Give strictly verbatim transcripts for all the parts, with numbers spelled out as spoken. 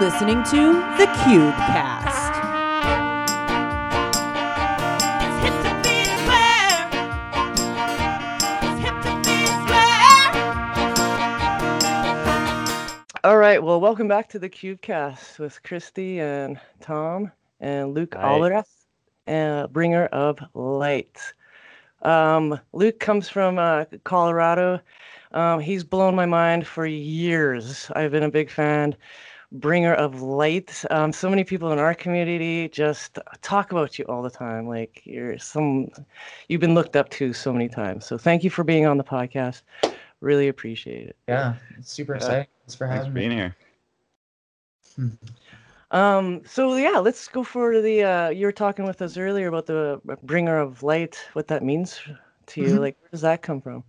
listening to the CubeCast. All right, well, welcome back to the CubeCast with Christy and Tom and Luke Albrecht, uh, bringer of light. Um, Luke comes from uh, Colorado. Um, he's blown my mind for years. I've been a big fan, bringer of light. Um, so many people in our community just talk about you all the time. Like you're some, you've been looked up to so many times. So thank you for being on the podcast. Really appreciate it. Yeah, it's super exciting. Uh, Thanks for having Thanks for being me. Here. Hmm. Um, so yeah, let's go for the. Uh, you were talking with us earlier about the bringer of light. What that means to you? Mm-hmm. Like, where does that come from?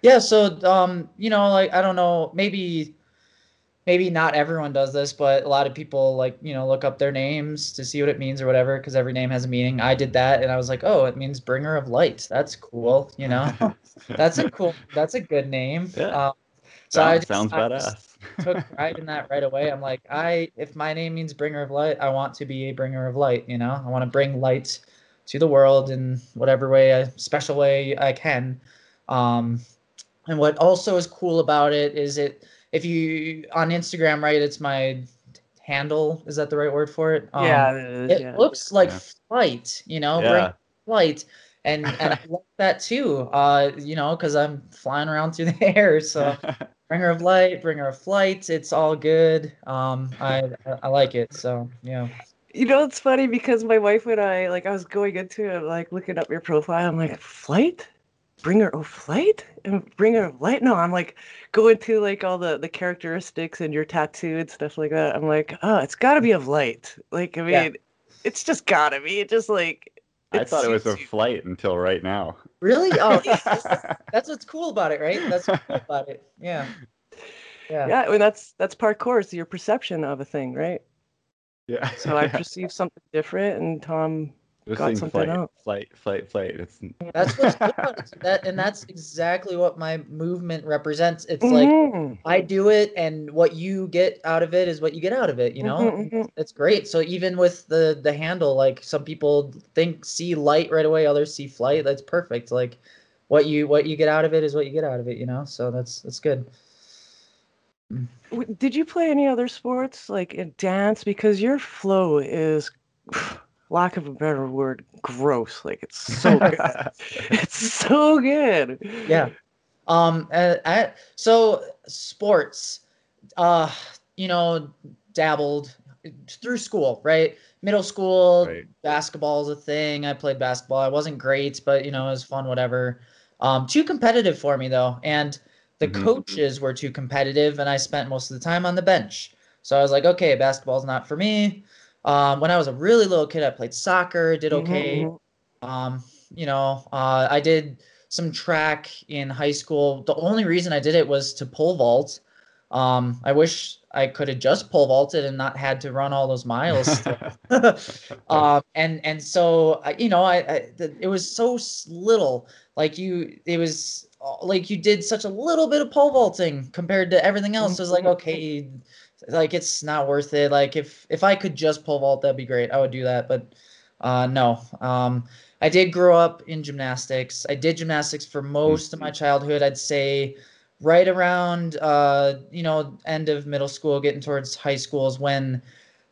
Yeah. So um, you know, like I don't know, maybe, maybe not everyone does this, but a lot of people like you know look up their names to see what it means or whatever, because every name has a meaning. I did that, and I was like, oh, it means bringer of light. That's cool. You know, that's a cool. That's a good name. Yeah. Um, So sounds, I just, sounds I just took pride in that right away. I'm like, I if my name means bringer of light, I want to be a bringer of light. You know, I want to bring light to the world in whatever way, a special way I can. Um, and what also is cool about it is it if you on Instagram, right? It's my handle. Is that the right word for it? Um, yeah, it, it yeah. looks like yeah. flight. You know, yeah. bring flight. And and I like that too, uh, you know, because I'm flying around through the air. So bringer of light, bringer of flight, it's all good. Um, I I like it. So, yeah. You know, it's funny because my wife and I, like, I was going into it, like, looking up your profile. I'm like, flight? Bringer of flight? And bringer of light? No, I'm like, going to, like, all the, the characteristics and your tattoo and stuff like that. I'm like, oh, it's got to be of light. Like, I mean, yeah. it's just got to be. It just, like... It I thought it was a flight until right now. Really? Oh, that's what's cool about it, right? That's what's cool about it. Yeah. Yeah. Yeah. I mean, that's that's parkour. It's your perception of a thing, right? Yeah. So I perceived something different, and Tom just got something out. Flight, flight, flight. It's... That's what's cool about it. That, and that's exactly what my movement represents. It's mm-hmm. like I do it, and what you get out of it is what you get out of it. You know, mm-hmm, mm-hmm. It's great. So even with the the handle, like some people think see light right away, others see flight. That's perfect. Like what you what you get out of it is what you get out of it. You know, so that's that's good. Did you play any other sports like in dance? Because your flow is. Lack of a better word, gross. Like it's so good. It's so good. Yeah. Um. I, I, so sports. Uh. You know, dabbled through school. Right. Middle school. Right. Basketball is a thing. I played basketball. I wasn't great, but you know, it was fun. Whatever. Um. Too competitive for me though, and the mm-hmm. coaches were too competitive, and I spent most of the time on the bench. So I was like, okay, basketball's not for me. Um, when I was a really little kid, I played soccer, did okay. Mm-hmm. Um, you know, uh, I did some track in high school. The only reason I did it was to pole vault. Um, I wish I could have just pole vaulted and not had to run all those miles. um, and, and so, you know, I, I, it was so little, like you, it was like you did such a little bit of pole vaulting compared to everything else. So it was like, okay, like it's not worth it. Like if if I could just pole vault, that'd be great. I would do that, but uh no. Um I did grow up in gymnastics. I did gymnastics for most of my childhood. I'd say right around uh you know end of middle school, getting towards high school is when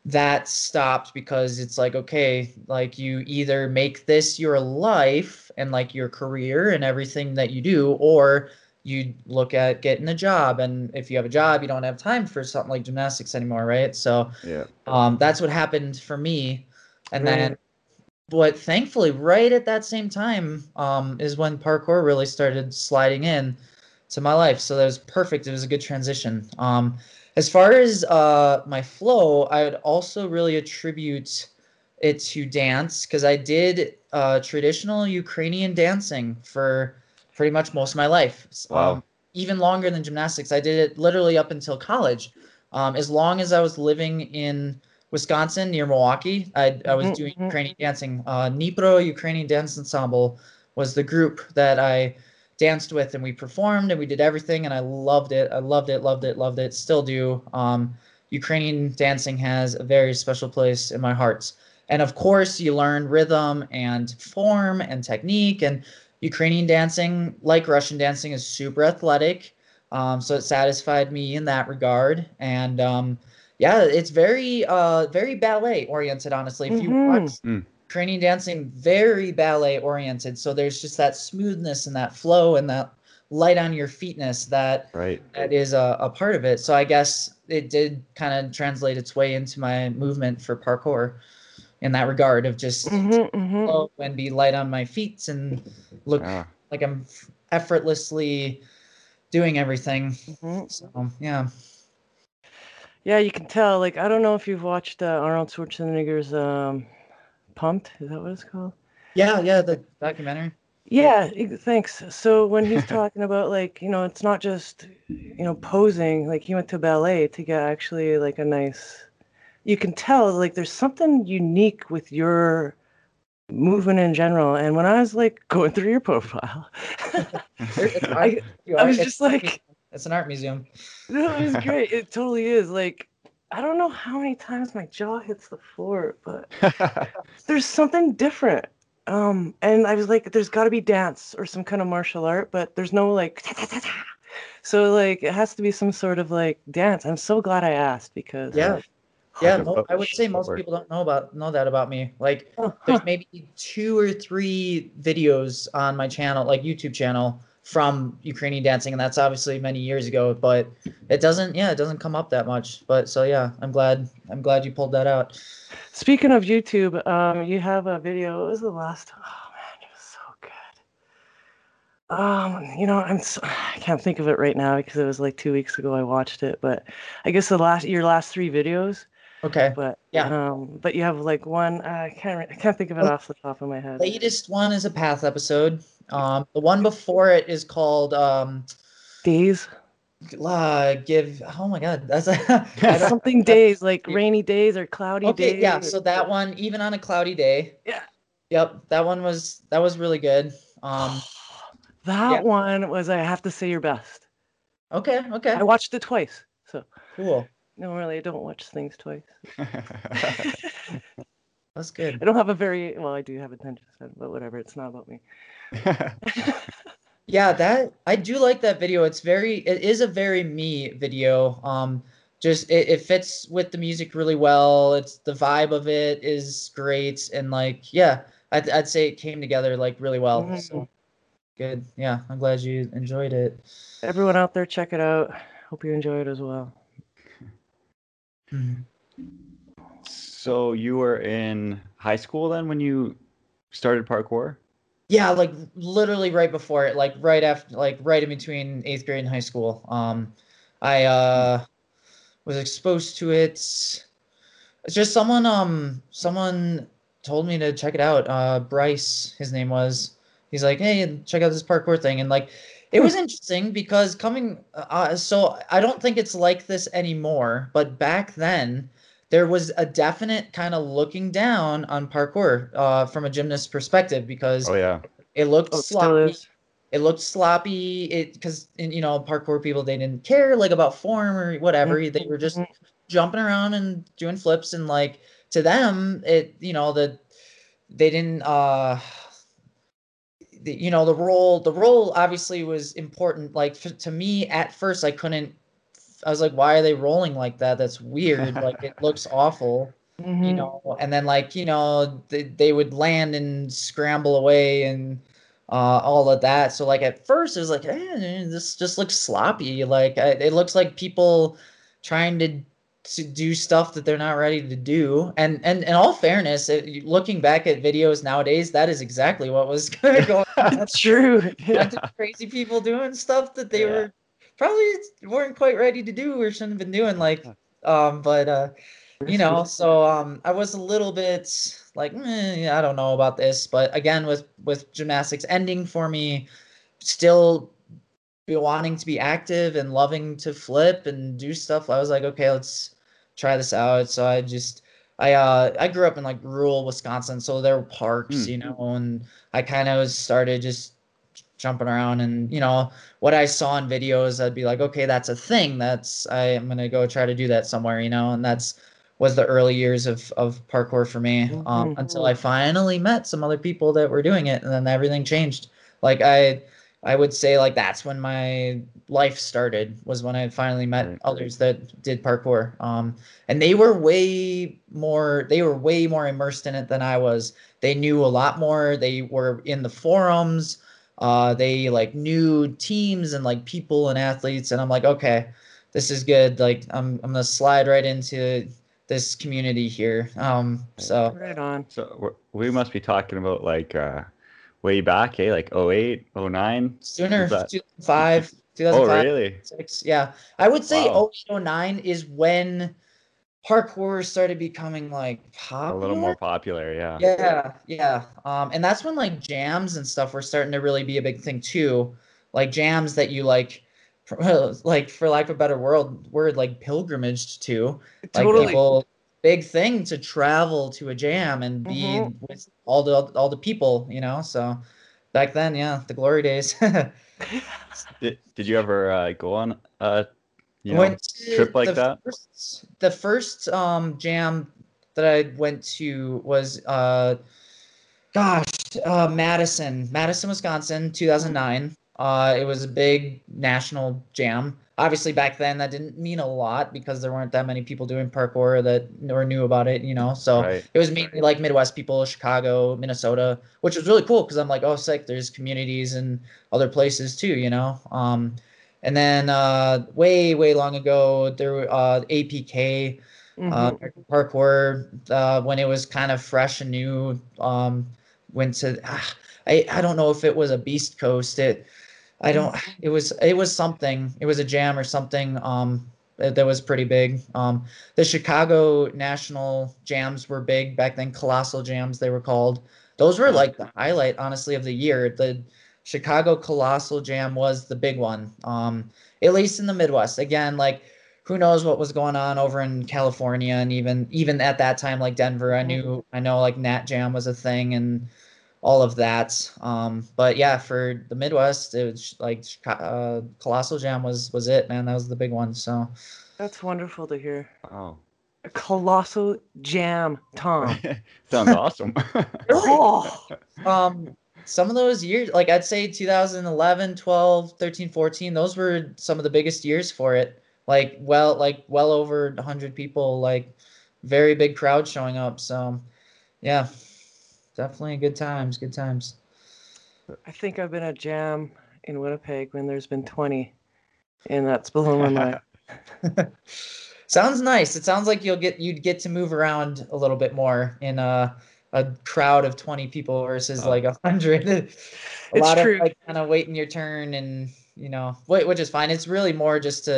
that stopped, because it's like, okay, like you either make this your life and like your career and everything that you do, or you look at getting a job, and if you have a job, you don't have time for something like gymnastics anymore, right? So yeah, um, that's what happened for me. And right. then, but thankfully, right at that same time um, is when parkour really started sliding in to my life. So that was perfect. It was a good transition. Um, as far as uh, my flow, I would also really attribute it to dance, because I did uh, traditional Ukrainian dancing for pretty much most of my life. Wow. Um, even longer than gymnastics. I did it literally up until college. Um, as long as I was living in Wisconsin near Milwaukee, I, I was doing mm-hmm. Ukrainian dancing. Uh, Dnipro Ukrainian dance ensemble was the group that I danced with, and we performed and we did everything, and I loved it. I loved it, loved it, loved it, still do. Um, Ukrainian dancing has a very special place in my heart. And of course, you learn rhythm and form and technique. And Ukrainian dancing, like Russian dancing, is super athletic. Um, so it satisfied me in that regard. And um, yeah, it's very, uh, very ballet oriented, honestly. If mm-hmm. you watch mm. Ukrainian dancing, very ballet oriented. So there's just that smoothness and that flow and that light on your feetness that right. that is a, a part of it. So I guess it did kind of translate its way into my movement for parkour in that regard of just mm-hmm, mm-hmm. flow and be light on my feet and look yeah. like I'm effortlessly doing everything. Mm-hmm. So, yeah. Yeah, you can tell. Like, I don't know if you've watched uh, Arnold Schwarzenegger's um, Pumped. Is that what it's called? Yeah, yeah, the documentary. Yeah, thanks. So when he's talking about, like, you know, it's not just, you know, posing. Like, he went to ballet to get actually, like, a nice... You can tell, like, there's something unique with your movement in general. And when I was, like, going through your profile, I, I was just like... It's an art museum. No, it was great. It totally is. Like, I don't know how many times my jaw hits the floor, but there's something different. Um, and I was like, there's got to be dance or some kind of martial art, but there's no, like... Da, da, da, da. So, like, it has to be some sort of, like, dance. I'm so glad I asked because... Yeah. Uh, Yeah, no, I would say most people don't know about know that about me. Like, there's maybe two or three videos on my channel, like YouTube channel, from Ukrainian dancing, and that's obviously many years ago. But it doesn't, yeah, it doesn't come up that much. But so yeah, I'm glad, I'm glad you pulled that out. Speaking of YouTube, um, you have a video. What was the last time? Oh man, it was so good. Um, you know, I'm so, I can't think of it right now because it was like two weeks ago I watched it. But I guess the last your last three videos. Okay. But yeah, um, but you have like one. Uh, I can't. I can't think of it off the top of my head. The latest one is a path episode. Um, the one before it is called um, Days. Uh, give. Oh my God, that's a, something days like rainy days or cloudy okay, days. Yeah. So that one, even on a cloudy day. Yeah. Yep. That one was that was really good. Um, that yeah. one was. I have to say your best. Okay. Okay. I watched it twice. So cool. No, really, I don't watch things twice. That's good. I don't have a very, well, I do have attention span, but whatever, it's not about me. Yeah, that, I do like that video. It's very, it is a very me video. Um, just, it, it fits with the music really well. It's, the vibe of it is great. And like, yeah, I'd, I'd say it came together like really well. Mm-hmm. So, good. Yeah, I'm glad you enjoyed it. Everyone out there, check it out. Hope you enjoy it as well. So you were in high school then when you started parkour? Yeah, like literally right before it, like right after, like right in between eighth grade and high school. Um, I uh, was exposed to it. It's just someone, um, someone told me to check it out. Uh, Bryce, his name was. He's like, hey, check out this parkour thing, and like. It was interesting because coming, uh, so I don't think it's like this anymore, but back then there was a definite kind of looking down on parkour uh, from a gymnast's perspective because oh, yeah. it looked oh, sloppy. It looked sloppy. It because, you know, parkour people, they didn't care like about form or whatever. Mm-hmm. They were just jumping around and doing flips. And like to them, it, you know, the, they didn't, uh, The, you know, the role, the role obviously was important. Like f- to me at first, I couldn't, I was like, why are they rolling like that? That's weird. Like it looks awful, mm-hmm. you know? And then like, you know, they, they would land and scramble away and uh, all of that. So like at first it was like, eh, this just looks sloppy. Like I, it looks like people trying to, to do stuff that they're not ready to do. And, and in all fairness, it, looking back at videos nowadays, that is exactly what was going on. That's true. Yeah. Crazy people doing stuff that they yeah. were probably weren't quite ready to do or shouldn't have been doing. Like, um, but, uh, you know, so, um, I was a little bit like, eh, I don't know about this, but again, with, with gymnastics ending for me, still be wanting to be active and loving to flip and do stuff. I was like, okay, let's try this out. So I just, I, uh, I grew up in like rural Wisconsin, so there were parks, mm. you know, and I kind of started just jumping around, and you know what I saw in videos, I'd be like, okay, that's a thing. That's I am gonna go try to do that somewhere, you know. And that's was the early years of of parkour for me, um, mm-hmm. until I finally met some other people that were doing it, and then everything changed. Like I, I would say like that's when my life started, was when I finally met right. others that did parkour, um, and they were way more they were way more immersed in it than I was. They knew a lot more. They were in the forums. Uh, they like knew teams and like people and athletes, and I'm like, okay, this is good. Like I'm I'm gonna slide right into this community here. Um, so right on. So we're, we must be talking about like uh, way back, eh? Like oh eight, oh nine Sooner, two thousand five two thousand five Oh really? Six. Yeah, I would say wow. oh eight, oh nine is when parkour started becoming like popular. A little more popular, yeah. Yeah, yeah. Um, and that's when like jams and stuff were starting to really be a big thing too. Like jams that you like, like for lack of a better word, word like pilgrimaged to. Totally. Like the whole big thing to travel to a jam and be mm-hmm. with all the all the people, you know. So back then, yeah, the glory days. did, did you ever uh, go on uh You know, went to trip like the that? First, the first um, jam that I went to was, uh, gosh, uh, Madison, Madison, Wisconsin, two thousand nine Uh, it was a big national jam. Obviously, back then, that didn't mean a lot because there weren't that many people doing parkour that or knew about it, you know? So right. it was mainly like Midwest people, Chicago, Minnesota, which was really cool because I'm like, oh, sick, there's communities in other places too, you know? Um, And then uh, way, way long ago, there were uh, A P K, mm-hmm. uh, parkour, uh, when it was kind of fresh and new, um, went to, ah, I, I don't know if it was a Beast Coast. It, I don't, it was, it was something, it was a jam or something um, that, that was pretty big. Um, the Chicago National Jams were big back then, Colossal Jams, they were called. Those were like the highlight, honestly, of the year. The Chicago Colossal Jam was the big one, um, at least in the Midwest. Again, like, who knows what was going on over in California, and even even at that time, like Denver, I knew, I know, like Nat Jam was a thing and all of that. Um, but yeah, for the Midwest, it was like uh, Colossal Jam was was it, man. That was the big one. So that's wonderful to hear. Wow. A Colossal Jam, Tom. Sounds awesome. Oh. Um. Some of those years, like I'd say two thousand eleven, twelve, thirteen, fourteen those were some of the biggest years for it. Like, well, like well over one hundred people, like very big crowd showing up. So, yeah, definitely good times, good times. I think I've been at jam in Winnipeg when there's been twenty and that's blowing my mind. Sounds nice. It sounds like you'll get you'd get to move around a little bit more in uh a crowd of twenty people versus oh. like a hundred. A it's lot true. Of like kind of waiting your turn and, you know, which is fine. It's really more just to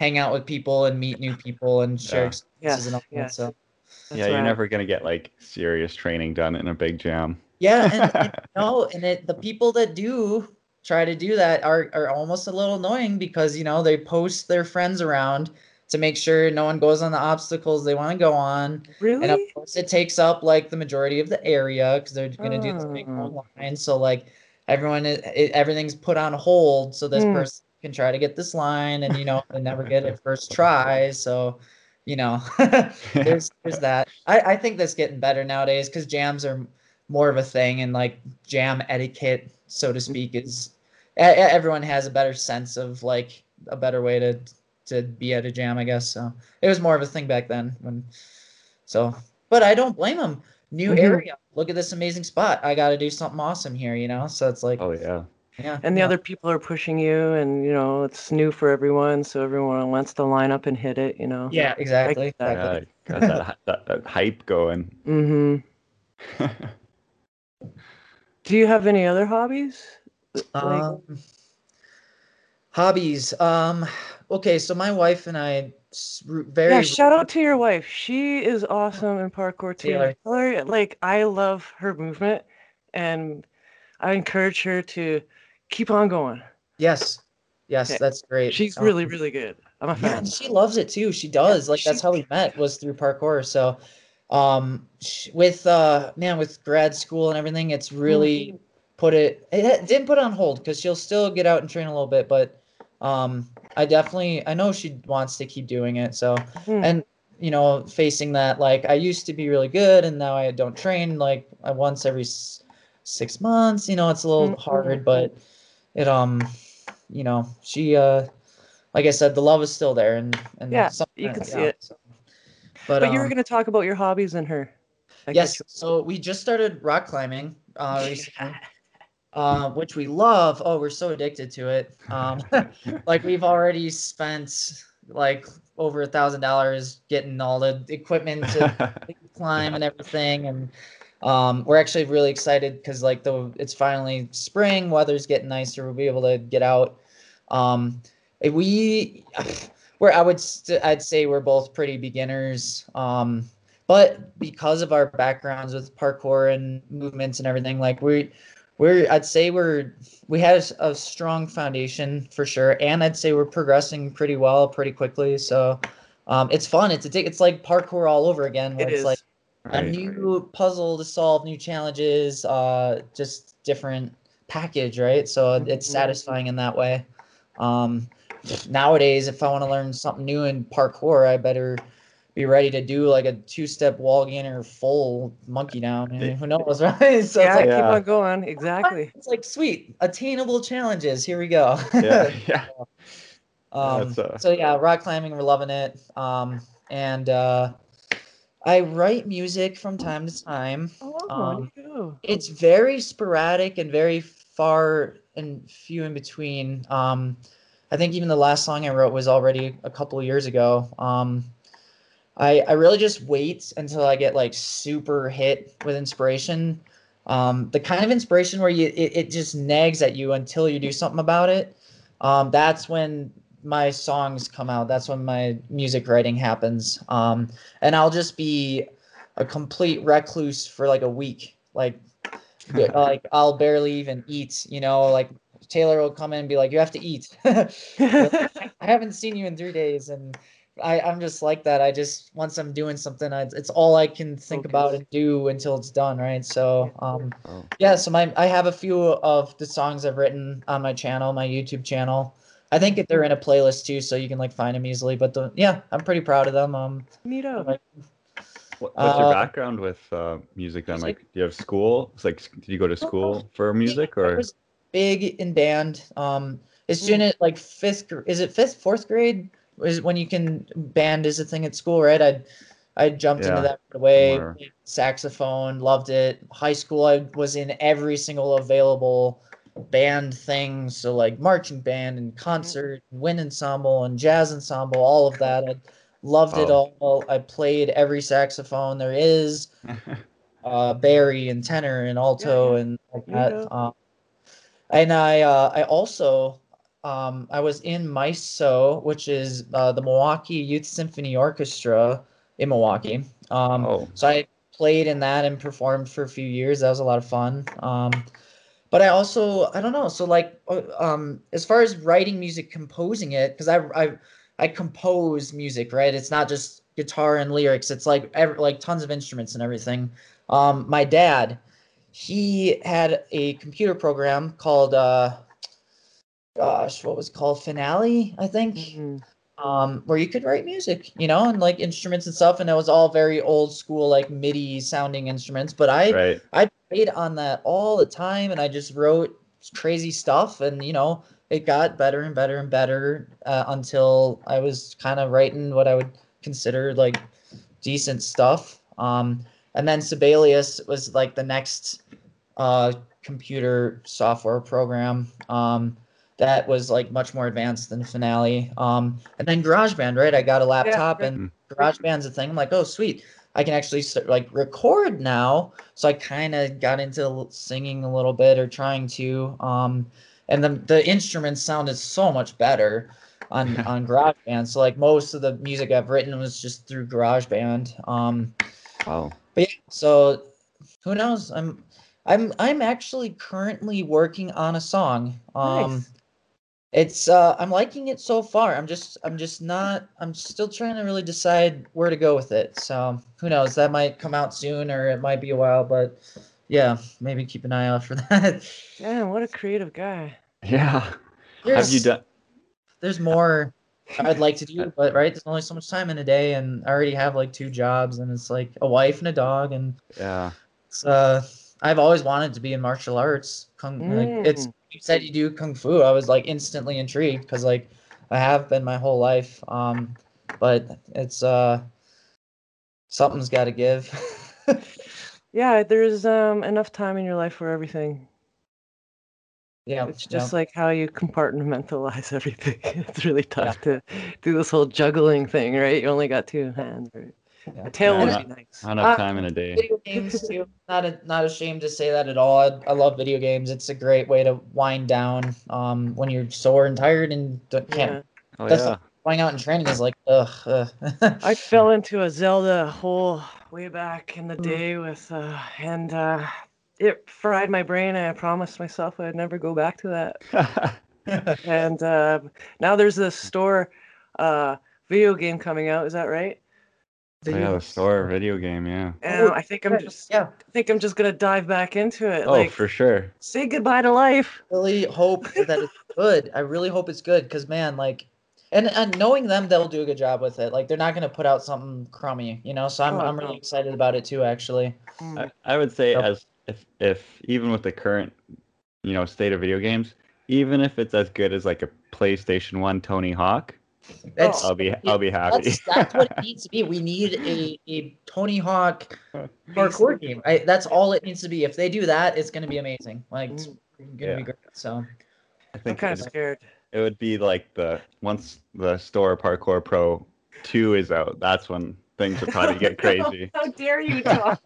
hang out with people and meet new people and share yeah. experiences yeah. and all yeah. that. So that's yeah, you're I, never going to get like serious training done in a big jam. Yeah. And, and you know, and it, the people that do try to do that are, are almost a little annoying because, you know, they post their friends around to make sure no one goes on the obstacles they want to go on. Really? And of course it takes up like the majority of the area because they're going to oh. do this big long line. So like everyone, it, everything's put on hold. So this mm. person can try to get this line and, you know, they never get it first try. So, you know, there's, there's that. I, I think that's getting better nowadays because jams are more of a thing and like jam etiquette, so to speak, is everyone has a better sense of like a better way to to be at a jam, I guess. So it was more of a thing back then. When, so, but I don't blame them. New mm-hmm. area. Look at this amazing spot. I got to do something awesome here, you know? So it's like, oh yeah. Yeah. And the yeah. other people are pushing you and, you know, it's new for everyone. So everyone wants to line up and hit it, you know? Yeah, exactly. exactly. Yeah, got that, that, that hype going. Mm-hmm. Do you have any other hobbies? Um, like- Hobbies. Um, okay, so my wife and I very. Yeah, shout out to your wife. She is awesome in parkour too. Taylor. Taylor, like I love her movement, and I encourage her to keep on going. Yes, yes, okay. That's great. She's um, really, really good. I'm a fan. Yeah, and she loves it too. She does. Yeah, like she, that's how we met was through parkour. So, um, with uh, man, with grad school and everything, it's really. Mm-hmm. put it, it didn't put it on hold because she'll still get out and train a little bit, but um, I definitely, I know she wants to keep doing it. So, mm-hmm. and you know, facing that, like I used to be really good and now I don't train like once every s- six months, you know, it's a little mm-hmm. harder, but it, um, you know, she, uh, like I said, the love is still there, and, and yeah, you can see it. So. But, but um, you were going to talk about your hobbies and her. I yes. You- so we just started rock climbing uh, recently, uh, which we love. Oh, we're so addicted to it. Um, like we've already spent like over a thousand dollars getting all the equipment to climb and everything. And um, we're actually really excited because like the, it's finally spring, weather's getting nicer. We'll be able to get out. Um, We, where I would, st- I'd say we're both pretty beginners, um, but because of our backgrounds with parkour and movements and everything, like we, we're, I'd say we're, we had a strong foundation for sure, and I'd say we're progressing pretty well, pretty quickly. So, um, it's fun. It's a, it's like parkour all over again. Where it it's is. like right, a new right. puzzle to solve, new challenges, uh, just different package, right? So it's satisfying in that way. Um, Nowadays, if I want to learn something new in parkour, I better be ready to do like a two-step wall gainer full monkey down. And who knows, right? So yeah, it's like, yeah. keep on going. Exactly. It's like, sweet, attainable challenges. Here we go. Yeah. yeah. um, uh... So yeah, rock climbing, we're loving it. Um, and uh, I write music from time to time. Oh, um, you. It's very sporadic and very far and few in between. Um, I think even the last song I wrote was already a couple of years ago. Um, I I really just wait until I get like super hit with inspiration. Um, the kind of inspiration where you it, it just nags at you until you do something about it. Um, that's when my songs come out. That's when my music writing happens. Um, and I'll just be a complete recluse for like a week. Like, like I'll barely even eat, you know, like Taylor will come in and be like, you have to eat. I haven't seen you in three days. And I, I'm just like that. I just, once I'm doing something, I, it's all I can think okay. about and do until it's done. Right. So, um, oh. yeah, so my, I have a few of the songs I've written on my channel, my YouTube channel. I think they're in a playlist too, so you can like find them easily, but the, yeah, I'm pretty proud of them. Um, Neato. Like, What's uh, your background with uh, music then? Like, do you have school? It's like, did you go to school for music or? Big in band. Um, it's doing it like fifth. Is it fifth, fourth grade? Is when you can band is a thing at school, right? I, I jumped yeah. into that right away. More. Saxophone, loved it. High school, I was in every single available band thing. So like marching band and concert, and wind ensemble and jazz ensemble, all of that. I loved oh. it all. I played every saxophone there is, uh, Barry and tenor and alto yeah, yeah. and like that. Yeah. Um, And I, uh, I also, um, I was in MISO, which is uh, the Milwaukee Youth Symphony Orchestra in Milwaukee. Um, oh. So I played in that and performed for a few years. That was a lot of fun. Um, but I also, I don't know. So like, um, as far as writing music, composing it, because I, I, I compose music, right? It's not just guitar and lyrics. It's like every, like tons of instruments and everything. Um, my dad. He had a computer program called, uh, gosh, what was it called? Finale, I think, mm-hmm. um, where you could write music, you know, and like instruments and stuff. And it was all very old school, like MIDI sounding instruments. But I, right. I played on that all the time, and I just wrote crazy stuff. And, you know, it got better and better and better uh, until I was kind of writing what I would consider like decent stuff. Um, And then Sibelius was like the next uh, computer software program um, that was like much more advanced than Finale. Um, and then GarageBand, right? I got a laptop yeah. and GarageBand's a thing. I'm like, oh, sweet. I can actually start, like record now. So I kind of got into singing a little bit or trying to. Um, and the, the instruments sounded so much better on, on GarageBand. So like most of the music I've written was just through GarageBand. Um, wow. But yeah, so who knows? I'm, I'm, I'm actually currently working on a song. Um, nice. It's, uh, I'm liking it so far. I'm just, I'm just not. I'm still trying to really decide where to go with it. So who knows? That might come out soon, or it might be a while. But yeah, maybe keep an eye out for that. Man, what a creative guy. Yeah. There's, Have you done? There's more I'd like to do, but right, there's only so much time in a day, and I already have like two jobs, and it's like a wife and a dog, and yeah. It's, uh, I've always wanted to be in martial arts. Kung, mm. like, it's you said you do kung fu. I was like instantly intrigued because like I have been my whole life, um, but it's uh, something's got to give. Yeah, there's um, enough time in your life for everything. Yeah, it's just yeah. like how you compartmentalize everything. It's really tough yeah. to do this whole juggling thing, right? You only got two hands, right? Yeah. A tail yeah, would be nice. Not enough time uh, in a day. Video games too. Not a, not ashamed to say that at all. I, I love video games. It's a great way to wind down um, when you're sore and tired and can't. Yeah. Oh, that's yeah. like, going out and training is like ugh. ugh. I fell into a Zelda hole way back in the day with uh, and. Uh, It fried my brain, and I promised myself I'd never go back to that. And uh, now there's this Store uh, video game coming out. Is that right? Video yeah, the Store video game. Yeah. And I think I'm just. Yeah. I think I'm just gonna dive back into it. Oh, like, for sure. Say goodbye to life. I really hope that it's good. I really hope it's good, because man, like, and and knowing them, they'll do a good job with it. Like, they're not gonna put out something crummy, you know. So I'm oh, I'm really excited about it too, actually. I, I would say so, as. If if even with the current, you know, state of video games, even if it's as good as like a PlayStation one Tony Hawk, that's, I'll be I'll be happy. That's, that's what it needs to be. We need a, a Tony Hawk parkour game. I, that's all it needs to be. If they do that, it's going to be amazing. Like, it's going to yeah. be great. So I think I'm kind of scared. It would be like the once the Store Parkour Pro two is out, that's when things will probably get crazy. How dare you talk?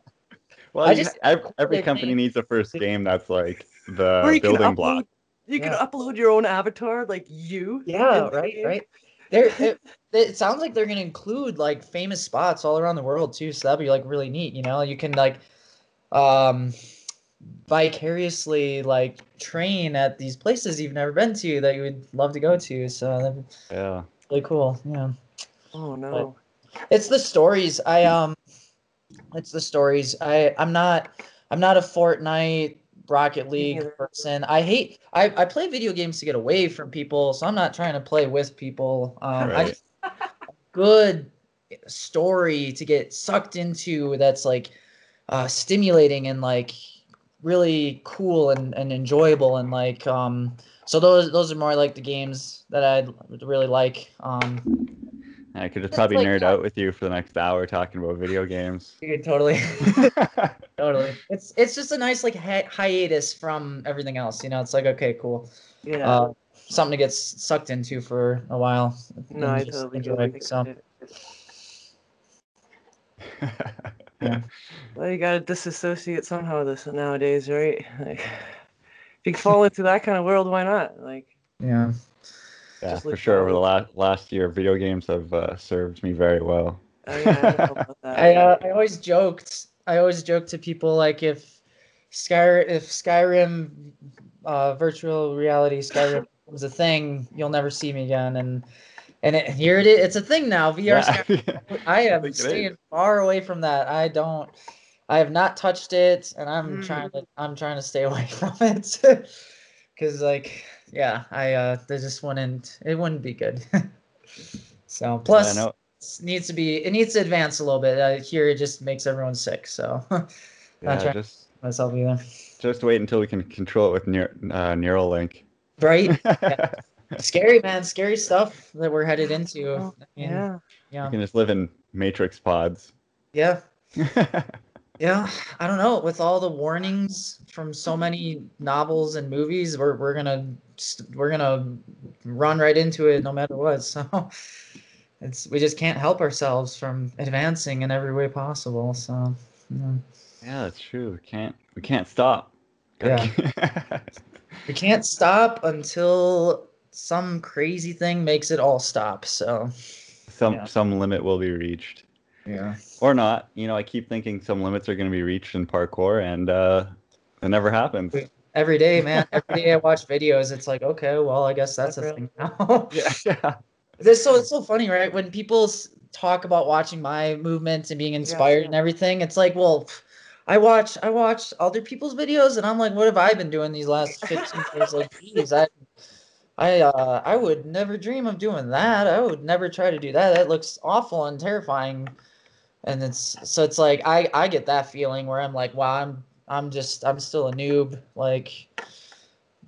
Well, I just, every company needs a first game that's like the building upload, block. You can yeah. upload your own avatar, like you. Yeah, right, game. right. There, it, it sounds like they're gonna include like famous spots all around the world too, so that'd be like really neat. You know, you can like, um, vicariously like train at these places you've never been to that you would love to go to. So that'd be yeah, really cool. Yeah. Oh no, but it's the stories. I um. It's the stories. I, I'm not I'm not a Fortnite Rocket League person. I hate I, I play video games to get away from people, so I'm not trying to play with people. Um right. I just good story to get sucked into that's like uh stimulating and like really cool and, and enjoyable and like um so those those are more like the games that I'd really like. Um I could just it's probably like, nerd out with you for the next hour talking about video games. Dude, totally. totally. It's it's just a nice like hi- hiatus from everything else. You know, it's like, okay, cool. Yeah. Uh, something to get sucked into for a while. No, I totally enjoy it. So. yeah. Well, you got to disassociate somehow this nowadays, right? Like, if you fall into that kind of world, why not? Like. Yeah. Yeah, just for sure. Over the last last year, video games have uh, served me very well. Oh, yeah, I, I, uh, I always joked. I always joked to people like if Sky if Skyrim, uh, virtual reality Skyrim was a thing, you'll never see me again. And and it, here it is. It's a thing now. V R. Yeah. Skyrim. I am staying far away from that. I don't. I have not touched it, and I'm mm. trying to. I'm trying to stay away from it because like. Yeah, I uh, they just wouldn't. It wouldn't be good. so plus, yeah, it needs to be. It needs to advance a little bit. Uh, here, it just makes everyone sick. So, yeah, just myself either. Just wait until we can control it with near, uh, Neuralink. Right. Yeah. Scary man, scary stuff that we're headed into. Oh, I mean, yeah. Yeah. You can just live in Matrix pods. Yeah. Yeah, I don't know. With all the warnings from so many novels and movies, we're we're gonna we're gonna run right into it no matter what. So it's we just can't help ourselves from advancing in every way possible. So yeah, yeah that's true. We can't we can't stop. Yeah, we can't stop until some crazy thing makes it all stop. So some yeah. some limit will be reached. Yeah. Or not. You know, I keep thinking some limits are going to be reached in parkour, and uh, it never happens. Every day, man. Every day I watch videos, it's like, okay, well, I guess that's a thing now. yeah. yeah. This, so it's so funny, right? When people talk about watching my movements and being inspired yeah, yeah. and everything, it's like, well, I watch I watch other people's videos, and I'm like, what have I been doing these last fifteen years? Like, geez, I I uh, I would never dream of doing that. I would never try to do that. That looks awful and terrifying. And it's so it's like I I get that feeling where I'm like, wow, I'm I'm just I'm still a noob. Like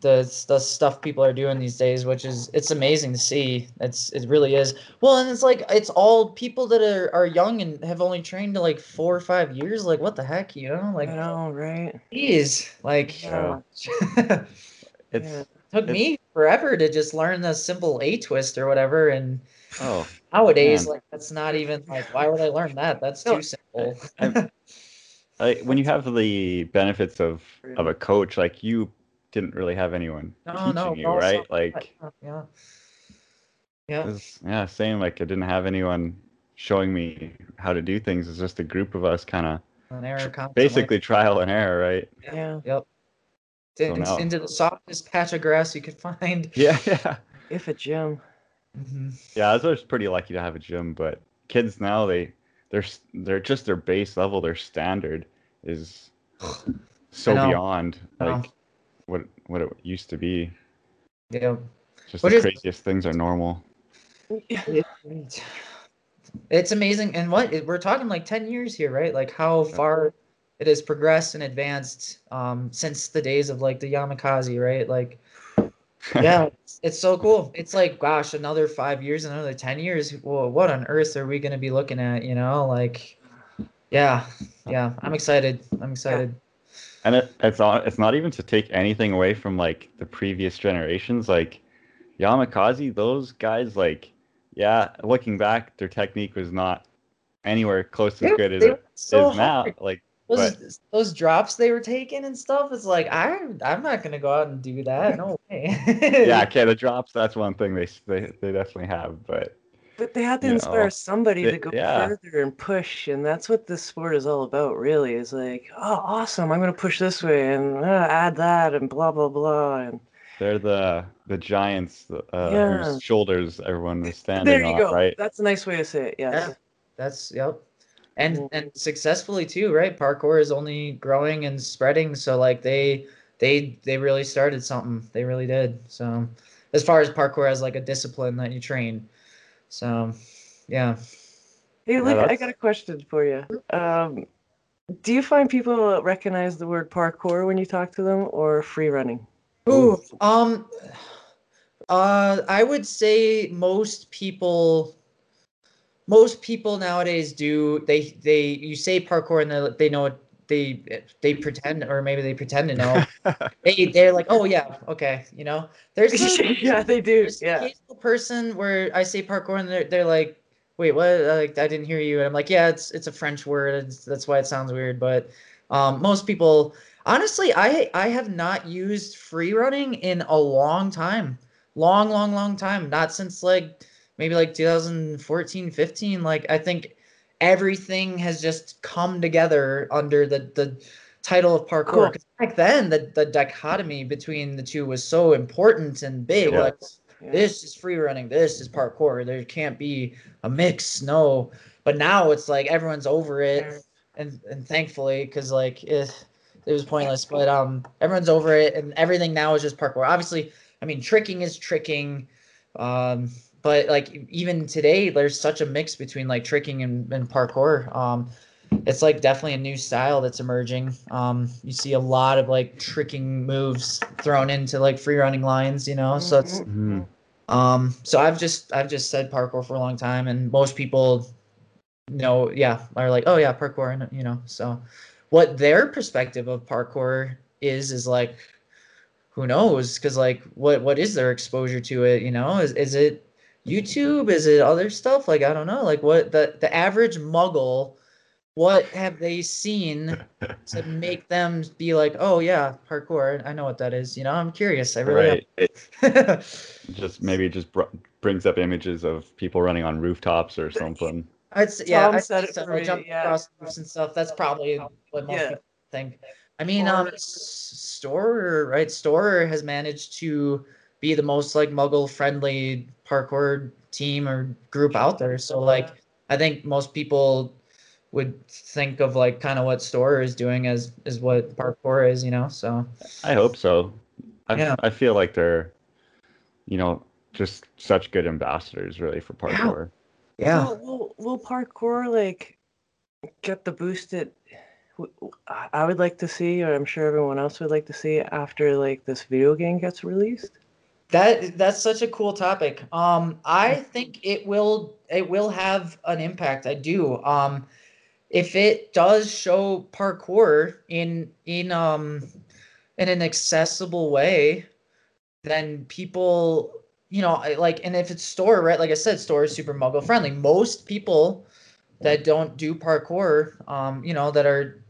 the the stuff people are doing these days, which is it's amazing to see. It's it really is. Well, and it's like it's all people that are, are young and have only trained to like four or five years. Like what the heck, you know? Like I know, right? Geez, like yeah. It's. Took it's, me forever to just learn the simple A twist or whatever, and oh, nowadays, man. Like that's not even like why would I learn that? That's no, too simple. I, I, when you have the benefits of of a coach, like you didn't really have anyone no, teaching no, you, also, right? Like yeah, yeah, was, yeah. Same. Like I didn't have anyone showing me how to do things. It's just a group of us, kind of tr- basically trial and error, right? Yeah. yeah. Yep. So no. Into the softest patch of grass you could find. Yeah, yeah. If a gym. Mm-hmm. Yeah, I was always pretty lucky to have a gym, but kids now they they're they're just their base level, their standard is so beyond like what what it used to be. Yeah. Just what the is, craziest things are normal. It's amazing, and what we're talking like ten years here, right? Like how far. It has progressed and advanced um, since the days of like the Yamakasi, right? Like, yeah, it's, it's so cool. It's like, gosh, another five years, another ten years. Well, what on earth are we going to be looking at? You know, like, yeah, yeah. I'm excited. I'm excited. And it, it's not, it's not even to take anything away from like the previous generations, like Yamakasi. Those guys, like, yeah, looking back, their technique was not anywhere close as they, good as it so is now. Like. Those, but, those drops they were taking and stuff, it's like, I, I'm not going to go out and do that. No way. Yeah, okay, the drops, that's one thing they they, they definitely have. But but they had to inspire know, somebody it, to go yeah. further and push, and that's what this sport is all about, really. It's like, oh, awesome, I'm going to push this way and uh, add that and blah, blah, blah. And they're the the giants uh, yeah. whose shoulders everyone is standing on, right? There you go. Right? That's a nice way to say it, yes. Yeah, that's, yep. And and successfully too, right? Parkour is only growing and spreading. So like they they they really started something. They really did. So as far as parkour as like a discipline that you train, so yeah. Hey, Luke, yeah, I got a question for you. Um, do you find people recognize the word parkour when you talk to them, or free running? Ooh, um, uh, I would say most people. Most people nowadays do they they you say parkour and they they know it they they pretend or maybe they pretend to know they they're like oh yeah okay you know there's some, yeah they do there's yeah an occasional person where I say parkour and they're they're like wait what like I didn't hear you and I'm like yeah it's it's a French word and that's why it sounds weird but um, most people honestly I I have not used free running in a long time long long long time not since like. Maybe like two thousand fourteen, fifteen, like I think everything has just come together under the, the title of parkour. Cool. 'Cause back then, the, the dichotomy between the two was so important and big. Yeah. Like, yeah. This is free running, this is parkour. There can't be a mix, no. But now it's like everyone's over it, and, and thankfully, because like it, it was pointless. But um, everyone's over it, and everything now is just parkour. Obviously, I mean, tricking is tricking. Um. But like even today, there's such a mix between like tricking and, and parkour. Um, it's like definitely a new style that's emerging. Um, you see a lot of like tricking moves thrown into like free running lines, you know. So it's mm-hmm. um, so I've just I've just said parkour for a long time, and most people know, yeah, are like, oh yeah, parkour, and you know. So what their perspective of parkour is is like, who knows? Because like, what what is their exposure to it? You know, is is it YouTube? Is it other stuff? Like, I don't know. Like, what the, the average muggle, what have they seen to make them be like, oh, yeah, parkour. I know what that is. You know, I'm curious. I really right. am. Just maybe it just br- brings up images of people running on rooftops or something. I'd say, yeah, I said it for me, jumping yeah. across roofs and stuff. That's probably what most yeah. people think. I mean, um, Store, right? Store has managed to be the most like muggle friendly parkour team or group out there. So like, I think most people would think of like kind of what Store is doing as is what parkour is, you know. So I hope so. I, yeah. I feel like they're, you know, just such good ambassadors really for parkour. Yeah. Will, will, will parkour like get the boost that I would like to see, or I'm sure everyone else would like to see, after like this video game gets released? That that's such a cool topic. Um, I think it will it will have an impact. I do. Um, if it does show parkour in in um in an accessible way, then people, you know, like, and if it's Store, right? Like I said, Store is super muggle friendly. Most people that don't do parkour, um, you know, that are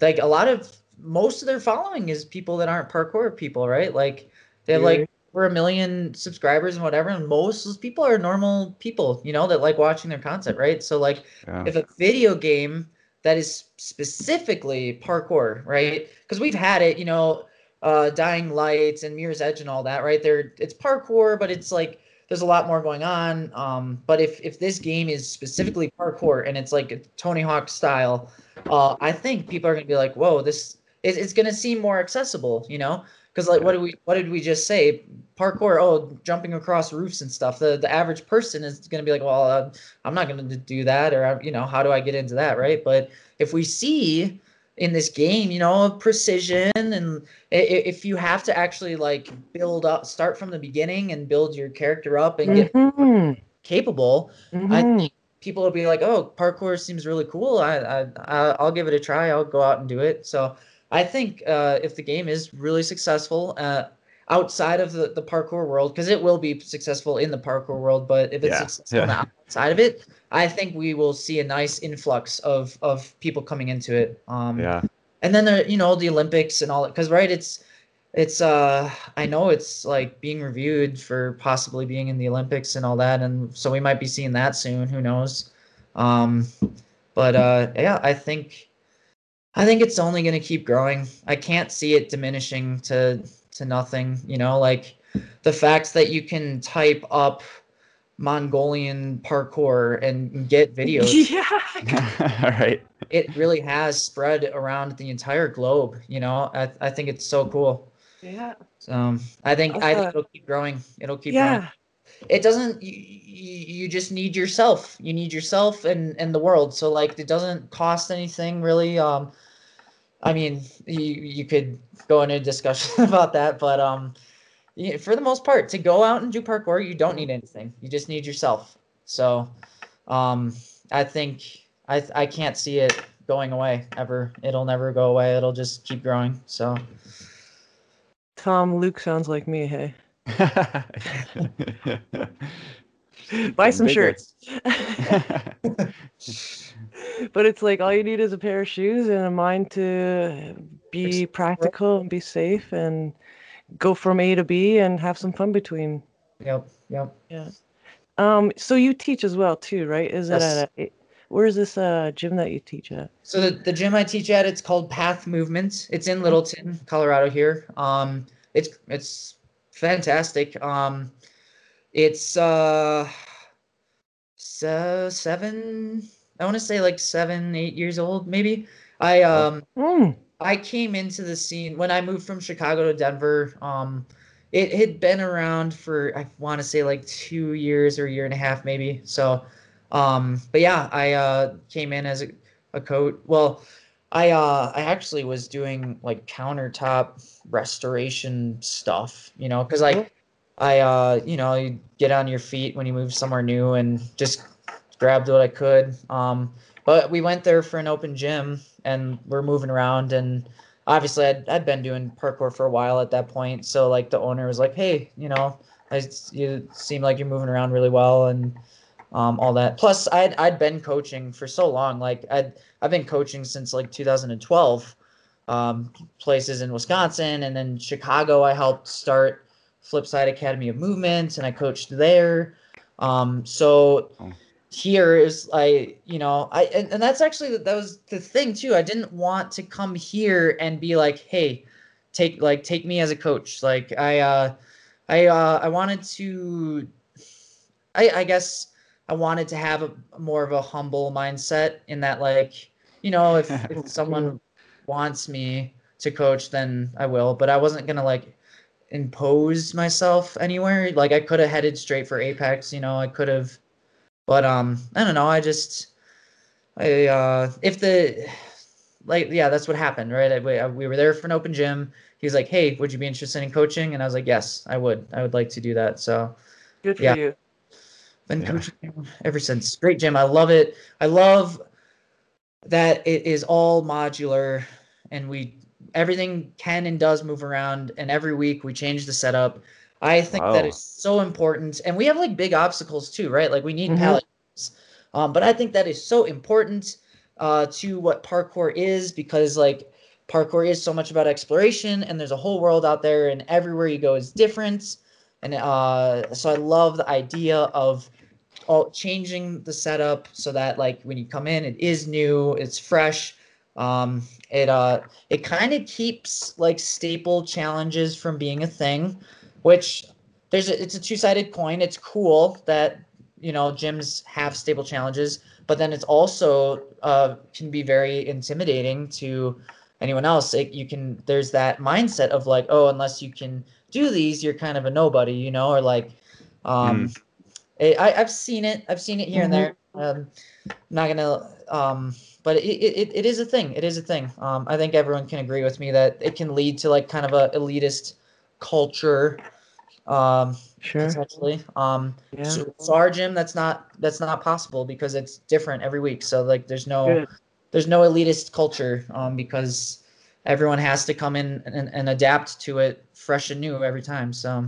like a lot of most of their following is people that aren't parkour people, right? Like they have like over a million subscribers and whatever, and most of those people are normal people, you know, that like watching their content, right? So like yeah. if a video game that is specifically parkour, right? Because we've had it, you know, uh, Dying Lights and Mirror's Edge and all that, right? They're, it's parkour, but it's like there's a lot more going on. Um, but if if this game is specifically parkour and it's like a Tony Hawk style, uh, I think people are gonna be like, whoa, this it, it's gonna seem more accessible, you know? Because like, what did we what did we just say? Parkour, oh, jumping across roofs and stuff. The the average person is gonna be like, well, uh, I'm not gonna do that, or you know, how do I get into that, right? But if we see in this game, you know, precision, and if you have to actually like build up, start from the beginning and build your character up and get mm-hmm. capable, mm-hmm. I think people will be like, oh, parkour seems really cool. I, I, I'll give it a try. I'll go out and do it. So I think uh, if the game is really successful uh, outside of the, the parkour world, because it will be successful in the parkour world, but if it's yeah. successful yeah. outside of it, I think we will see a nice influx of, of people coming into it. Um, yeah. And then, the, you know, the Olympics and all that. Because, right, it's, it's uh, I know it's, like, being reviewed for possibly being in the Olympics and all that. And so we might be seeing that soon. Who knows? Um, but, uh, yeah, I think I think it's only going to keep growing. I can't see it diminishing to to nothing. You know, like, the fact that you can type up Mongolian parkour and get videos. Yeah. All right. It really has spread around the entire globe. You know, I I think it's so cool. Yeah. Um, so, I think also, I think it'll keep growing. It'll keep yeah. growing. It doesn't. You, you just need yourself. You need yourself and and the world. So like, it doesn't cost anything really. Um, I mean, you you could go into a discussion about that, but um. for the most part, to go out and do parkour, you don't need anything. You just need yourself. So, um, I think I I can't see it going away ever. It'll never go away. It'll just keep growing. So, Tom, Luke sounds like me. Hey, buy some shirts. But it's like all you need is a pair of shoes and a mind to be practical and be safe and go from A to B and have some fun between. Yep. Yep. Yeah. Um, so you teach as well too, right? Is yes. it at a, where is this uh, gym that you teach at? So the, the gym I teach at, it's called Path Movement. It's in Littleton, Colorado here. Um, it's, it's fantastic. Um, it's, uh, so seven, I want to say like seven, eight years old, maybe. I, um, mm. I came into the scene when I moved from Chicago to Denver. Um, it had been around for, I want to say like two years or a year and a half, maybe. So, um, but yeah, I, uh, came in as a, a coach. Well, I, uh, I actually was doing like countertop restoration stuff, you know, cause like I, uh, you know, you get on your feet when you move somewhere new and just grabbed what I could. Um, But we went there for an open gym, and we're moving around, and obviously I'd, I'd been doing parkour for a while at that point, so, like, the owner was like, hey, you know, I, you seem like you're moving around really well and um, all that. Plus, I'd, I'd been coaching for so long. Like, I'd, I've been coaching since, like, two thousand twelve, um, places in Wisconsin, and then Chicago I helped start Flipside Academy of Movement, and I coached there. Um, so... Oh. Here is I, you know, I, and, and that's actually, that was the thing too. I didn't want to come here and be like, hey, take, like, take me as a coach. Like I, uh, I, uh, I wanted to, I, I guess I I wanted to have a more of a humble mindset in that, like, you know, if, if someone wants me to coach, then I will. But I wasn't going to, like, impose myself anywhere. Like, I could have headed straight for Apex, you know, I could have. But um, I don't know. I just, I uh, if the, like, yeah, that's what happened, right? I, we, I, we were there for an open gym. He was like, "Hey, would you be interested in coaching?" And I was like, "Yes, I would. I would like to do that." So, good for yeah. you. Been yeah. coaching ever since. Great gym. I love it. I love that it is all modular, and we everything can and does move around. And every week we change the setup. I think wow. that is so important. And we have, like, big obstacles too, right? Like, we need mm-hmm. pallets. Um, but I think that is so important uh, to what parkour is, because, like, parkour is so much about exploration, and there's a whole world out there, and everywhere you go is different. And uh, so I love the idea of all changing the setup so that, like, when you come in, it is new, it's fresh. Um, it uh, it kind of keeps, like, staple challenges from being a thing. Which there's a, it's a two-sided coin. It's cool that, you know, gyms have staple challenges, but then it's also uh, can be very intimidating to anyone else. It, you can there's that mindset of, like, oh, unless you can do these, you're kind of a nobody, you know, or like, um, mm. it, I I've seen it, I've seen it here mm-hmm. and there. Um, I'm not gonna, um, but it, it it is a thing. It is a thing. Um, I think everyone can agree with me that it can lead to, like, kind of a elitist culture. Um, sure. Essentially. Um, yeah. so, so our gym, that's not that's not possible because it's different every week. So, like, there's no Good. there's no elitist culture um, because everyone has to come in and, and adapt to it fresh and new every time. So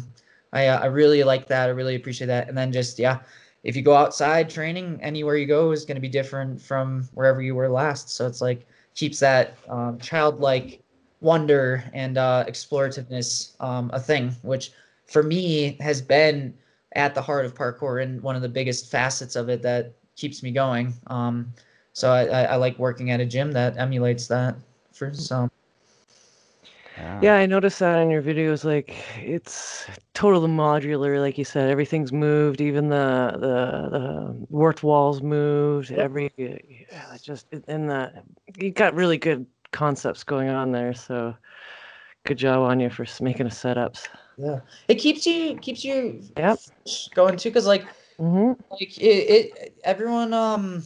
I uh, I really like that. I really appreciate that. And then just yeah, if you go outside training, anywhere you go is going to be different from wherever you were last. So it's like keeps that um, childlike wonder and uh, explorativeness um, a thing, which for me has been at the heart of parkour and one of the biggest facets of it that keeps me going. Um, so I, I, I like working at a gym that emulates that for some. Yeah. yeah, I noticed that in your videos. Like, it's totally modular. Like you said, everything's moved. Even the the, the warped walls moved. Every yeah, just in that you got really good concepts going on there. So good job on you for making the setups. Yeah, it keeps you keeps you yep. going too, because, like, mm-hmm. like it, it everyone um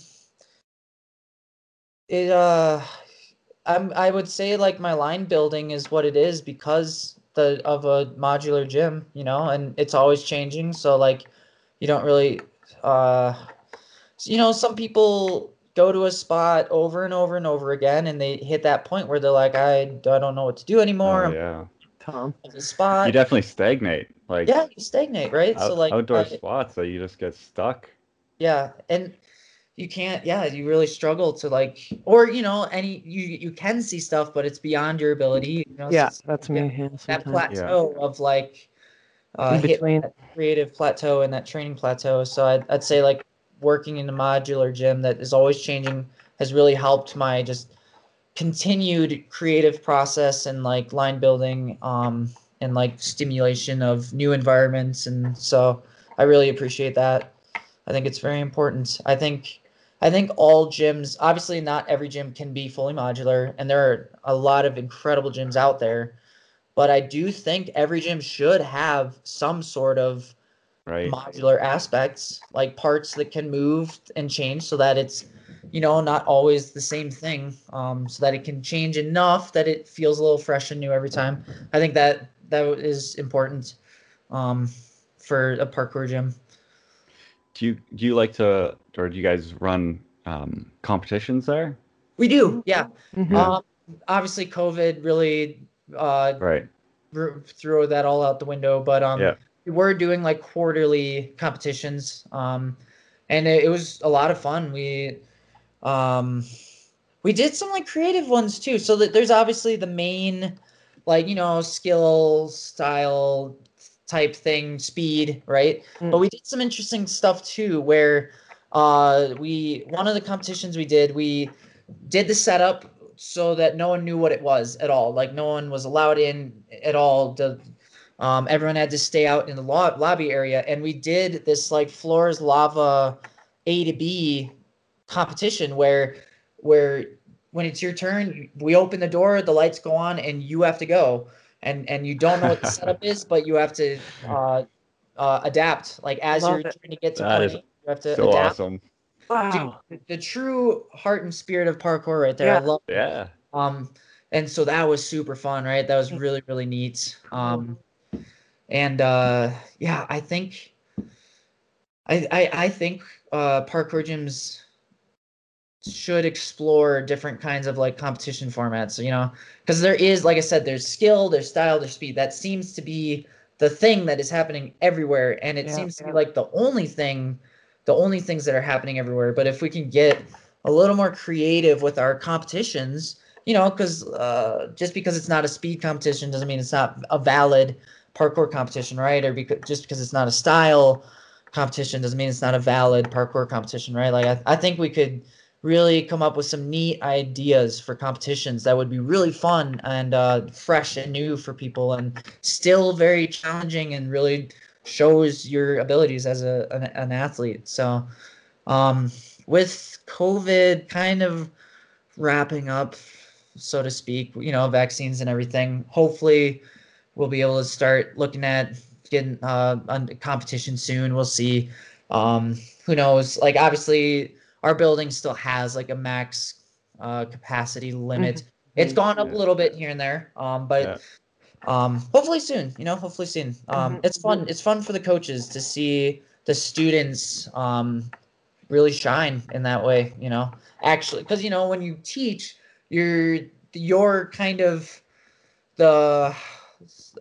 it uh I'm I would say, like, my line building is what it is because the of a modular gym, you know, and it's always changing. So, like, you don't really uh you know, some people go to a spot over and over and over again, and they hit that point where they're like, I I don't know what to do anymore. Oh, yeah. Tom. Spot. You definitely stagnate. Like, yeah, you stagnate, right? Out, so, like, outdoor like, spots that you just get stuck. Yeah, and you can't. Yeah, you really struggle to, like, or, you know, any you you can see stuff, but it's beyond your ability. You know? Yeah, so, that's yeah, me. Yeah, that plateau yeah. of, like, uh, between that creative plateau and that training plateau. So I'd, I'd say, like, working in a modular gym that is always changing has really helped my just continued creative process and, like, line building um, and, like, stimulation of new environments. And so I really appreciate that. I think it's very important. I think I think all gyms, obviously not every gym can be fully modular, and there are a lot of incredible gyms out there, but I do think every gym should have some sort of right. modular aspects, like parts that can move and change so that it's, you know, not always the same thing, um, so that it can change enough that it feels a little fresh and new every time. I think that that is important um, for a parkour gym. Do you do you like to, or do you guys run um, competitions there? We do, yeah. Mm-hmm. Um, obviously, COVID really uh, right threw that all out the window, but um, yeah. we're doing, like, quarterly competitions, um, and it, it was a lot of fun. We Um, we did some, like, creative ones too. So that there's obviously the main, like, you know, skill, style type thing, speed, right? Mm. But we did some interesting stuff too, where, uh, we, one of the competitions we did, we did the setup so that no one knew what it was at all. Like, no one was allowed in at all. To, um, everyone had to stay out in the lo- lobby area. And we did this, like, floors lava A to B competition where where when it's your turn, we open the door, the lights go on, and you have to go. And and you don't know what the setup is, but you have to uh, uh, adapt. Like as Love you're it. trying to get to that play, you have to so adapt. Awesome. Wow. Dude, the true heart and spirit of parkour right there. Yeah. I love it. Yeah. Um, and so that was super fun, right? That was really, really neat. Um, and uh, yeah, I think I I, I think uh, parkour gyms should explore different kinds of like competition formats, you know, because there is, like I said, there's skill, there's style, there's speed. That seems to be the thing that is happening everywhere, and it yeah, seems yeah. to be like the only thing. The only things that are happening everywhere. But if we can get a little more creative with our competitions, you know, because uh, just because it's not a speed competition doesn't mean it's not a valid parkour competition, right? Or because just because it's not a style competition doesn't mean it's not a valid parkour competition, right? Like I, I think we could really come up with some neat ideas for competitions that would be really fun and uh, fresh and new for people, and still very challenging and really shows your abilities as a an, an athlete. So um with COVID kind of wrapping up, so to speak, you know, vaccines and everything, hopefully we'll be able to start looking at getting uh on competition soon. We'll see. Um who knows? Like obviously our building still has like a max uh capacity limit. Mm-hmm. It's gone up yeah. a little bit here and there, um but yeah. Um, hopefully soon, you know, hopefully soon. Um, mm-hmm. It's fun. It's fun for the coaches to see the students um, really shine in that way, you know, actually, because, you know, when you teach, you're, you're kind of the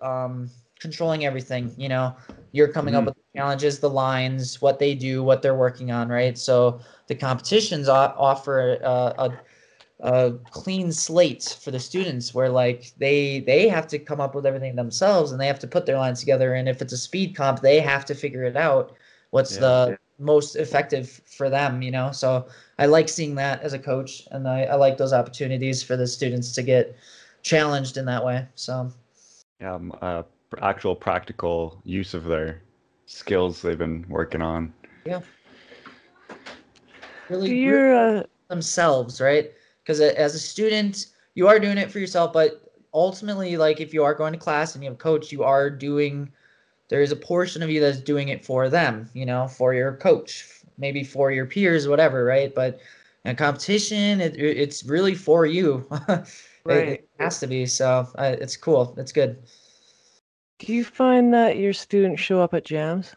um, controlling everything, you know, you're coming mm-hmm. up with the challenges, the lines, what they do, what they're working on. Right. So the competitions offer uh, a a clean slate for the students where like they they have to come up with everything themselves, and they have to put their lines together, and if it's a speed comp they have to figure it out what's yeah, the yeah. most effective for them, you know. So I like seeing that as a coach, and I, I like those opportunities for the students to get challenged in that way. So yeah, um, uh, actual practical use of their skills they've been working on. Yeah, really, you're, really uh... themselves, right? Because as a student, you are doing it for yourself, but ultimately, like if you are going to class and you have a coach, you are doing, there is a portion of you that's doing it for them, you know, for your coach, maybe for your peers, whatever, right? But in a competition, it, it's really for you. Right. It, it has to be. So uh, it's cool. It's good. Do you find that your students show up at jams?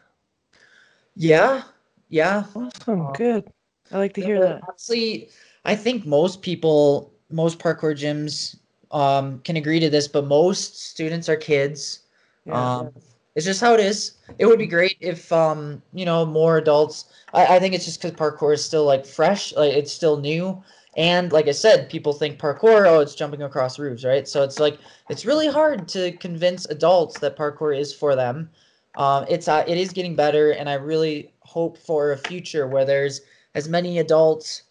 Yeah. Yeah. Awesome. Uh, good. I like to hear yeah, that. Honestly, I think most people, most parkour gyms um, can agree to this, but most students are kids. Yeah. Um, it's just how it is. It would be great if, um, you know, more adults. I, I think it's just because parkour is still, like, fresh. Like, it's still new. And like I said, people think parkour, oh, it's jumping across roofs, right? So it's, like, it's really hard to convince adults that parkour is for them. Um, it's uh, it is getting better, and I really hope for a future where there's as many adults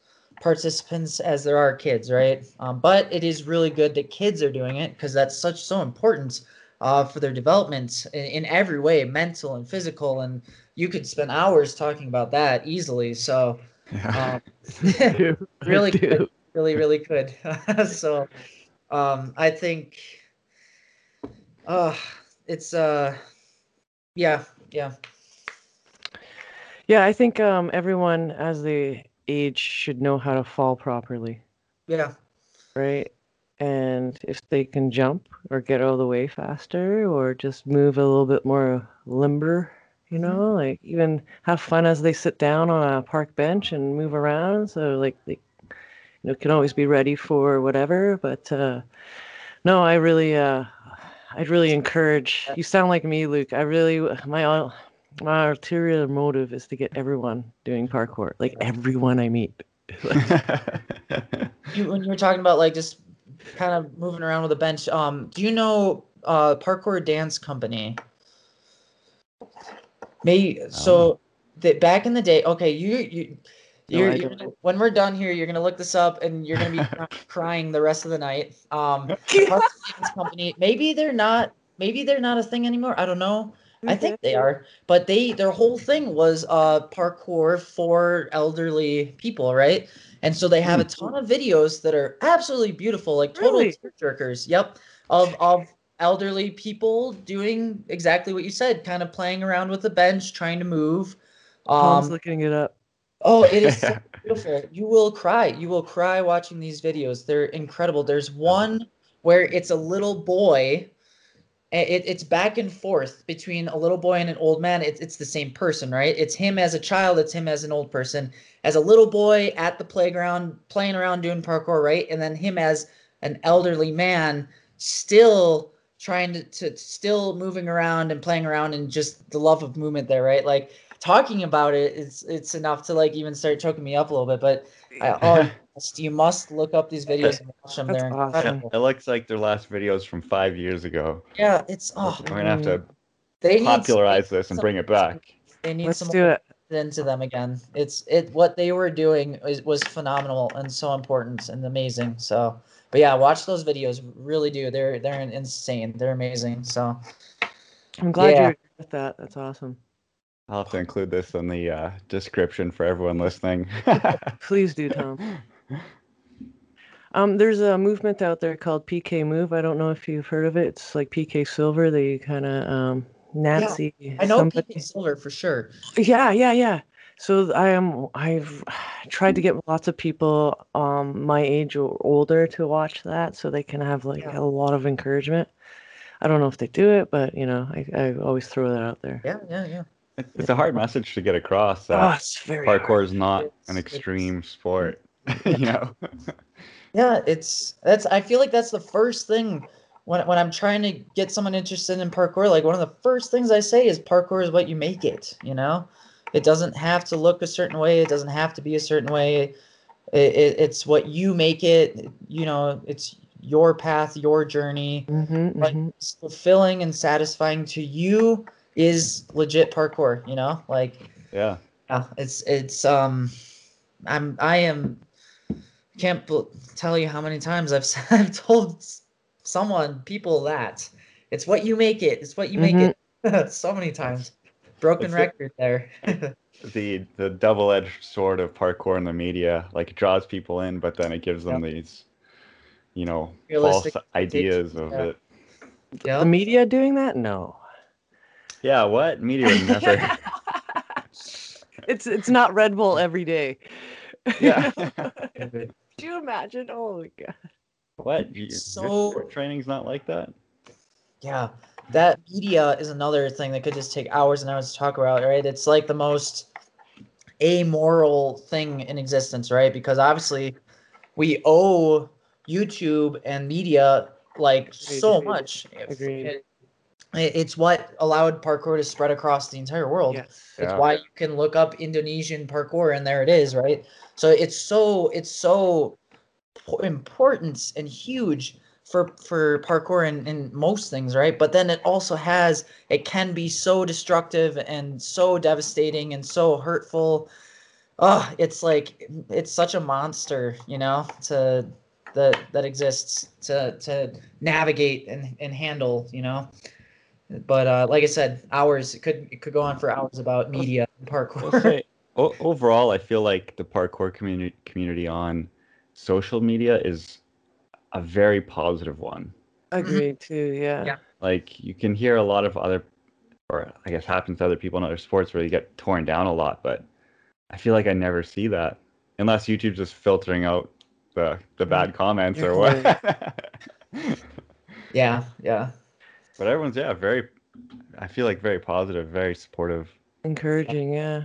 participants as there are kids, right? Um, but it is really good that kids are doing it, because that's such so important uh, for their development in, in every way, mental and physical, and you could spend hours talking about that easily. So um, do, really, could, really, really could. So um, I think uh, it's, uh, yeah, yeah. Yeah, I think um, everyone as they age should know how to fall properly. Yeah. Right? And if they can jump or get out of the way faster or just move a little bit more limber, you know, like even have fun as they sit down on a park bench and move around. So like they, you know, can always be ready for whatever. But uh, no, I really, uh, I'd really encourage, you sound like me, Luke. I really, my My ulterior motive is to get everyone doing parkour, like everyone I meet. you, when you were talking about like just kind of moving around with a bench, um, do you know uh, Parkour Dance Company? Maybe so. That back in the day, okay, you you you're, no, you're gonna, when we're done here, you're gonna look this up, and you're gonna be crying the rest of the night. Um, Parkour Dance Company. Maybe they're not. Maybe they're not a thing anymore. I don't know. I think they are, but they their whole thing was uh parkour for elderly people, right? And so they have a ton of videos that are absolutely beautiful, like total really? tear-jerkers. Yep, of of elderly people doing exactly what you said, kind of playing around with the bench, trying to move. Um, Tom's looking it up. Oh, it is so beautiful. You will cry. You will cry watching these videos. They're incredible. There's one where it's a little boy. It, it's back and forth between a little boy and an old man. It's it's the same person, right? It's him as a child. It's him as an old person. As a little boy at the playground, playing around, doing parkour, right? And then him as an elderly man, still trying to, to still moving around and playing around and just the love of movement there, right? Like talking about it, it's it's enough to like even start choking me up a little bit. But I, oh, you must look up these videos and watch them. That's They're awesome. Incredible. It looks like their last videos from five years ago. Yeah, it's oh, we're gonna have to they popularize some, this and bring it back. They need Let's some do it. into them again. It's it what they were doing is, was phenomenal and so important and amazing. So, but yeah, watch those videos. Really do. They're they're insane. They're amazing. So, I'm glad yeah. you agree with that. That's awesome. I'll have to include this in the uh, description for everyone listening. Please do, Tom. Um, there's a movement out there called P K Move. I don't know if you've heard of it. It's like P K Silver. They kind of um, Nazi. Yeah, I know somebody. P K Silver for sure. Yeah, yeah, yeah. So I am. I've tried to get lots of people um, my age or older to watch that, so they can have like yeah. a lot of encouragement. I don't know if they do it, but you know, I, I always throw that out there. Yeah, yeah, yeah. It's a hard message to get across that oh, it's very parkour hard. is not it's, an extreme sport, you know. Yeah, it's that's. I feel like that's the first thing when when I'm trying to get someone interested in parkour. Like one of the first things I say is parkour is what you make it. You know, it doesn't have to look a certain way. It doesn't have to be a certain way. It, it, it's what you make it. You know, it's your path, your journey. Mm-hmm, but mm-hmm. It's fulfilling and satisfying to you. Is legit parkour, you know, like yeah, yeah. It's it's um, I'm I am can't b- tell you how many times I've I've told someone people that it's what you make it, it's what you mm-hmm. make it. So many times, broken it's record the, there. the the double-edged sword of parkour in the media, like it draws people in, but then it gives them yep. these, you know, Realistic false ideas yeah. of it. Yep. The media doing that? No. Yeah, what? Media would never. it's it's not Red Bull every day. Yeah. Could you imagine? Oh my god. What? You, so your training's not like that? Yeah. That media is another thing that could just take hours and hours to talk about, right? It's like the most amoral thing in existence, right? Because obviously we owe YouTube and media like Agreed. so much. Agreed. It, It's what allowed parkour to spread across the entire world. Yes. It's yeah. why you can look up Indonesian parkour and there it is, right? So it's so it's so important and huge for for parkour and, and most things, right? But then it also has it can be so destructive and so devastating and so hurtful. Oh, it's like it's such a monster, you know, to that that exists to to navigate and, and handle, you know. But uh, like I said, hours it could it could go on for hours about media and parkour. We'll say, o- overall, I feel like the parkour community community on social media is a very positive one. Agreed too, yeah. yeah. Like you can hear a lot of other, or I guess happens to other people in other sports where you get torn down a lot. But I feel like I never see that unless YouTube's just filtering out the the bad comments or what. yeah, yeah. But everyone's, yeah, very, I feel like very positive, very supportive. Encouraging, yeah.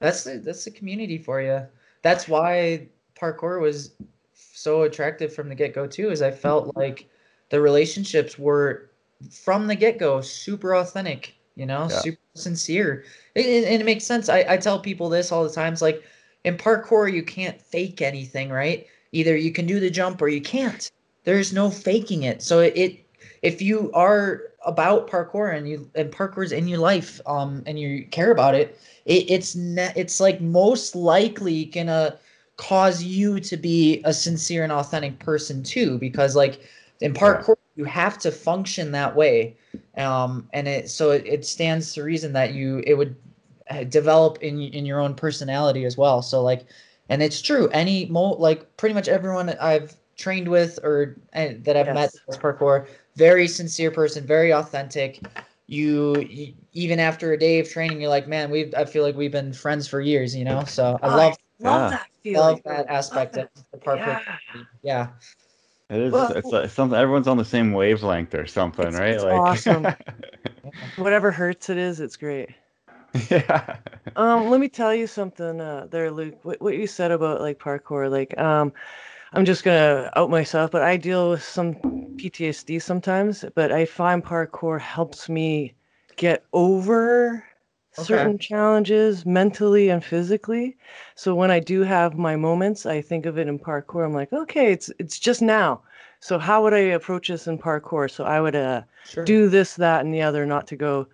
That's the, that's the community for you. That's why parkour was so attractive from the get-go, too, is I felt like the relationships were, from the get-go, super authentic, you know, yeah. super sincere. And it, it, it makes sense. I, I tell people this all the time. It's like, in parkour, you can't fake anything, right? Either you can do the jump or you can't. There's no faking it. So it... it If you are about parkour and you and parkour's in your life, um, and you care about it, it it's ne- it's like most likely gonna cause you to be a sincere and authentic person too, because like in parkour you have to function that way. Um, and it, so it, it stands to reason that you, it would develop in, in your own personality as well. So like, and it's true, any mo like pretty much everyone I've trained with or uh, that I've yes. met with parkour, very sincere person, very authentic. You, you, even after a day of training, you're like, man, we've, I feel like we've been friends for years, you know? So I oh, love, I love yeah. that feeling. Love that aspect love of the parkour. Yeah. yeah. It is. Well, it's like something. Everyone's on the same wavelength or something, it's, right? It's like awesome. Whatever hurts, it is. It's great. Yeah. Um. Let me tell you something, uh, there, Luke. What, what you said about like parkour, like um, I'm just gonna out myself, but I deal with some P T S D sometimes. But I find parkour helps me get over okay. certain challenges mentally and physically. So when I do have my moments, I think of it in parkour. I'm like, okay, it's it's just now. So how would I approach this in parkour? So I would uh, sure. do this, that, and the other, not to go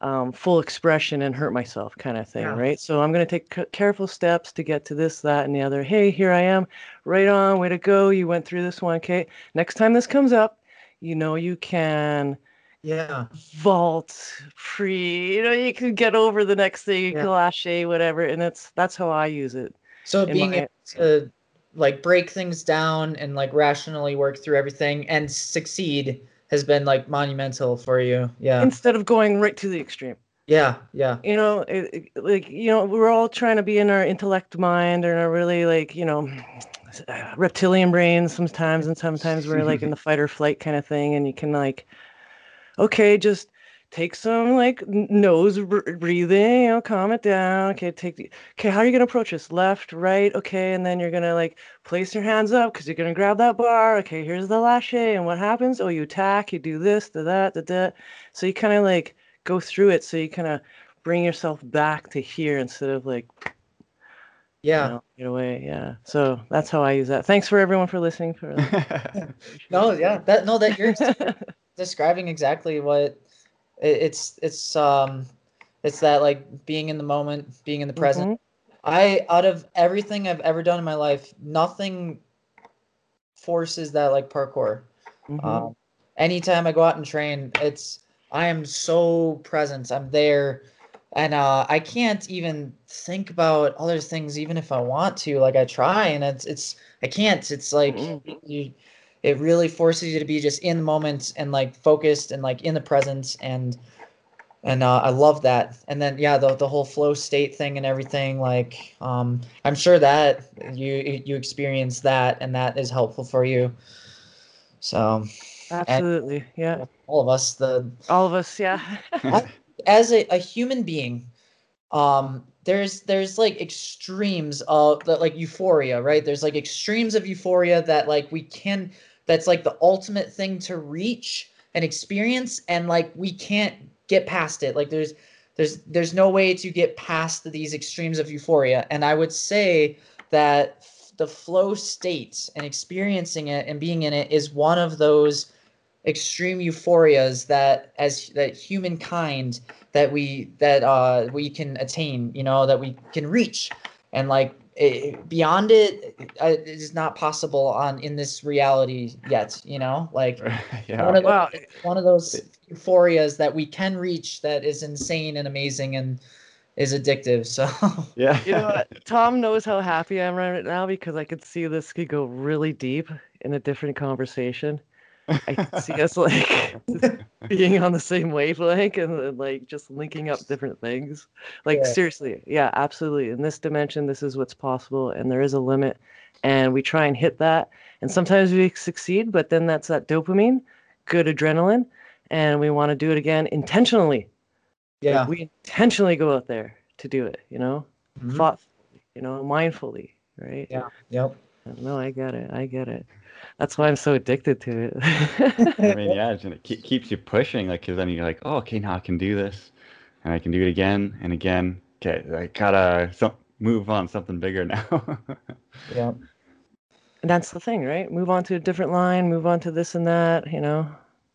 um, full expression and hurt myself kind of thing, yeah. right? So I'm going to take c careful steps to get to this, that, and the other. Hey, here I am. Right on. Way to go. You went through this one. Okay. Next time this comes up, you know you can... Yeah. Vault free. You know, you can get over the next thing, yeah. Colache, whatever. And that's that's how I use it. So being my, able to like break things down and like rationally work through everything and succeed has been like monumental for you. Yeah. Instead of going right to the extreme. Yeah. Yeah. You know, it, it, like, you know, we're all trying to be in our intellect mind or in our really like, you know, reptilian brains sometimes. And sometimes we're like in the fight or flight kind of thing. And you can like, okay, just take some like nose breathing, you know, calm it down. Okay, take the, okay, how are you going to approach this? Left, right, okay, and then you're going to like place your hands up because you're going to grab that bar. Okay, here's the lache, and what happens? Oh, you attack, you do this, do that, do that. So you kind of like go through it, so you kind of bring yourself back to here instead of like, yeah, you know, get away, yeah. So that's how I use that. Thanks for everyone for listening. For that. no, yeah, that no, that you're. Describing exactly what it, it's it's um it's that like being in the moment, being in the present. Mm-hmm. I out of everything I've ever done in my life, nothing forces that like parkour. Mm-hmm. Um, anytime I go out and train, it's I am so present. I'm there, and uh, I can't even think about other things, even if I want to. Like I try, and it's it's I can't. It's like mm-hmm. you. It really forces you to be just in the moment and like focused and like in the presence. And, and, uh, I love that. And then, yeah, the, the whole flow state thing and everything, like, um, I'm sure that you, you experience that and that is helpful for you. So. Absolutely. Yeah. All of us, the, all of us. Yeah. As a, a human being, um, There's there's like extremes of like euphoria, right? There's like extremes of euphoria that like we can that's like the ultimate thing to reach and experience, and like we can't get past it. Like there's there's there's no way to get past these extremes of euphoria. And I would say that the flow state and experiencing it and being in it is one of those extreme euphorias that as that humankind that we that uh we can attain, you know, that we can reach, and like it, beyond it, it is not possible on in this reality yet, you know, like yeah. one, of wow. those, one of those euphorias that we can reach that is insane and amazing and is addictive. So yeah, you know what? Tom knows how happy I am right now because I could see this could go really deep in a different conversation. I see us like being on the same wavelength and, and like just linking up different things. Like yeah. seriously, yeah, absolutely. In this dimension, this is what's possible, and there is a limit, and we try and hit that. And sometimes we succeed, but then that's that dopamine, good adrenaline, and we want to do it again intentionally. Yeah, like we intentionally go out there to do it. You know, mm-hmm. thoughtfully, you know, mindfully, right? Yeah. Yep. No, I get it. I get it. That's why I'm so addicted to it. I mean, yeah, and it keep, keeps you pushing, like, because then you're like, oh, okay, now I can do this, and I can do it again and again. Okay, I gotta so move on something bigger now. Yeah, and that's the thing, right? Move on to a different line, move on to this and that, you know.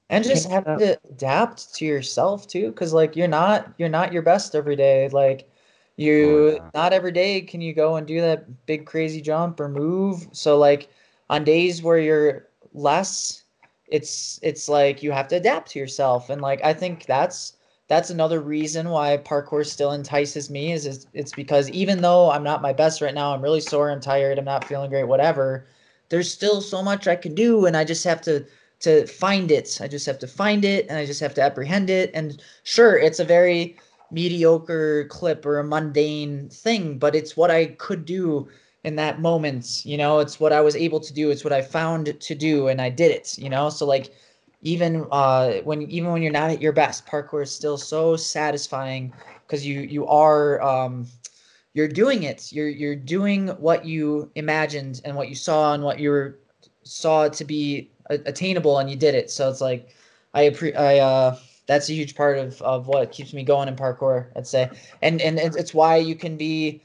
And just have up. to adapt to yourself too, because like you're not you're not your best every day, like. You oh, yeah. not every day can you go and do that big crazy jump or move. So like on days where you're less it's it's like you have to adapt to yourself. And like I think that's that's another reason why parkour still entices me, is it's, it's because even though I'm not my best right now, I'm really sore, I'm tired, I'm not feeling great, whatever, there's still so much I can do, and I just have to to find it. I just have to find it, and I just have to apprehend it. And sure, it's a very mediocre clip or a mundane thing, but it's what I could do in that moment. You know, it's what I was able to do. It's what I found to do, and I did it, you know? So like even uh, when even when you're not at your best, parkour is still so satisfying because you, you are um, – you're doing it. You're you're doing what you imagined and what you saw and what you were, saw to be attainable, and you did it. So it's like I appre- I uh that's a huge part of, of what keeps me going in parkour, I'd say. And and it's why you can be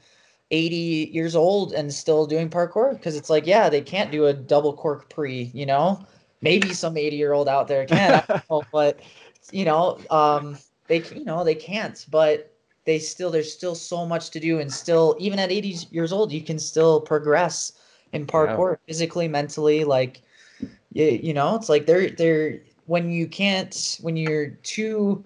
eighty years old and still doing parkour, because it's like, yeah, they can't do a double cork pre, you know. Maybe some eighty-year-old out there can, I don't know, but you know, um they you know, they can't, but they still, there's still so much to do, and still, even at eighty years old, you can still progress in parkour, yeah. physically, mentally, like, you, you know, it's like they're, they're, when you can't, when you're too,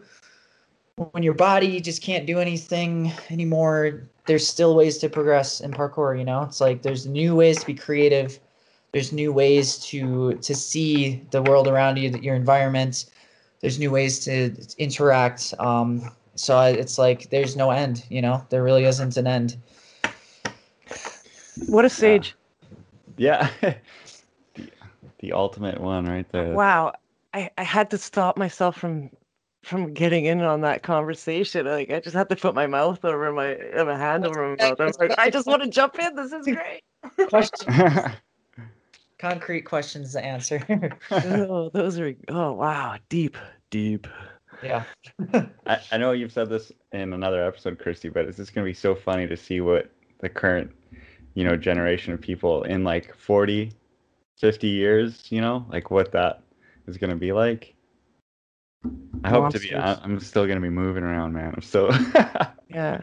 when your body just can't do anything anymore, there's still ways to progress in parkour, you know, it's like, there's new ways to be creative. There's new ways to, to see the world around you, your environment. There's new ways to interact, um, so it's like there's no end, you know? There really isn't an end. What a sage. Yeah. yeah. the, the ultimate one right there. Wow. I, I had to stop myself from from getting in on that conversation. Like, I just had to put my mouth over my, and my hand over my mouth. I was like, I just want to jump in. This is great. Questions. Concrete questions to answer. oh, those are, oh, wow. Deep, deep. Yeah. I, I know you've said this in another episode, Christy, but it's just going to be so funny to see what the current, you know, generation of people in like forty, fifty years, you know, like what that is going to be like. I hope Monsters. to be, I, I'm still going to be moving around, man. I'm so. yeah.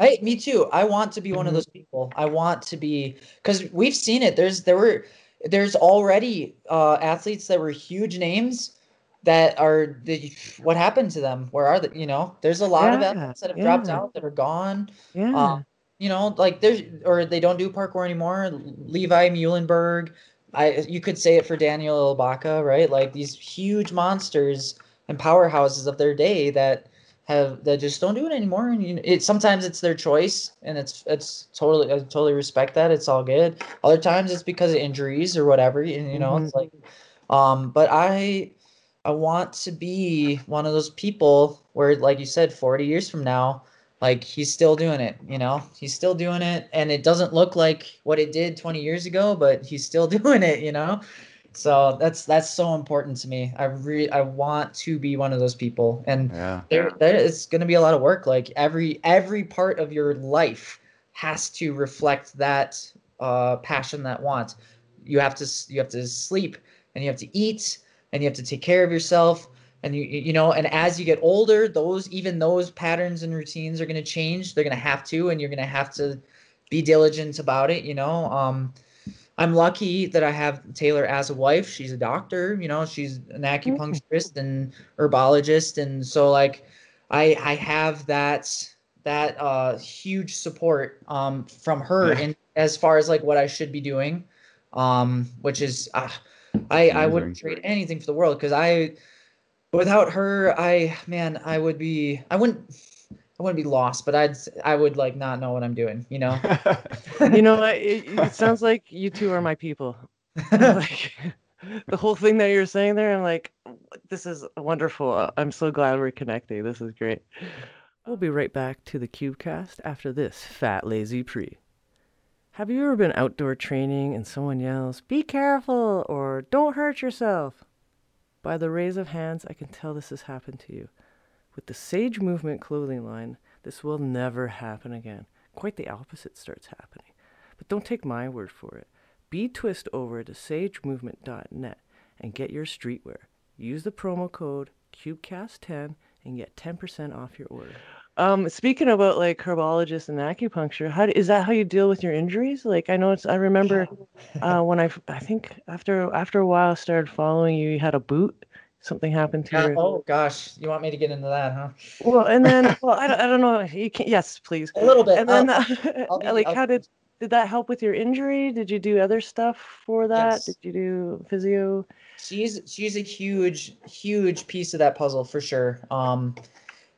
Hey, me too. I want to be one of those people. I want to be, because we've seen it. There's, there were, there's already uh, athletes that were huge names that are the, what happened to them? Where are they? You know, there's a lot yeah, of athletes that have yeah. dropped out, that are gone. Yeah. Um, you know, like there's, or they don't do parkour anymore. Levi Muhlenberg. I, you could say it for Daniel Ilabaca, right? Like these huge monsters and powerhouses of their day that have, that just don't do it anymore. And you, it, sometimes it's their choice, and it's, it's totally, I totally respect that. It's all good. Other times it's because of injuries or whatever, and you know, mm-hmm. it's like, um, but I, I want to be one of those people where, like you said, forty years from now, like he's still doing it, you know, he's still doing it. And it doesn't look like what it did twenty years ago, but he's still doing it, you know? So that's, that's so important to me. I really, I want to be one of those people, and yeah. there, there it's going to be a lot of work. Like every, every part of your life has to reflect that uh, passion, that want. You have to, you have to sleep, and you have to eat, and you have to take care of yourself, and you you know, and as you get older, those, even those patterns and routines are going to change. They're going to have to, and you're going to have to be diligent about it, you know. Um, I'm lucky that I have Taylor as a wife. She's a doctor, you know, she's an acupuncturist and herbologist, and so like I I have that that uh huge support um from her yeah. in as far as like what I should be doing, um which is uh, I, I wouldn't trade anything for the world, because I, without her, I, man, I would be, I wouldn't, I wouldn't be lost, but I'd, I would like not know what I'm doing, you know? You know, it, it sounds like you two are my people. Like the whole thing that you're saying there, I'm like, this is wonderful. I'm so glad we're connecting. This is great. We'll be right back to the CubeCast after this fat, lazy pre. Have you ever been outdoor training and someone yells, "Be careful," or "Don't hurt yourself"? By the raise of hands, I can tell this has happened to you. With the Sage Movement clothing line, this will never happen again. Quite the opposite starts happening. But don't take my word for it. Be twist over to sage movement dot net and get your streetwear. Use the promo code CubeCast ten and get ten percent off your order. Um, speaking about like herbologists and acupuncture, how do, is that how you deal with your injuries? Like, I know it's, I remember uh, when I, I think after, after a while I started following you, you had a boot, something happened to yeah, you. Oh gosh. You want me to get into that, huh? Well, and then, well, I don't, I don't know. You can, yes, please. A little bit. And then I'll, uh, I'll be, like, I'll, how did, did that help with your injury? Did you do other stuff for that? Yes. Did you do physio? She's, she's a huge, huge piece of that puzzle for sure. Um,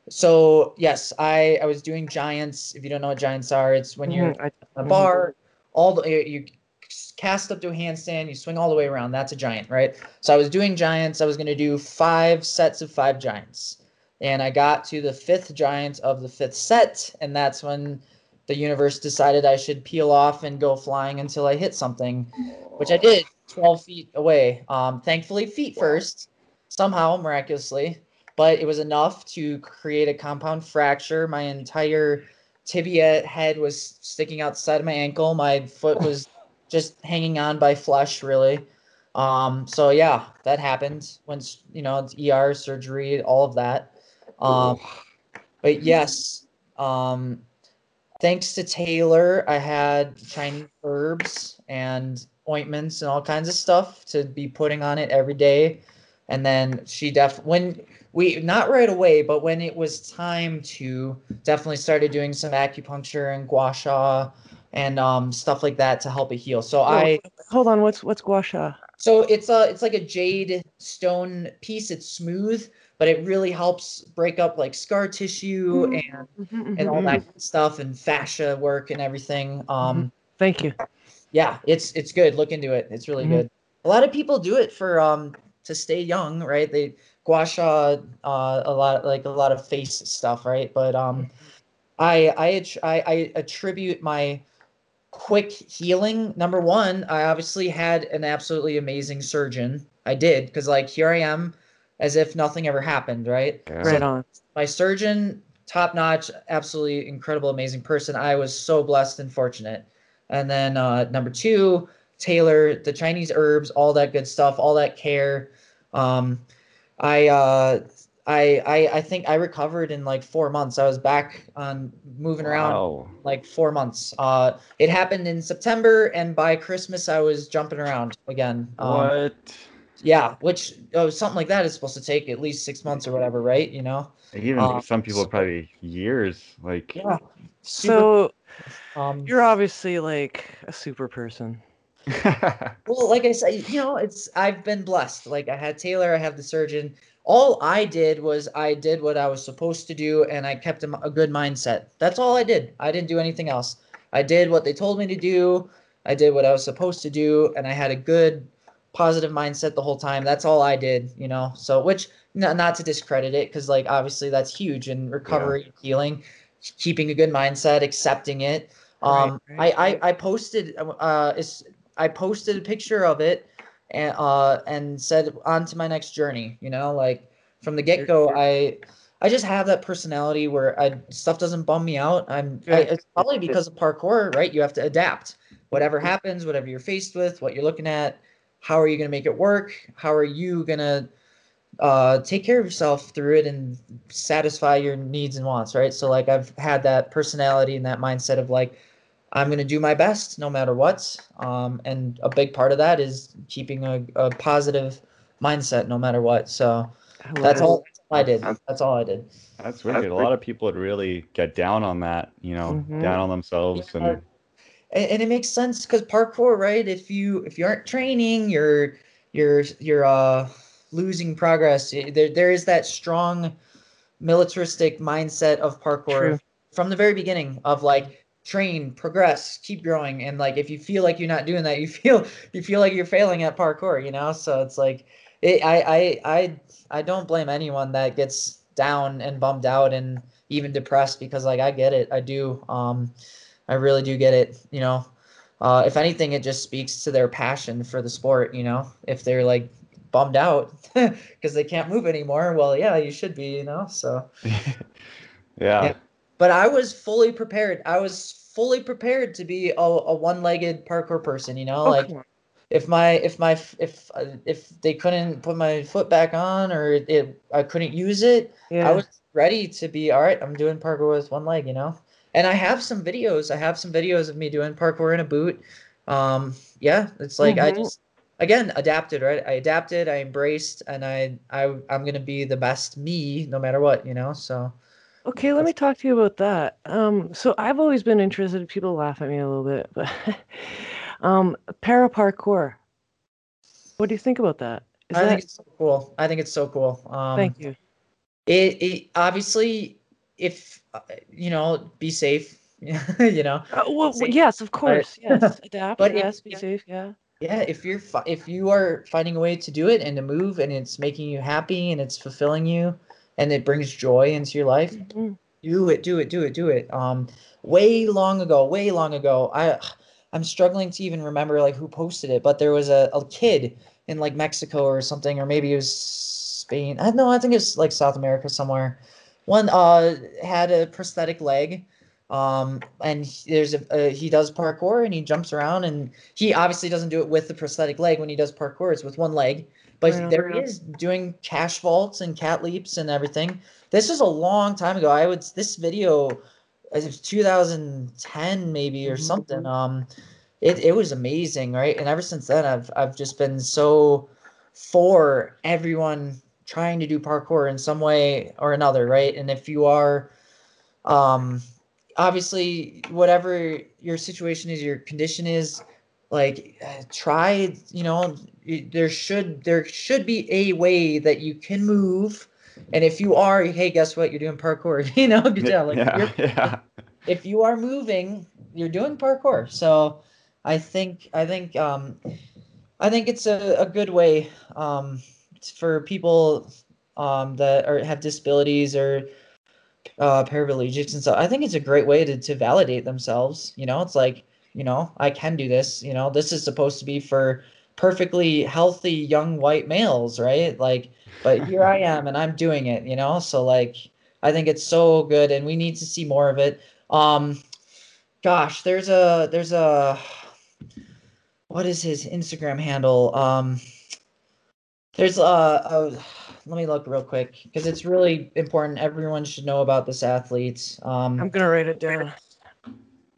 So yes, I, I was doing giants. If you don't know what giants are, it's when you're mm-hmm. on a bar, all the, you, you cast up to a handstand, you swing all the way around. That's a giant, right? So I was doing giants. I was going to do five sets of five giants, and I got to the fifth giant of the fifth set, and that's when the universe decided I should peel off and go flying until I hit something, which I did twelve feet away. Um, thankfully, feet first, somehow miraculously. But it was enough to create a compound fracture. My entire tibia head was sticking outside of my ankle. My foot was just hanging on by flesh, really. Um, so, yeah, that happened. Once, you know, it's E R, surgery, all of that. Um, but, yes, um, thanks to Taylor, I had Chinese herbs and ointments and all kinds of stuff to be putting on it every day. And then she def when we not right away, but when it was time to, definitely started doing some acupuncture and gua sha and um, stuff like that to help it heal. So oh, I hold on. What's what's gua sha? So it's a it's like a jade stone piece. It's smooth, but it really helps break up like scar tissue mm-hmm. and mm-hmm. and all that mm-hmm. stuff and fascia work and everything. Um, Thank you. Yeah, it's it's good. Look into it. It's really mm-hmm. good. A lot of people do it for. Um, to stay young, right? They gua sha uh, a lot, like a lot of face stuff, right? But um, I, I, I attribute my quick healing. Number one, I obviously had an absolutely amazing surgeon. I did, because like here I am as if nothing ever happened, right? Yeah. Right on. My surgeon, top notch, absolutely incredible, amazing person. I was so blessed and fortunate. And then uh, number two, Taylor, the Chinese herbs, all that good stuff, all that care. Um, I, uh, I, I, I think I recovered in like four months. I was back on moving around wow. like four months. Uh, it happened in September, and by Christmas I was jumping around again. Um, what? Yeah, which oh, something like that is supposed to take at least six months or whatever, right? You know, even um, some people probably years. Like yeah. So um, you're obviously like a super person. Well, like I said, you know, it's I've been blessed. Like I had Taylor, I have the surgeon. All I did was I did what I was supposed to do, and I kept a good mindset. That's all I did. I didn't do anything else. I did what they told me to do. I did what I was supposed to do, and I had a good, positive mindset the whole time. That's all I did, you know. So, which not, not to discredit it, because like obviously that's huge in recovery, yeah. healing, keeping a good mindset, accepting it. Um, right, right, I, I I posted uh. It's, I posted a picture of it and, uh, and said on to my next journey, you know, like from the get go, I, I just have that personality where I stuff doesn't bum me out. I'm I, it's probably because of parkour, right? You have to adapt whatever happens, whatever you're faced with, what you're looking at, how are you going to make it work? How are you going to, uh, take care of yourself through it and satisfy your needs and wants. Right. So like, I've had that personality and that mindset of like, I'm going to do my best no matter what. Um, and a big part of that is keeping a, a positive mindset no matter what. So that's all I did. That's all I did. That's wicked. A lot of people would really get down on that, you know, mm-hmm. down on themselves. Yeah. And, and and it makes sense because parkour, right? If you if you aren't training, you're you're you're uh, losing progress. There there is that strong militaristic mindset of parkour True. From the very beginning of like, train, progress, keep growing. And like, if you feel like you're not doing that, you feel, you feel like you're failing at parkour, you know? So it's like, it, I, I, I, I don't blame anyone that gets down and bummed out and even depressed because like, I get it. I do. Um, I really do get it. You know, uh, if anything, it just speaks to their passion for the sport, you know, if they're like bummed out because they can't move anymore. Well, yeah, you should be, you know? So yeah. yeah. But I was fully prepared. I was fully prepared to be a, a one-legged parkour person, you know, oh, like if my if my if if they couldn't put my foot back on, or it, I couldn't use it, yeah. I was ready to be, all right, I'm doing parkour with one leg, you know. And I have some videos. I have some videos of me doing parkour in a boot. Um, yeah, it's like mm-hmm. I just again adapted, right? I adapted, I embraced, and I I I'm gonna be the best me no matter what, you know. So. Okay, let me talk to you about that. Um, so I've always been interested. People laugh at me a little bit, but um, para parkour. What do you think about that? Is I that... think it's so cool. I think it's so cool. Um, Thank you. It, it obviously, if you know, be safe. You know. Uh, well, safe. Yes, of course. But, yes, adapt. But yes, if, be safe. Yeah. Yeah, if you're fi- if you are finding a way to do it and to move, and it's making you happy and it's fulfilling you, and it brings joy into your life, mm-hmm. do it, do it, do it, do it. Um, way long ago, way long ago, I, I'm struggling to even remember like who posted it, but there was a, a kid in like Mexico or something, or maybe it was Spain. I don't know. I think it's like South America somewhere. One uh had a prosthetic leg, um, and there's a, a he does parkour and he jumps around, and he obviously doesn't do it with the prosthetic leg when he does parkour. It's with one leg. But there he is doing cash vaults and cat leaps and everything. This was a long time ago. I would this video, it was two thousand ten maybe or something. Um, it it was amazing, right? And ever since then, I've I've just been so for everyone trying to do parkour in some way or another, right? And if you are, um, obviously whatever your situation is, your condition is, like try, you know. There should there should be a way that you can move, and if you are, hey, guess what? You're doing parkour. You know, good job. Like, yeah, you're, yeah. If you are moving, you're doing parkour. So, I think I think um, I think it's a, a good way um, for people um, that are, have disabilities or uh, paraplegics and stuff. I think it's a great way to to validate themselves. You know, it's like, you know, I can do this. You know, this is supposed to be for perfectly healthy young white males, right? Like, but here I am and I'm doing it, you know? So like, I think it's so good and we need to see more of it. Um, gosh, there's a, there's a, what is his Instagram handle? Um, there's a, a let me look real quick, because it's really important. Everyone should know about this athlete. Um, I'm going to write it down.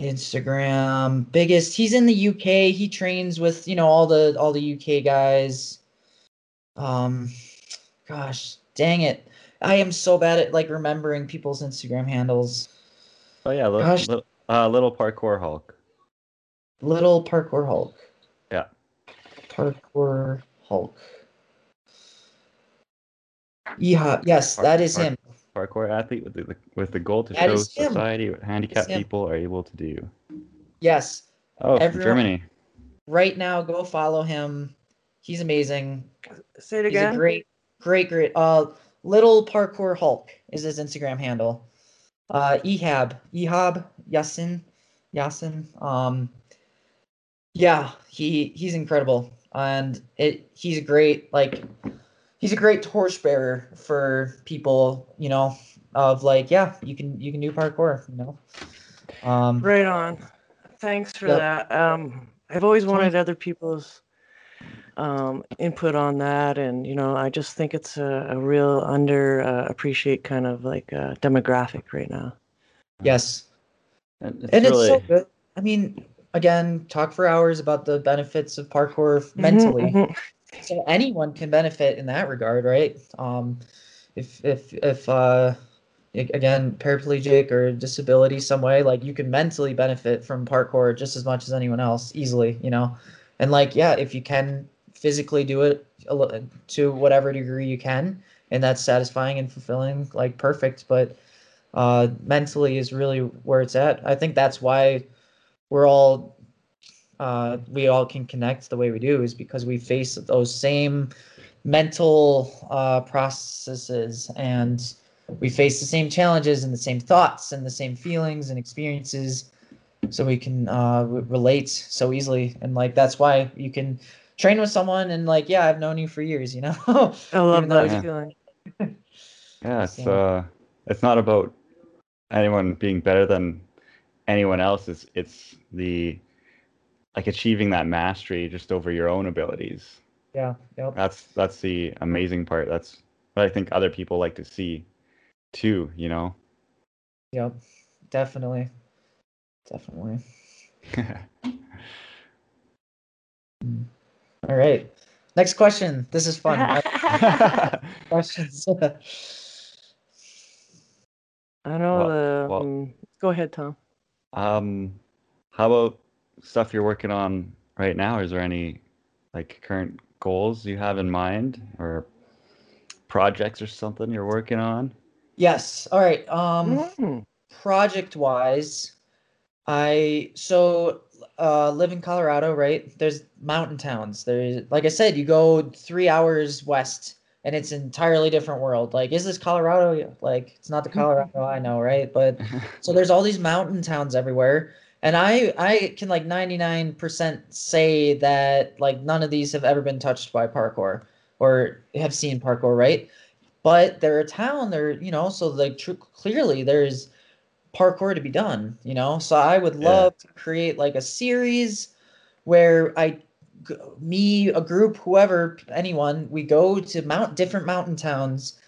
Instagram biggest. He's in the U K. He trains with, you know, all the all the U K guys. Um, gosh, dang it! I am so bad at like remembering people's Instagram handles. Oh yeah, little little, uh, little parkour Hulk. Little parkour Hulk. Yeah. Parkour Hulk. Yeah. Yes, park, that is park. him. Parkour athlete with the with the goal to that show society what handicapped people are able to do. Yes. Oh, everyone, Germany. Right now, go follow him. He's amazing. Say it again. He's a great, great, great. Uh, Little Parkour Hulk is his Instagram handle. Uh, Ehab, Ehab, Yasin, Yasin. Um, yeah, he he's incredible, and it he's great. Like. He's a great torchbearer for people, you know, of like, yeah, you can you can do parkour, you know. Um, right on. Thanks for yep. that. Um, I've always wanted other people's um, input on that. And, you know, I just think it's a, a real under uh, appreciate kind of like uh, demographic right now. Yes. And it's, and really... it's so good. I mean, again, talk for hours about the benefits of parkour mm-hmm, mentally. Mm-hmm. So anyone can benefit in that regard, right? Um, if if if uh, again, paraplegic or disability some way, like you can mentally benefit from parkour just as much as anyone else easily, you know. And like, yeah, if you can physically do it a little, to whatever degree you can, and that's satisfying and fulfilling, like perfect. But uh, mentally is really where it's at. I think that's why we're all. Uh, we all can connect the way we do is because we face those same mental uh, processes, and we face the same challenges and the same thoughts and the same feelings and experiences, so we can uh, relate so easily. And like that's why you can train with someone and like, yeah, I've known you for years, you know. I love that yeah. feeling. Yeah, it's so. uh, it's not about anyone being better than anyone else. It's it's the like achieving that mastery just over your own abilities. Yeah. Yep. That's, that's the amazing part. That's what I think other people like to see too, you know? Yep. Definitely. Definitely. All right. Next question. This is fun. Questions. I know. Well, uh, well, um, go ahead, Tom. Um, how about stuff you're working on right now? Is there any like current goals you have in mind or projects or something you're working on? Yes. All right. Um, mm. Project wise, I so uh, live in Colorado, right? There's mountain towns. There's, like I said, you go three hours west and it's an entirely different world. Like, is this Colorado? Like, it's not the Colorado I know, right? But so there's all these mountain towns everywhere. And I, I can like ninety-nine percent say that like none of these have ever been touched by parkour or have seen parkour, right? But they're a town, they're, you know, so like tr- clearly there's parkour to be done, you know? So I would love yeah. to create like a series where I, me, a group, whoever, anyone, we go to mount different mountain towns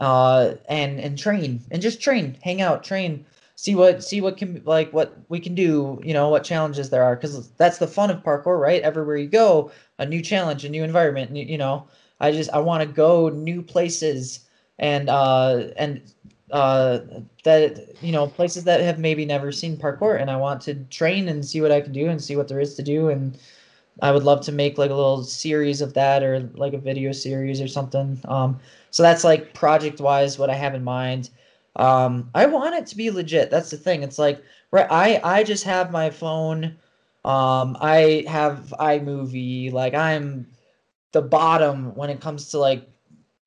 uh, and and train and just train, hang out, train. See what see what can like what we can do, you know, what challenges there are, because that's the fun of parkour, right? Everywhere you go, a new challenge, a new environment. New, you know, I just I want to go new places and uh, and uh, that you know places that have maybe never seen parkour, and I want to train and see what I can do and see what there is to do, and I would love to make like a little series of that or like a video series or something. Um, so that's like project wise what I have in mind. Um, I want it to be legit. That's the thing. It's like, right. I, I just have my phone. Um, I have iMovie. Like I'm the bottom when it comes to like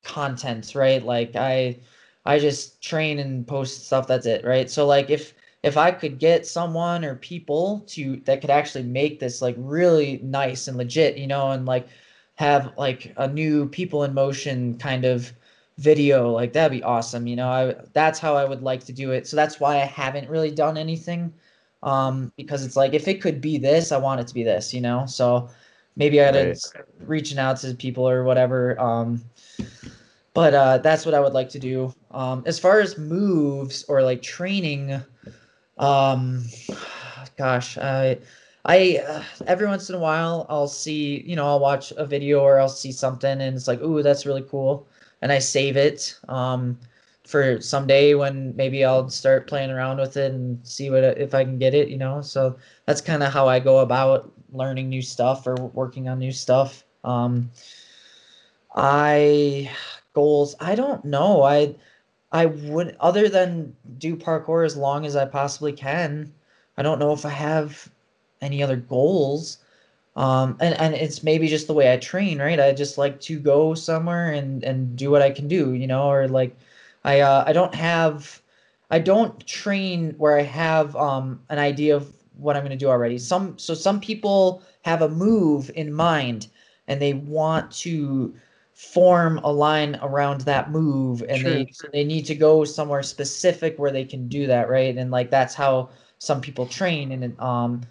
content, right? Like I, I just train and post stuff. That's it. Right. So like if, if I could get someone or people to, that could actually make this like really nice and legit, you know, and like have like a new people in motion kind of video, like that'd be awesome, you know. I that's how I would like to do it. So that's why I haven't really done anything, um because it's like if it could be this, I want it to be this, you know. So maybe I gotta right. start reaching out to people or whatever, um but uh that's what I would like to do. Um as far as moves or like training, um gosh I I uh, every once in a while I'll see, you know, I'll watch a video or I'll see something and it's like, ooh, that's really cool. And I save it um, for someday when maybe I'll start playing around with it and see what if I can get it, you know. So that's kind of how I go about learning new stuff or working on new stuff. Um, I goals, I don't know. I I would other than do parkour as long as I possibly can. I don't know if I have any other goals. Um, and, and it's maybe just the way I train, right? I just like to go somewhere and, and do what I can do, you know, or like I, uh, I don't have, I don't train where I have, um, an idea of what I'm going to do already. Some, so some people have a move in mind and they want to form a line around that move and True. they, they need to go somewhere specific where they can do that. Right. And like, that's how some people train. And, um,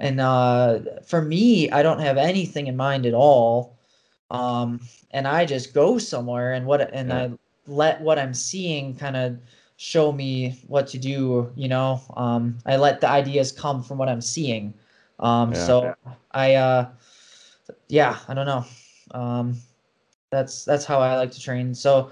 And uh, for me, I don't have anything in mind at all, um, and I just go somewhere and what and yeah. I let what I'm seeing kind of show me what to do. You know, um, I let the ideas come from what I'm seeing. Um, yeah. So yeah. I, uh, yeah, I don't know. Um, that's that's how I like to train. So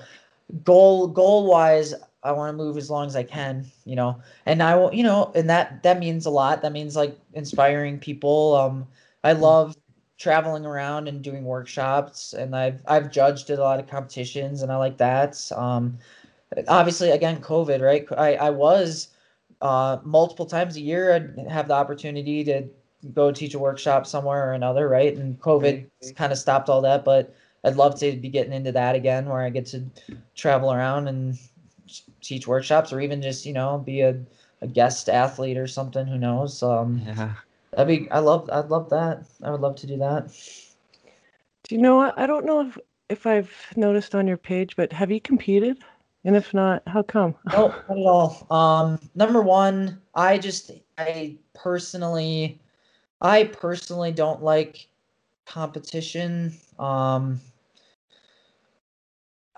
goal goal wise. I want to move as long as I can, you know, and I will, you know, and that, that means a lot. That means like inspiring people. Um, I love traveling around and doing workshops, and I've, I've judged at a lot of competitions and I like that. Um, obviously again, COVID, right? I, I was, uh, multiple times a year, I'd have the opportunity to go teach a workshop somewhere or another. Right. And COVID mm-hmm. kind of stopped all that, but I'd love to be getting into that again, where I get to travel around and teach workshops, or even just, you know, be a, a guest athlete or something, who knows. Um yeah, that'd be, I love I'd love that. I would love to do that. Do you know what, I don't know if if I've noticed on your page, but have you competed? And if not, how come? No, nope, not at all. Um number one, I just I personally I personally don't like competition. Um,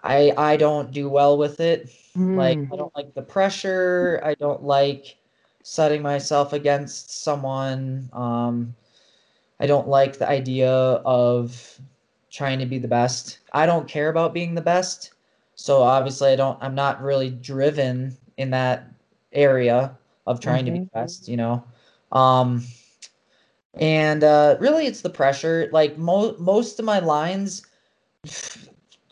I I don't do well with it. Mm. Like, I don't like the pressure. I don't like setting myself against someone. Um, I don't like the idea of trying to be the best. I don't care about being the best. So obviously I don't, I'm not really driven in that area of trying mm-hmm. to be the best, you know? Um, and, uh, really it's the pressure. Like mo- most of my lines,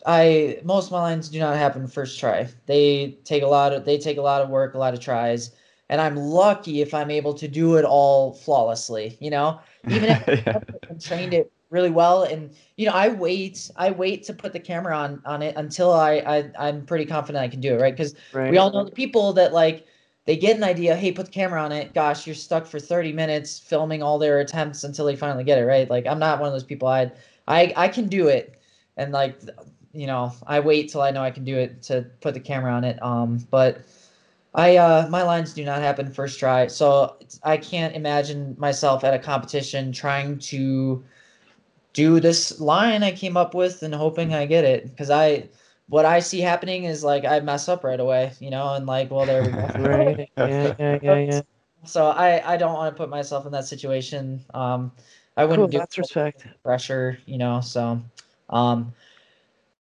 I, most of my lines do not happen first try. They take a lot of, they take a lot of work, a lot of tries. And I'm lucky if I'm able to do it all flawlessly, you know, even if yeah. I've trained it really well. And, you know, I wait, I wait to put the camera on, on it until I, I I'm pretty confident I can do it. Right. Cause right. we all know the people that like, they get an idea. Hey, put the camera on it. Gosh, you're stuck for thirty minutes filming all their attempts until they finally get it. Right. Like, I'm not one of those people. I, I, I can do it. And like, you know, I wait till I know I can do it to put the camera on it. Um, but I, uh, my lines do not happen first try. So I can't imagine myself at a competition trying to do this line I came up with and hoping I get it. Cause I, what I see happening is like, I mess up right away, you know, and like, well, there we go. Right. Yeah, yeah, yeah, yeah. So I, I don't want to put myself in that situation. Um, I wouldn't cool, do respect. Pressure, you know, so, um,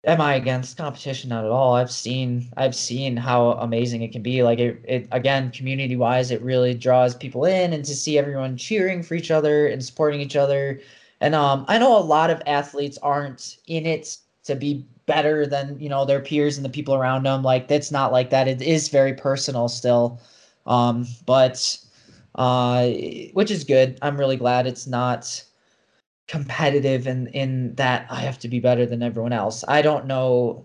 am I against competition? Not at all. I've seen, I've seen how amazing it can be. Like it, it again, community wise, it really draws people in, and to see everyone cheering for each other and supporting each other. And, um, I know a lot of athletes aren't in it to be better than, you know, their peers and the people around them. Like, that's not like that. It is very personal still. Um, but, uh, which is good. I'm really glad it's not competitive in, in that I have to be better than everyone else. I don't know.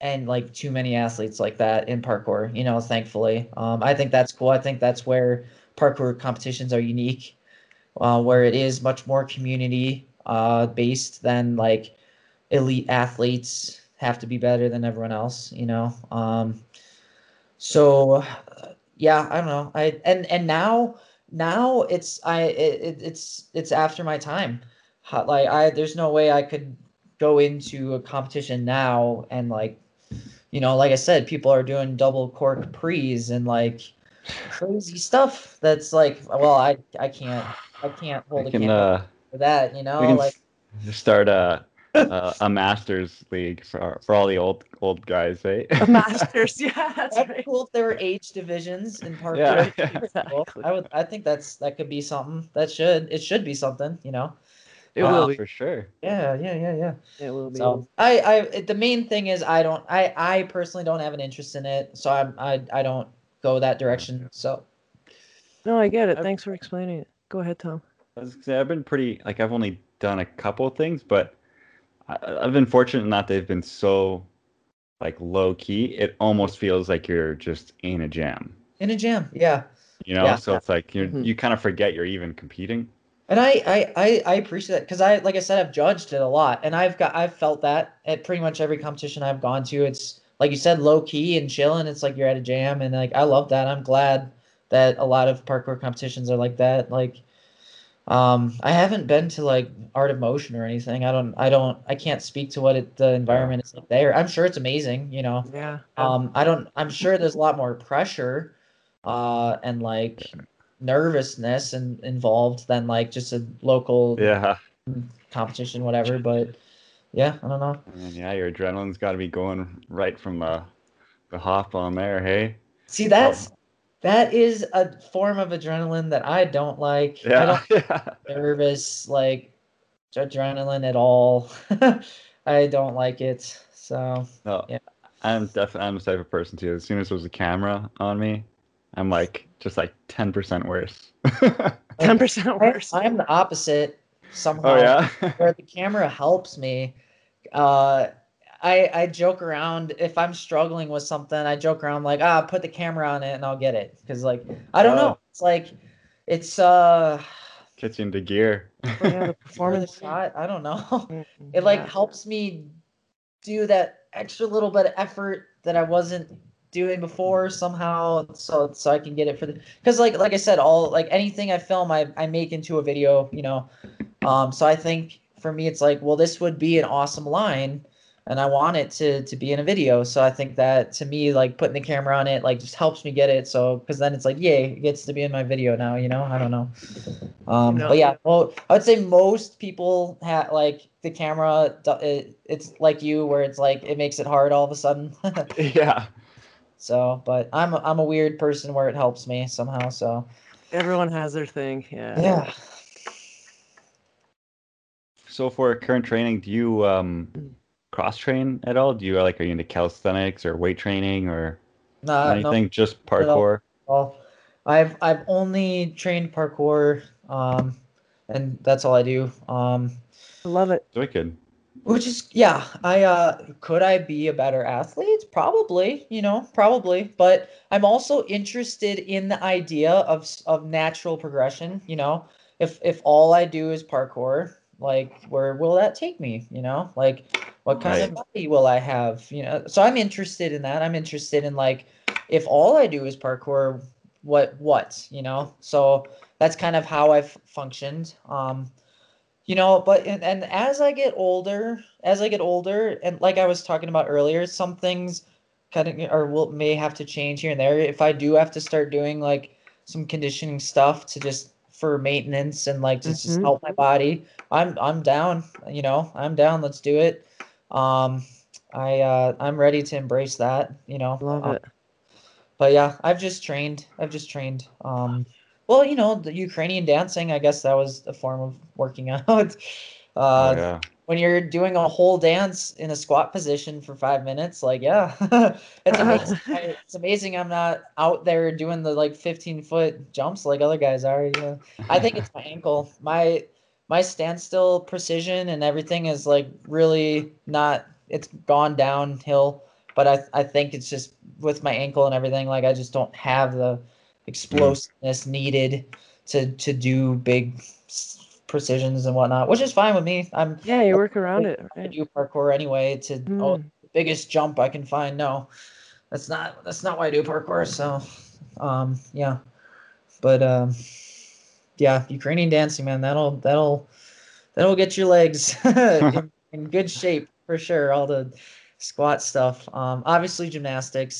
And like too many athletes like that in parkour, you know, thankfully, um, I think that's cool. I think that's where parkour competitions are unique. Uh, where it is much more community uh, based than like elite athletes have to be better than everyone else, you know? Um, so yeah, I don't know. I, and, and now, now it's, I, it, it's, it's after my time. Like I, there's no way I could go into a competition now. And like, you know, like I said, people are doing double cork prees and like crazy stuff. That's like, well, I, I can't, I can't hold we can, a camera uh, for that, you know. We can like start a a, a masters league for for all the old old guys, right? A masters, yeah. That's that'd right. be cool if there were age divisions in parkour. Yeah, yeah. Exactly. Cool. I would. I think that's that could be something. That should it should be something, you know. It uh, will be for sure. Yeah, yeah, yeah, yeah. It will be. So I, I, it, the main thing is I don't. I, I personally don't have an interest in it, so I'm, I, I don't go that direction. So. No, I get it. Thanks for explaining it. Go ahead, Tom. I was gonna say, I've been pretty, like, I've only done a couple of things, but I, I've been fortunate in that they've been so, like, low-key. It almost feels like you're just in a jam. In a jam, yeah. You know, yeah. So it's like you mm-hmm. you kind of forget you're even competing. And I, I, I, I appreciate that because, I like I said, I've judged it a lot, and I've got I've felt that at pretty much every competition I've gone to. It's, like you said, low-key and chilling. It's like you're at a jam, and, like, I love that. I'm glad that a lot of parkour competitions are like that. Like, um, I haven't been to like Art of Motion or anything. I don't, I don't, I can't speak to what it, the environment is like there. I'm sure it's amazing, you know? Yeah. Um, I don't, I'm sure there's a lot more pressure, uh, and like nervousness and involved than like just a local yeah. competition, whatever. But yeah, I don't know. And yeah. Your adrenaline's gotta be going right from the, the hop on there. Hey, see that's, um, that is a form of adrenaline that I don't like. Yeah. I don't yeah. like nervous, like, adrenaline at all. I don't like it. So, no, yeah. I'm definitely, I'm the type of person, too. As soon as there's a camera on me, I'm, like, just, like, ten percent worse. ten percent worse. I, I'm the opposite somehow. Oh, yeah? Where the camera helps me. Uh I, I joke around if I'm struggling with something. I joke around like, ah, put the camera on it and I'll get it. Cause like, I don't oh. know. It's like, it's uh, gets into gear. Yeah, the performance shot. I don't know. It like yeah. helps me do that extra little bit of effort that I wasn't do it before somehow, so so I can get it for the, because like like I said, all like anything I film, I I make into a video, you know. Um, so I think for me, it's like, well, this would be an awesome line, and I want it to to be in a video. So I think that to me, like putting the camera on it, like just helps me get it. So because then it's like, yay, it gets to be in my video now, you know. I don't know. Um, no. But yeah, well, I would say most people have like the camera. It, it's like you, where it's like it makes it hard all of a sudden. Yeah. So, but I'm I'm a weird person where it helps me somehow. So. Everyone has their thing. Yeah. Yeah. So for current training, do you um? cross train at all? Do you like, are you into calisthenics or weight training or nah, anything? No, just parkour? Well, I've I've only trained parkour, um, and that's all I do. Um, I love it. It's wicked. Which is yeah. I uh, could I be a better athlete? Probably, you know, probably. But I'm also interested in the idea of of natural progression. You know, if if all I do is parkour, like where will that take me? You know, like. What kind right. of body will I have? You know, so I'm interested in that. I'm interested in like, if all I do is parkour, what, what, you know? So that's kind of how I've functioned. Um, you know, but, and, and as I get older, as I get older, and like I was talking about earlier, some things kind of, or will, may have to change here and there. If I do have to start doing like some conditioning stuff to just for maintenance and like, just, mm-hmm. just help my body, I'm, I'm down, you know, I'm down. Let's do it. Um, I, uh, I'm ready to embrace that, you know, love um, it. But yeah, I've just trained, I've just trained, um, well, you know, the Ukrainian dancing, I guess that was a form of working out, uh, oh, yeah. when you're doing a whole dance in a squat position for five minutes, like, yeah, it's amazing. I, it's amazing. I'm not out there doing the like fifteen foot jumps like other guys are. You know? I think it's my ankle, my My standstill precision and everything is like really not, it's gone downhill, but I I think it's just with my ankle and everything, like I just don't have the explosiveness mm. needed to to do big precisions and whatnot, which is fine with me. I'm Yeah, you work around like, it. Right? I do parkour anyway to mm. oh, the biggest jump I can find. No, that's not, that's not why I do parkour. So, um, yeah, but, um, yeah, Ukrainian dancing, man. That'll that'll that'll get your legs in, in good shape for sure. All the squat stuff. Um, obviously gymnastics,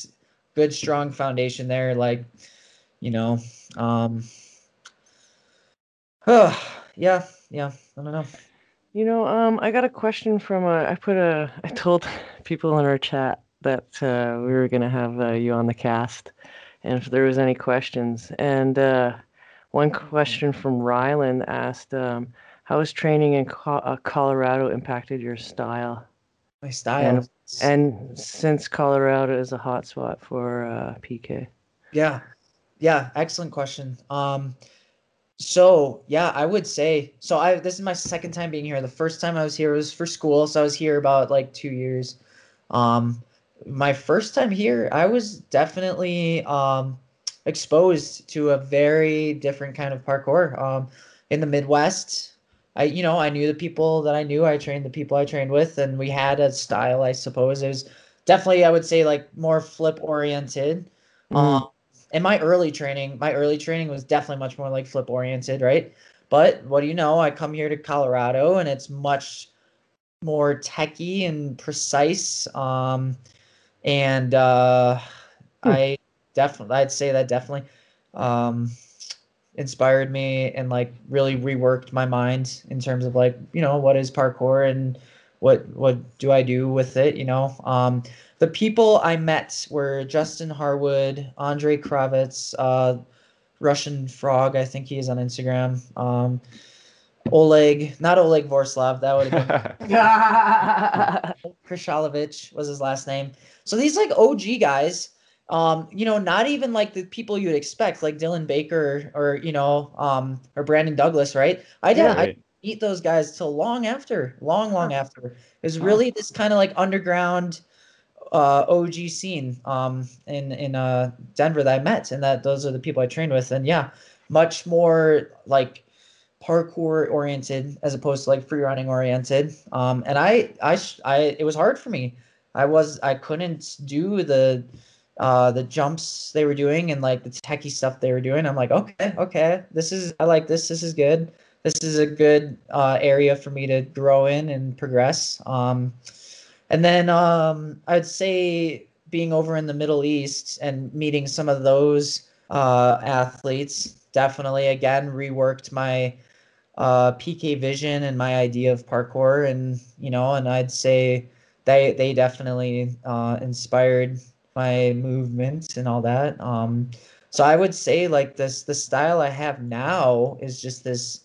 good strong foundation there. Like, you know, um, oh, yeah, yeah. I don't know. You know, um, I got a question from a, I put a. I told people in our chat that uh, we were gonna have uh, you on the cast, and if there was any questions and. Uh, One question from Ryland asked, um, "How has training in co- uh, Colorado impacted your style?" My style, and, and since Colorado is a hot spot for uh, P K. Yeah, yeah, excellent question. Um, so yeah, I would say so. I this is my second time being here. The first time I was here was for school, so I was here about like two years. Um, my first time here, I was definitely. Um, exposed to a very different kind of parkour um in the Midwest. I you know I knew the people that I knew, I trained the people I trained with, and we had a style. I suppose it was definitely, I would say, like more flip oriented. Mm. um and my early training my early training was definitely much more like flip oriented, right? But what do you know, I come here to Colorado and it's much more techy and precise. um and uh mm. I Definitely, I'd say that definitely um, inspired me and like really reworked my mind in terms of like, you know, what is parkour and what what do I do with it, you know? Um, the people I met were Justin Harwood, Andre Kravitz, uh, Russian Frog, I think he is on Instagram, um, Oleg, not Oleg Vorslav, that would have been Krishalovich was his last name. So these like O G guys. Um, you know, not even like the people you'd expect, like Dylan Baker or, or you know, um, or Brandon Douglas, right? I didn't right. meet those guys till long after, long, long after. It was really this kind of like underground uh, O G scene um, in in uh, Denver that I met, and that those are the people I trained with. And yeah, much more like parkour oriented as opposed to like free running oriented. Um, and I, I, I, it was hard for me. I was, I couldn't do the uh, the jumps they were doing and like the techie stuff they were doing. I'm like, okay, okay, this is, I like this. This is good. This is a good uh, area for me to grow in and progress. Um, and then um, I'd say being over in the Middle East and meeting some of those uh, athletes definitely, again, reworked my uh, P K vision and my idea of parkour. And, you know, and I'd say they they definitely uh, inspired my movement and all that. Um, so I would say like this, the style I have now is just this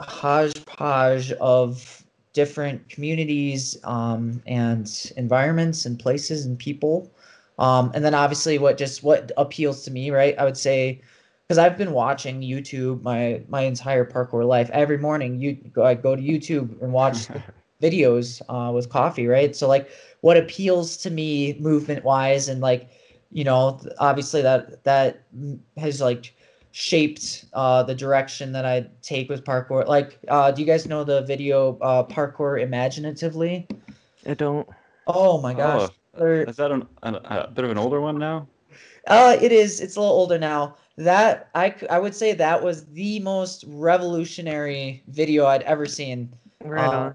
hodgepodge of different communities um, and environments and places and people. Um, and then obviously what just what appeals to me, right? I would say, because I've been watching YouTube my, my entire parkour life. Every morning you go, I go to YouTube and watch videos uh, with coffee, right? So like what appeals to me movement wise and like, you know, obviously that that has like shaped uh the direction that I take with parkour. Like uh do you guys know the video uh Parkour Imaginatively? I don't. Oh my gosh. Oh, is that an, an, a bit of an older one now? Uh it is. It's a little older now. That I I would say that was the most revolutionary video I'd ever seen. Right on. Uh,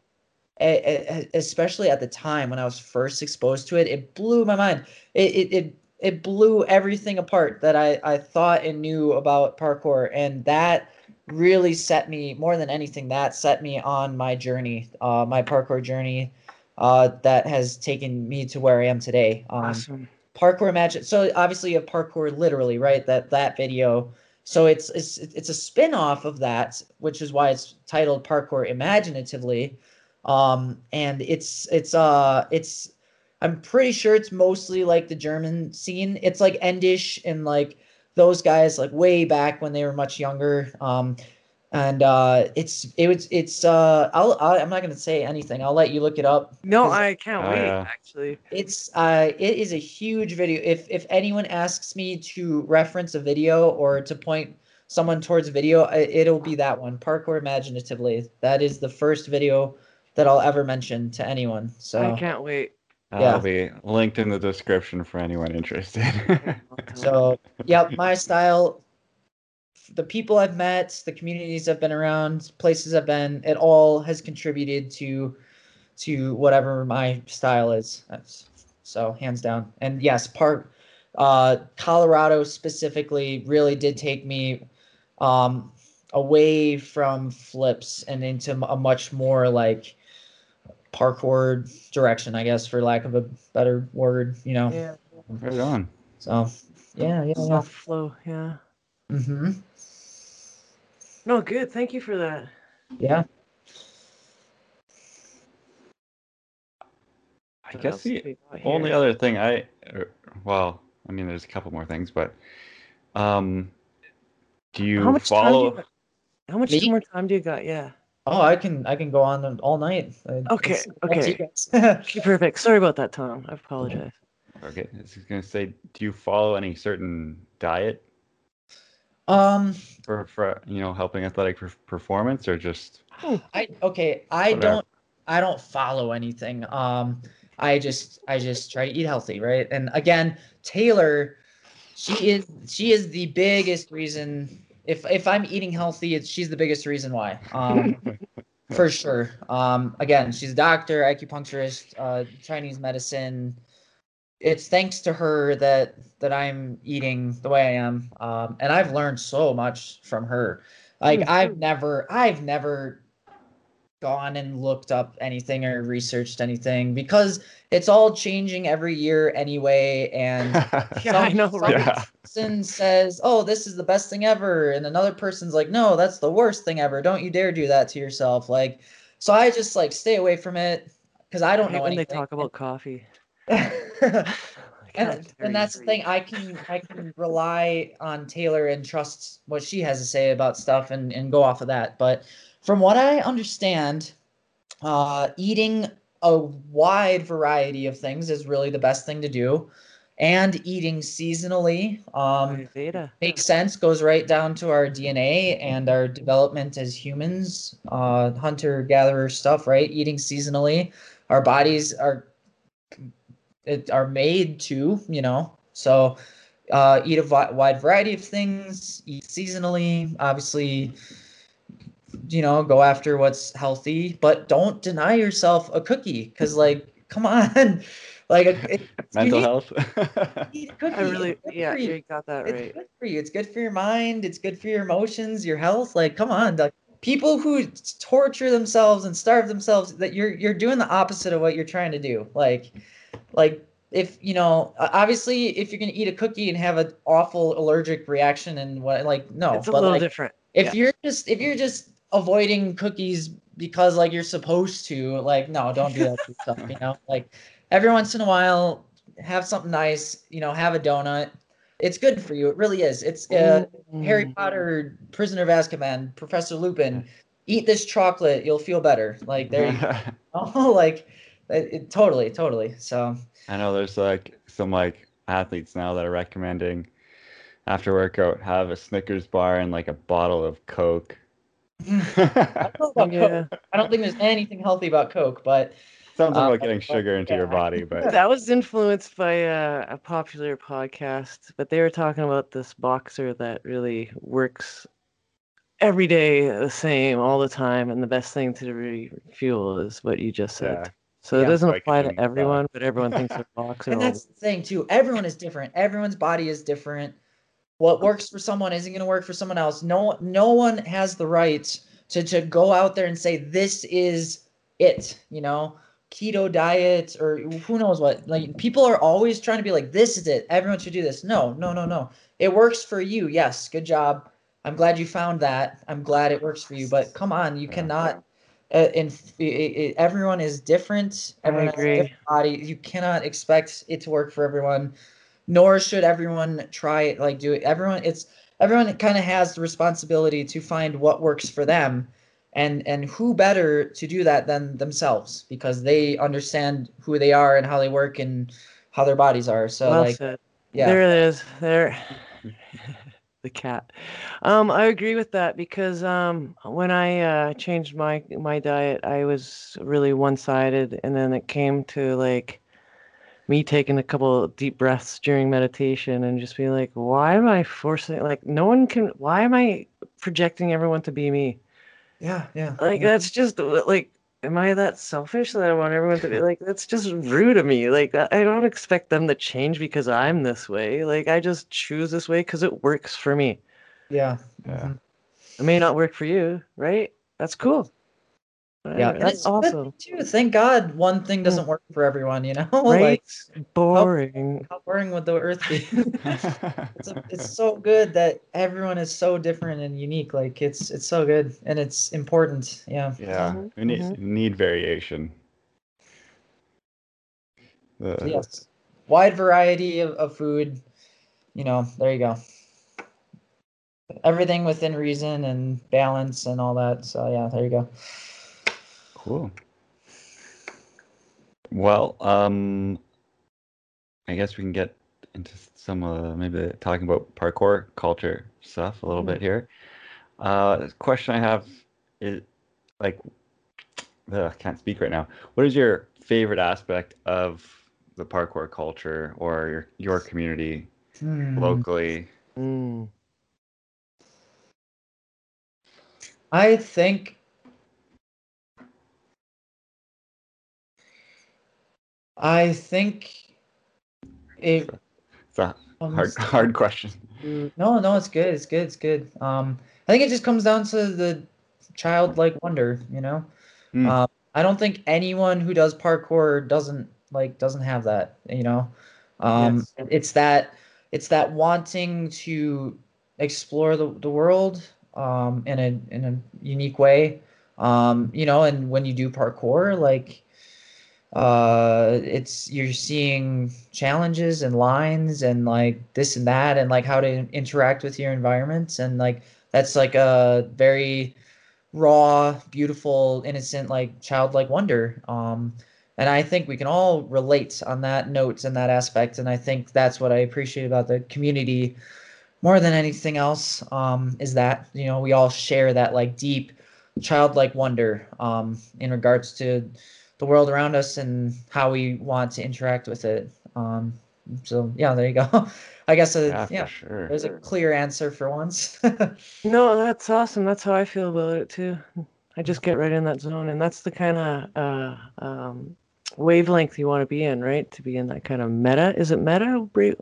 a, a, especially at the time when I was first exposed to it, it blew my mind. It it, it It blew everything apart that I, I thought and knew about parkour. And that really set me, more than anything, that set me on my journey, uh, my parkour journey uh, that has taken me to where I am today. Um, awesome. Parkour Imagine. So obviously you have parkour literally, right? That that video. So it's, it's, it's a spin-off of that, which is why it's titled Parkour Imaginatively. Um, and it's it's uh it's... I'm pretty sure it's mostly like the German scene. It's like Endish and like those guys like way back when they were much younger. Um, and uh, it's it was it's uh, I'll, I'll I'm not gonna say anything. I'll let you look it up. No, I can't uh, wait. Actually, it's uh, it is a huge video. If if anyone asks me to reference a video or to point someone towards a video, it'll be that one. Parkour Imaginatively. That is the first video that I'll ever mention to anyone. So I can't wait. Yeah. I'll be linked in the description for anyone interested. So, yep, my style, the people I've met, the communities I've been around, places I've been, it all has contributed to to whatever my style is. That's, so, hands down. And yes, part uh, Colorado specifically really did take me um, away from flips and into a much more like parkour direction, I guess, for lack of a better word, you know. Yeah. Right on. So, yeah, yeah, yeah. Soft flow, yeah. Mm-hmm. No, good. Thank you for that. Yeah. I what guess the only other thing I, well, I mean, there's a couple more things, but um, do you how much follow? Time do you how much Me? more time do you got? Yeah. Oh, I can I can go on all night. Okay, okay. Perfect. Sorry about that, Tom. I apologize. Okay, I was gonna say, do you follow any certain diet? Um, for for you know, helping athletic performance, or just I okay I whatever. don't I don't follow anything. Um, I just I just try to eat healthy, right? And again, Taylor, she is she is the biggest reason. If if I'm eating healthy, it's, she's the biggest reason why, um, for sure. Um, again, she's a doctor, acupuncturist, uh, Chinese medicine. It's thanks to her that that I'm eating the way I am, um, and I've learned so much from her. Like I've never I've never gone and looked up anything or researched anything because it's all changing every year anyway. And yeah, some, I know, some yeah. person says, oh, this is the best thing ever. And another person's like, no, that's the worst thing ever. Don't you dare do that to yourself. Like, so I just like stay away from it because I don't I know when anything. They talk about coffee. And, and that's the thing. I can I can rely on Taylor and trust what she has to say about stuff and, and go off of that. But from what I understand, uh, eating a wide variety of things is really the best thing to do. And eating seasonally um, makes sense, goes right down to our D N A and our development as humans, uh, hunter-gatherer stuff, right? Eating seasonally. Our bodies are... It are made to, you know, So uh, eat a vi- wide variety of things, eat seasonally, obviously, you know, go after what's healthy, but don't deny yourself a cookie because, like, come on. Like a, it's mental unique. Health. Eat cookie. I really, yeah, you. you got that it's right. It's good for you. It's good for your mind. It's good for your emotions, your health. Like, come on. Like, people who torture themselves and starve themselves, that you're you're doing the opposite of what you're trying to do. Like, like if you know, obviously, if you're gonna eat a cookie and have an awful allergic reaction and what, like, no, it's a but little like, different. If yeah. you're just if you're just avoiding cookies because like you're supposed to, like, no, don't do that stuff. You know, like. Every once in a while, have something nice, you know, have a donut. It's good for you. It really is. It's uh, mm. Harry Potter, Prisoner of Azkaban, Professor Lupin. Eat this chocolate. You'll feel better. Like, there you go. Oh, like, it, it, totally, totally. So I know there's, like, some, like, athletes now that are recommending after workout, have a Snickers bar and, like, a bottle of Coke. I don't know about yeah. Coke. I don't think there's anything healthy about Coke, but... Sounds about um, getting sugar into yeah. your body, but that was influenced by a, a popular podcast. But they were talking about this boxer that really works every day the same all the time, and the best thing to refuel is what you just said. Yeah. So yeah, it doesn't apply to everyone, but everyone thinks they're boxing. And that's the thing too. Everyone is different. Everyone's body is different. What works for someone isn't going to work for someone else. No, no one has the right to to go out there and say this is it. You know. Keto diet or who knows what, like people are always trying to be like, this is it. Everyone should do this. No, no, no, no. It works for you. Yes. Good job. I'm glad you found that. I'm glad it works for you, but come on, you yeah. cannot, uh, inf- it, it, everyone is different. Everyone I agree. Has a different body. You cannot expect it to work for everyone, nor should everyone try it. Like do it. Everyone it's, everyone kind of has the responsibility to find what works for them. And and who better to do that than themselves, because they understand who they are and how they work and how their bodies are. So well like, said. yeah, there it is. There, the cat. Um, I agree with that because um, when I uh, changed my my diet, I was really one sided, and then it came to like me taking a couple deep breaths during meditation and just being like, why am I forcing? Like, no one can. Why am I projecting everyone to be me? Yeah, yeah. Like, yeah. That's just, like, am I that selfish that I want everyone to be, like, that's just rude of me. Like, I don't expect them to change because I'm this way. Like, I just choose this way because it works for me. Yeah. yeah. It may not work for you, right? That's cool. Yeah, that's awesome. Too. Thank God one thing doesn't work for everyone, you know? Right? Like, boring. How, how boring would the earth be? it's, a, it's so good that everyone is so different and unique. Like, it's it's so good, and it's important. Yeah. Yeah, mm-hmm. we need, mm-hmm. need variation. Uh, yes. Wide variety of, of food. You know, there you go. Everything within reason and balance and all that. So, yeah, there you go. Cool. Well, um, I guess we can get into some uh, maybe talking about parkour culture stuff a little mm-hmm. bit here. Uh, the question I have is like, I can't speak right now. What is your favorite aspect of the parkour culture or your, your community mm. locally? Mm. I think. I think it. It's a hard, hard question. To, no, no, it's good. It's good. It's good. Um, I think it just comes down to the childlike wonder, you know. Mm. Um, I don't think anyone who does parkour doesn't like doesn't have that, you know. Um, yes. It's that it's that wanting to explore the the world um, in a in a unique way, um, you know. And when you do parkour, like. Uh, it's you're seeing challenges and lines and like this and that and like how to interact with your environments and like that's like a very raw, beautiful, innocent, like childlike wonder. Um, and I think we can all relate on that note and that aspect. And I think that's what I appreciate about the community more than anything else. Um, is that you know we all share that like deep, childlike wonder. Um, in regards to the world around us and how we want to interact with it. Um, So yeah, there you go. I guess a, yeah, yeah sure. There's a clear answer for once. No, that's awesome. That's how I feel about it too. I just get right in that zone, and that's the kind of uh, um, wavelength you want to be in, right? To be in that kind of meta. Is it meta? Brain,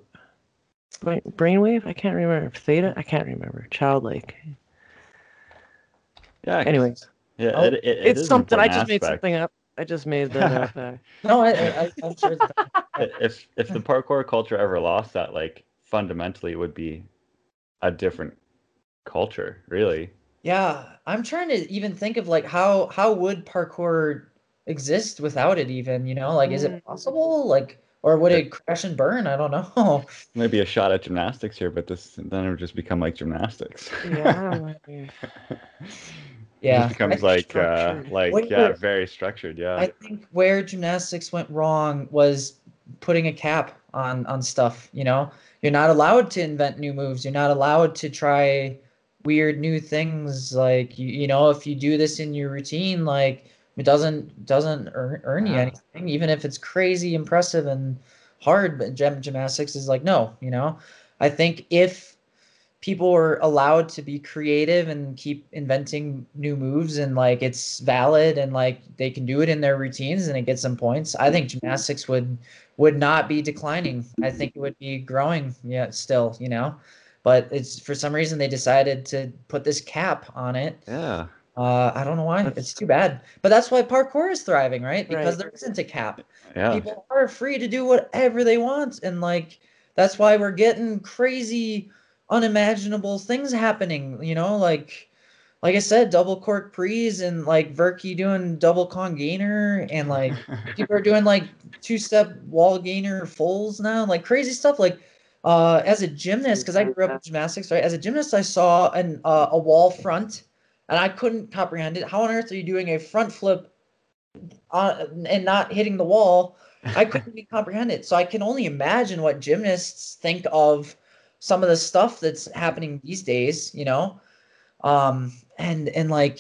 brainwave? I can't remember. Theta? I can't remember. Childlike. Yeah. Anyways. Yeah, oh, it, it, it it's something. I just aspect. made something up. I just made that up. No, I, I, I'm sure. That. If if the parkour culture ever lost that, like fundamentally, it would be a different culture, really. Yeah, I'm trying to even think of like how how would parkour exist without it? Even you know, like is it possible? Like, or would it crash and burn? I don't know. Maybe a shot at gymnastics here, but this then it would just become like gymnastics. Yeah. Yeah, it becomes like uh, like what, yeah, very structured. Yeah, I think where gymnastics went wrong was putting a cap on on stuff. You know, you're not allowed to invent new moves. You're not allowed to try weird new things. Like you, you know, if you do this in your routine, like it doesn't doesn't earn, earn you anything, even if it's crazy impressive and hard. But gym, gymnastics is like no, you know. I think if people are allowed to be creative and keep inventing new moves and like it's valid and like they can do it in their routines and it gets some points, I think gymnastics would would not be declining. I think it would be growing yeah still, you know, but it's for some reason they decided to put this cap on it. Yeah. Uh, I don't know why. That's, it's too bad. But that's why parkour is thriving, right? Because right. there isn't a cap. Yeah. People are free to do whatever they want. And like, that's why we're getting crazy unimaginable things happening, you know, like like I said, double cork prees and like Verky doing double con gainer and like people are doing like two-step wall gainer fulls now, like crazy stuff. Like uh as a gymnast, because I grew up in gymnastics, right? As a gymnast, I saw an uh, a wall front and I couldn't comprehend it. How on earth are you doing a front flip on, and not hitting the wall? I couldn't comprehend it. So I can only imagine what gymnasts think of some of the stuff that's happening these days, you know, um, and, and like,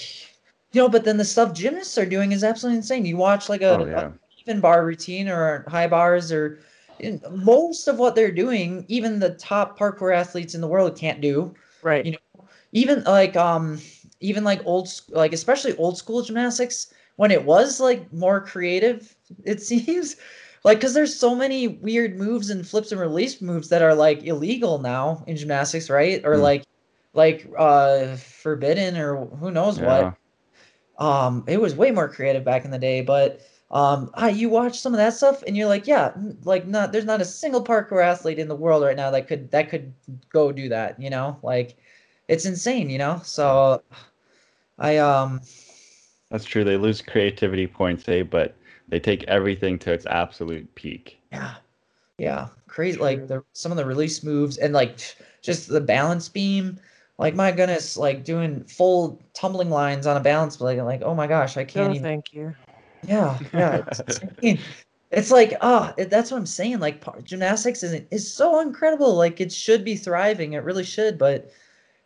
you know, but then the stuff gymnasts are doing is absolutely insane. You watch like a, oh, yeah. a even bar routine or high bars or in, most of what they're doing, even the top parkour athletes in the world can't do. Right. You know, even like, um, even like old, like, especially old school gymnastics when it was like more creative, it seems. Like, cause there's so many weird moves and flips and release moves that are like illegal now in gymnastics, right? Or mm. like, like uh, forbidden or who knows yeah. what. Um, it was way more creative back in the day, but um, I, you watch some of that stuff and you're like, yeah, like not there's not a single parkour athlete in the world right now that could that could go do that, you know? Like, it's insane, you know? So, I um. That's true. They lose creativity points, eh? But they take everything to its absolute peak. Yeah. Yeah. Crazy. Sure. Like the, some of the release moves and like just the balance beam. Like, my goodness, like doing full tumbling lines on a balance beam. Like, oh my gosh, I can't oh, even. Thank you. Yeah. Yeah. It's, it's like, ah, oh, it, that's what I'm saying. Like, gymnastics is, is so incredible. Like, it should be thriving. It really should. But,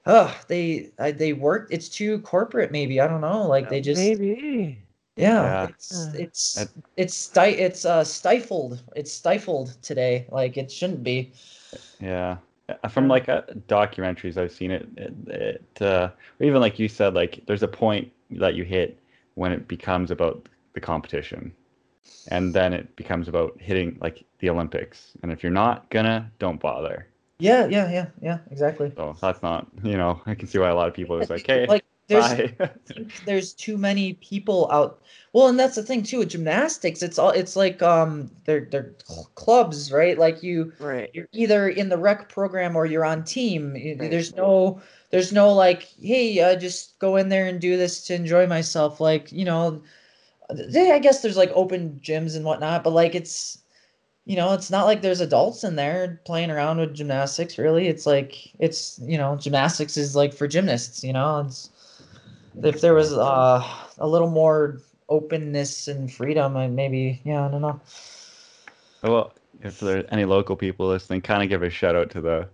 oh, they, I, they work. It's too corporate, maybe. I don't know. Like, they just. Maybe. Yeah, yeah, it's it's it, it's sti- it's uh, stifled. It's stifled today. Like, it shouldn't be. Yeah, from like uh, documentaries I've seen it. It, it uh, or even like you said, like there's a point that you hit when it becomes about the competition, and then it becomes about hitting like the Olympics. And if you're not gonna, don't bother. Yeah, yeah, yeah, yeah, exactly. So that's not, you know, I can see why a lot of people is like, hey. Like, There's, I think there's too many people out. Well, and that's the thing too with gymnastics. It's all. It's like um, they're they're clubs, right? Like you, right. You're either in the rec program or you're on team. Right. There's no, there's no like, hey, uh, just go in there and do this to enjoy myself. Like, you know, I guess there's like open gyms and whatnot, but like it's, you know, it's not like there's adults in there playing around with gymnastics. Really, it's like it's you know, gymnastics is like for gymnasts. You know, it's. If there was uh, a little more openness and freedom, I maybe, yeah, I don't know. Well, if there's any local people listening, kind of give a shout out to the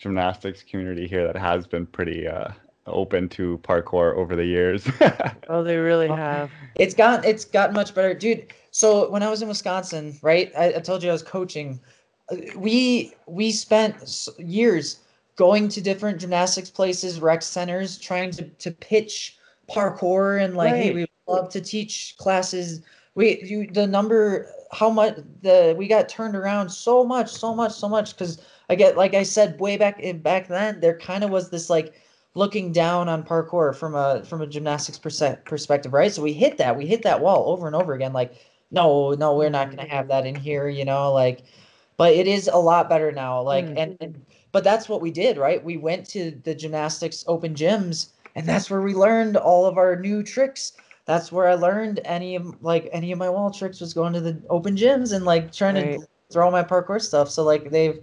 gymnastics community here that has been pretty uh, open to parkour over the years. Oh, they really have. It's gotten, it's gotten much better. Dude, so when I was in Wisconsin, right, I, I told you I was coaching. we we spent years going to different gymnastics places, rec centers, trying to, to pitch parkour and like, right. hey, we would love to teach classes. We you, the number how much the we got turned around so much, so much, so much because I get like I said way back in back then there kind of was this like looking down on parkour from a from a gymnastics percent perspective, right? So we hit that we hit that wall over and over again, like no no we're not going to have that in here, you know, like. But it is a lot better now, like mm. and, and but that's what we did, right? We went to the gymnastics open gyms, and that's where we learned all of our new tricks. That's where I learned any of like any of my wall tricks was going to the open gyms and like trying right. to throw my parkour stuff. So like they've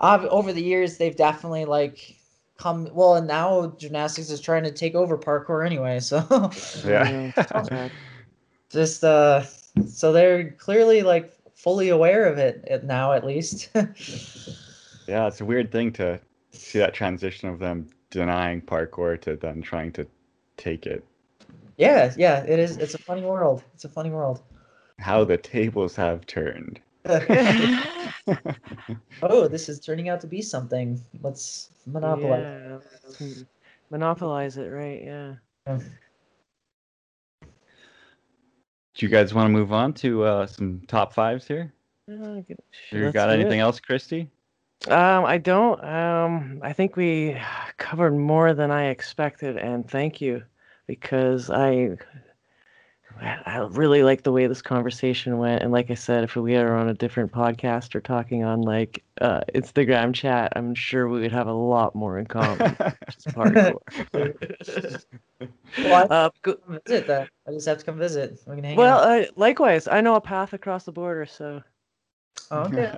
I've, over the years they've definitely like come well, and now gymnastics is trying to take over parkour anyway. So yeah, just uh, so they're clearly like fully aware of it now, at least. Yeah, it's a weird thing to see that transition of them denying parkour to then trying to take it. Yeah, yeah, it is. It's a funny world. It's a funny world. How the tables have turned. Oh, this is turning out to be something. Let's monopolize. Yeah. Monopolize it, right? Yeah. yeah. Do you guys want to move on to uh, some top fives here? Uh, you got anything it. else, Christy? Um, I don't. Um, I think we covered more than I expected, and thank you, because I I really like the way this conversation went. And like I said, if we were on a different podcast or talking on like uh, Instagram chat, I'm sure we would have a lot more in common. Just parkour. Well, I, uh, go, visit that. I just have to come visit. We can hang well, out. Uh, likewise, I know a path across the border, so. Oh, okay.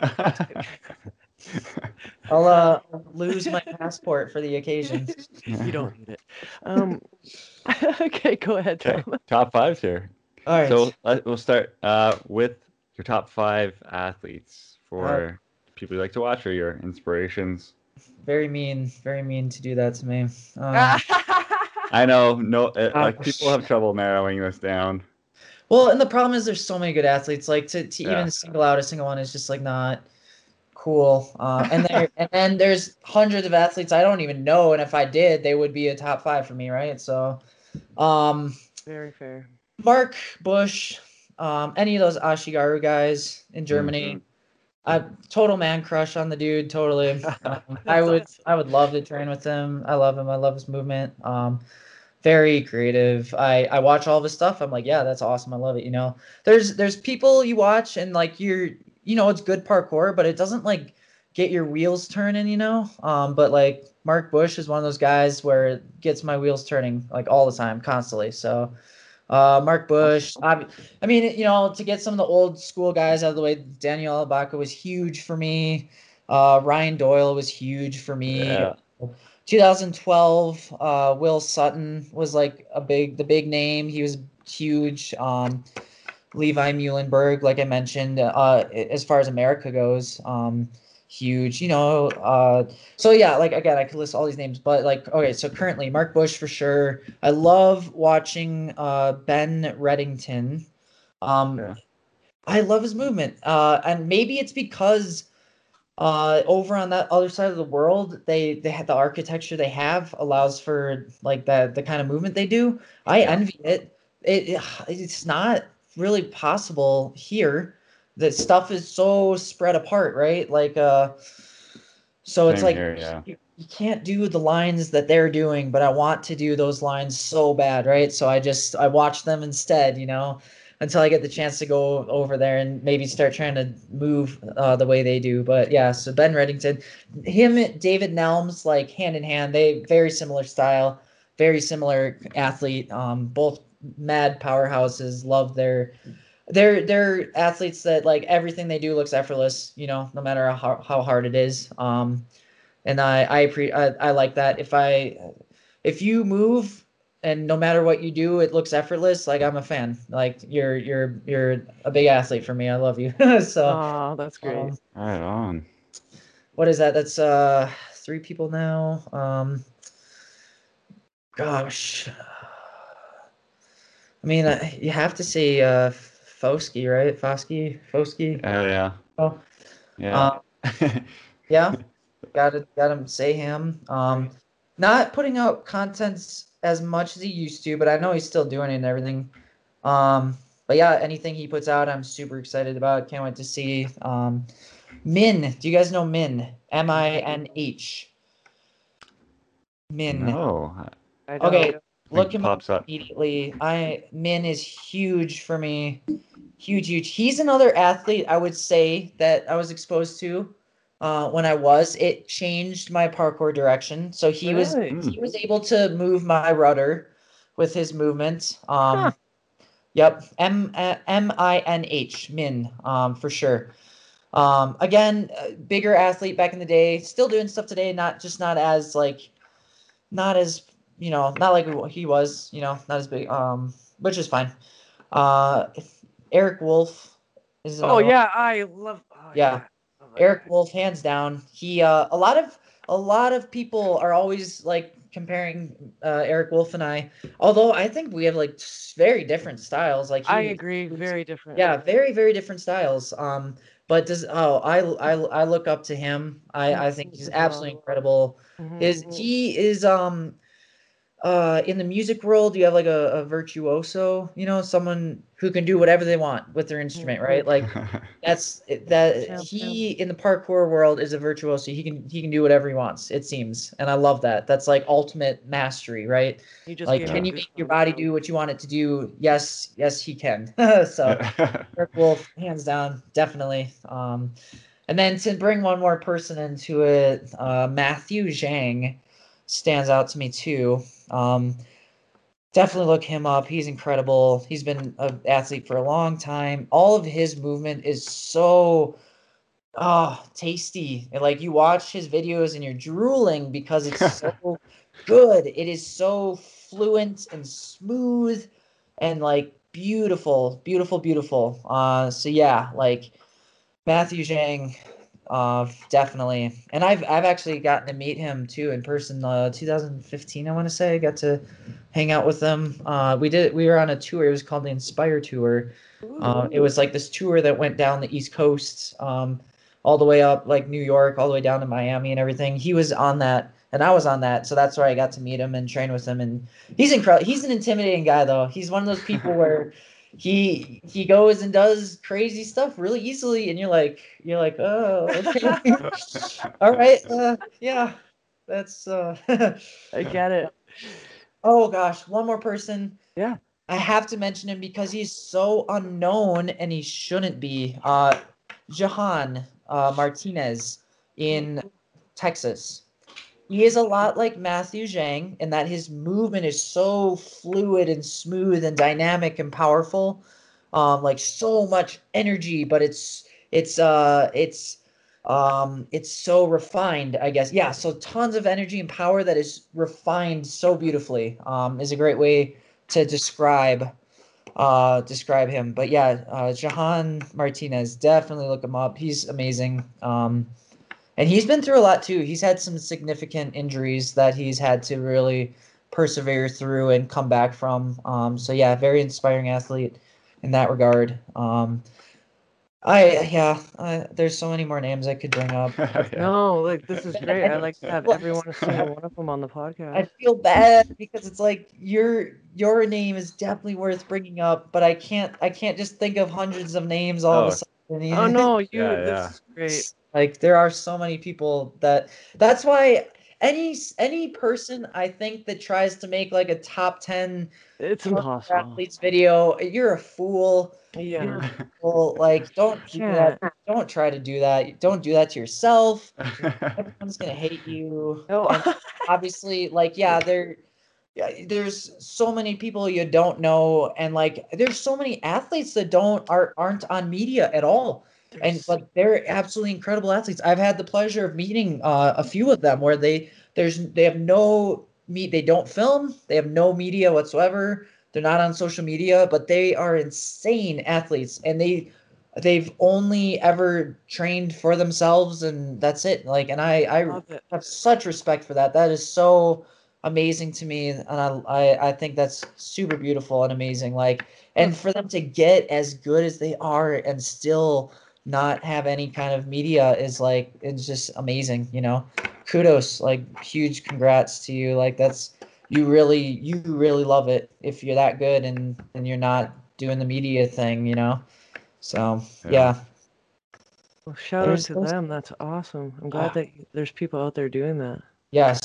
I'll uh, lose my passport for the occasion. You don't need it. Um, okay, go ahead, Tom. Okay. Top fives here. All right. So uh, we'll start uh, with your top five athletes for right. people you like to watch or your inspirations. Very mean. Very mean to do that to me. Um, I know. No, it, like people have trouble narrowing this down. Well, and the problem is there's so many good athletes. Like to, to yeah. even single out a single one is just like not cool. Uh, and there, and then there's hundreds of athletes I don't even know, and if I did, they would be a top five for me, right? So, um, very fair. Mark Bush, um, any of those Ashigaru guys in Germany, a mm-hmm. total man crush on the dude. Totally, um, I would, awesome. I would love to train with him. I love him. I love his movement. Um, very creative. I, I watch all of his stuff. I'm like, yeah, that's awesome. I love it. You know, there's there's people you watch and like you're. You know, it's good parkour, but it doesn't like get your wheels turning, you know? Um, but like Mark Bush is one of those guys where it gets my wheels turning like all the time, constantly. So uh, Mark Bush, I, I mean, you know, to get some of the old school guys out of the way, Daniel Ilabaca was huge for me. Uh, Ryan Doyle was huge for me. Yeah. twenty twelve, uh, Will Sutton was like a big, the big name. He was huge. Um, Levi Muhlenberg, like I mentioned, uh, as far as America goes, um, huge, you know. Uh, so, yeah, like, again, I could list all these names. But, like, okay, so currently Mark Bush for sure. I love watching uh, Ben Reddington. Um, yeah. I love his movement. Uh, and maybe it's because uh, over on that other side of the world, they, they have the architecture they have allows for, like, the, the kind of movement they do. I yeah. envy it. It, it. It's not really possible here. That stuff is so spread apart, right? Like uh so it's Same like here, yeah. you, you can't do the lines that they're doing, but I want to do those lines so bad, right? So I just I watch them instead, you know, until I get the chance to go over there and maybe start trying to move uh the way they do. But yeah, so Ben Reddington, him and David Nelms, like hand in hand, they very similar style, very similar athlete, um both mad powerhouses. Love their they're they're athletes that like everything they do looks effortless, you know, no matter how, how hard it is. Um and I I, pre- I I like that. If I if you move and no matter what you do it looks effortless, like I'm a fan. Like you're you're you're a big athlete for me. I love you. So oh, that's great. Um, right on. What is that? That's uh three people now. Um gosh. I mean, uh, you have to say uh, Fosky, right? Fosky? Fosky? Oh, yeah. Oh. Yeah. Um, Yeah, got to got him. Say him. Um, not putting out contents as much as he used to, but I know he's still doing it and everything. Um, but yeah, anything he puts out, I'm super excited about. Can't wait to see. Um, Min, do you guys know Min? M I N H. Min. No. I don't okay, know. Look him pops up immediately. I Min is huge for me. Huge, huge. He's another athlete I would say that I was exposed to uh, when I was. It changed my parkour direction. So he nice. was he was able to move my rudder with his movement. Um, huh. Yep, M M I N H Min um, for sure. Um, again, bigger athlete back in the day. Still doing stuff today. Not just not as like, not as you know, not like he was. You know, not as big. Um, which is fine. Uh. If, Eric Wolf is oh yeah, I love oh, yeah. yeah. Oh, Eric God. Wolf, hands down. He uh, a lot of a lot of people are always like comparing uh, Eric Wolf and I. Although I think we have like very different styles. Like he, I agree, very different. Yeah, very very different styles. Um, but does oh I I I look up to him. I I think he's absolutely incredible. Mm-hmm. Is he is um. Uh, in the music world, you have like a, a virtuoso, you know, someone who can do whatever they want with their instrument, right? Like that's that he in the parkour world is a virtuoso. He can he can do whatever he wants, it seems, and I love that. That's like ultimate mastery, right? You just like can you make your body do what you want it to do? Yes, yes, he can. So Eric Wolf, hands down, definitely. Um, and then to bring one more person into it, uh, Matthew Zhang stands out to me too. Um, definitely look him up. He's incredible. He's been an athlete for a long time. All of his movement is so oh, tasty. And like you watch his videos and you're drooling because it's so good. It is so fluent and smooth and like beautiful, beautiful, beautiful. Uh, so yeah, like Matthew Zhang, Uh, definitely, and I've I've actually gotten to meet him too in person. Uh, two thousand fifteen, I want to say, I got to hang out with him. Uh, we did we were on a tour. It was called the Inspire Tour. Uh, it was like this tour that went down the East Coast, um, all the way up like New York, all the way down to Miami and everything. He was on that, and I was on that, so that's where I got to meet him and train with him. And he's incredible. He's an intimidating guy though. He's one of those people where. He he goes and does crazy stuff really easily, and you're like you're like oh okay, all right, uh, yeah, that's uh, I get it. Oh gosh, one more person. Yeah, I have to mention him because he's so unknown and he shouldn't be. Uh, Jahan uh, Martinez in Texas. He is a lot like Matthew Zhang in that his movement is so fluid and smooth and dynamic and powerful, um, like so much energy. But it's it's uh, it's um, it's so refined, I guess. Yeah, so tons of energy and power that is refined so beautifully um, is a great way to describe uh, describe him. But yeah, uh, Jahan Martinez, definitely look him up. He's amazing. Um, And he's been through a lot, too. He's had some significant injuries that he's had to really persevere through and come back from. Um, so, yeah, very inspiring athlete in that regard. Um, I Yeah, I, there's so many more names I could bring up. Yeah. No, like this is great. I'd like to have everyone single one of them on the podcast. I feel bad because it's like your your name is definitely worth bringing up, but I can't I can't just think of hundreds of names all oh. of a sudden. Oh, no, you. Yeah, this yeah. is great. Like there are so many people that that's why any any person I think that tries to make like a top ten it's impossible athletes video, you're a fool. Yeah. You're a fool. Like don't do yeah. that. Don't try to do that. Don't do that to yourself. Everyone's gonna hate you. No. Obviously, like yeah, there there's so many people you don't know, and like there's so many athletes that don't are aren't on media at all. And but they're absolutely incredible athletes. I've had the pleasure of meeting uh, a few of them where they there's they have no meet they don't film, they have no media whatsoever. They're not on social media, but they are insane athletes, and they they've only ever trained for themselves, and that's it. Like, and I I have such respect for that. That is so amazing to me, and I I, I think that's super beautiful and amazing. Like, and for them to get as good as they are and still not have any kind of media is like, it's just amazing, you know. Kudos, like huge congrats to you. Like that's, you really, you really love it if you're that good and, and you're not doing the media thing, you know? So, yeah. yeah. Well, shout there's, out to those... them. That's awesome. I'm glad ah. that there's people out there doing that. Yes.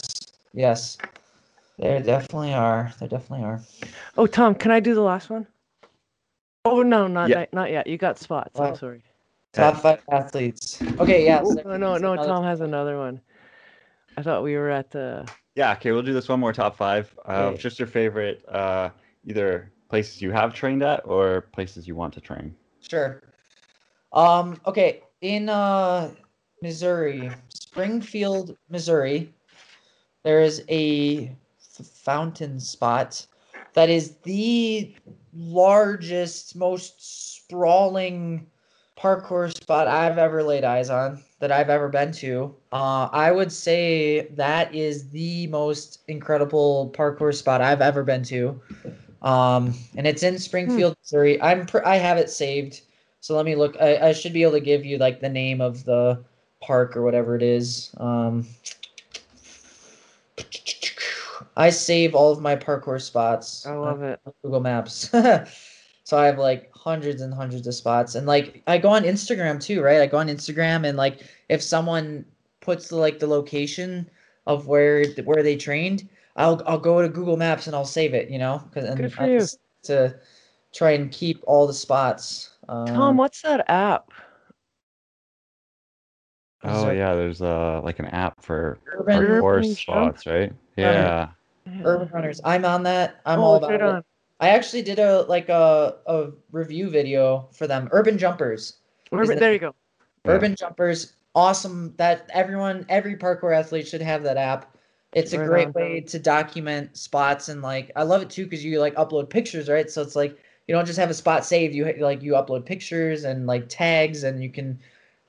Yes. There definitely are. There definitely are. Oh, Tom, can I do the last one? Oh, no, not yeah. not yet. You got spots. Well, I'm sorry. Top five athletes. Okay, yeah. So oh, no, no, Tom has another one. I thought we were at the... Yeah, okay, we'll do this one more top five. Uh, okay. Just your favorite, uh, either places you have trained at or places you want to train. Sure. Um, okay, in uh, Missouri, Springfield, Missouri, there is a f- fountain spot that is the largest, most sprawling parkour spot I've ever laid eyes on, that I've ever been to. Uh, I would say that is the most incredible parkour spot I've ever been to. Um, and it's in Springfield, hmm. Missouri. I'm pr- I have it saved. So let me look. I, I should be able to give you like the name of the park or whatever it is. Um, I save all of my parkour spots. I love it. Google Maps. So I have like hundreds and hundreds of spots, and like I go on Instagram too, right? I go on Instagram, and like if someone puts the, like the location of where where they trained, I'll I'll go to Google Maps and I'll save it, you know, because and good for you. To try and keep all the spots. Um, Tom, what's that app? Oh there... yeah, there's uh like an app for parkour spots, right? Yeah. yeah, Urban Runners. I'm on that. I'm oh, all about right on. it. I actually did a like a, a review video for them. Urban Jumpers. Urban, there you go. Urban yeah. Jumpers. Awesome. That everyone, every parkour athlete should have that app. It's right a great on. way to document spots, and like I love it too because you like upload pictures, right? So it's like you don't just have a spot saved. You like you upload pictures and like tags, and you can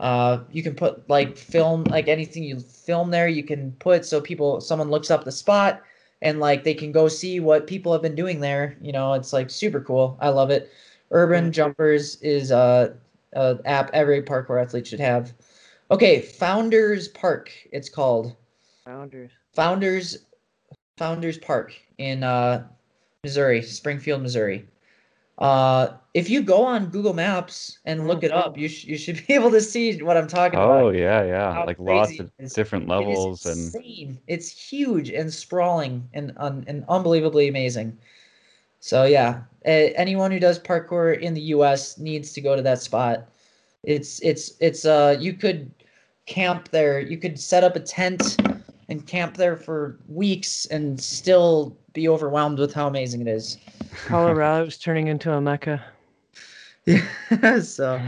uh you can put like film, like anything you film there, you can put so people someone looks up the spot. And, like, they can go see what people have been doing there. You know, it's, like, super cool. I love it. Urban Jumpers is a, a app every parkour athlete should have. Okay, Founders Park, it's called. Founders. Founders Founders Park in uh, Missouri, Springfield, Missouri. Uh, if you go on Google Maps and look oh, it up, you, sh- you should be able to see what I'm talking about. Oh, yeah, yeah. How like lots of different levels. It is insane. And... It's huge and sprawling and, un- and unbelievably amazing. So, yeah, uh, anyone who does parkour in the U S needs to go to that spot. It's, it's, it's, uh, you could camp there. You could set up a tent and camp there for weeks and still be overwhelmed with how amazing it is. Colorado's turning into a mecca. Yeah. So,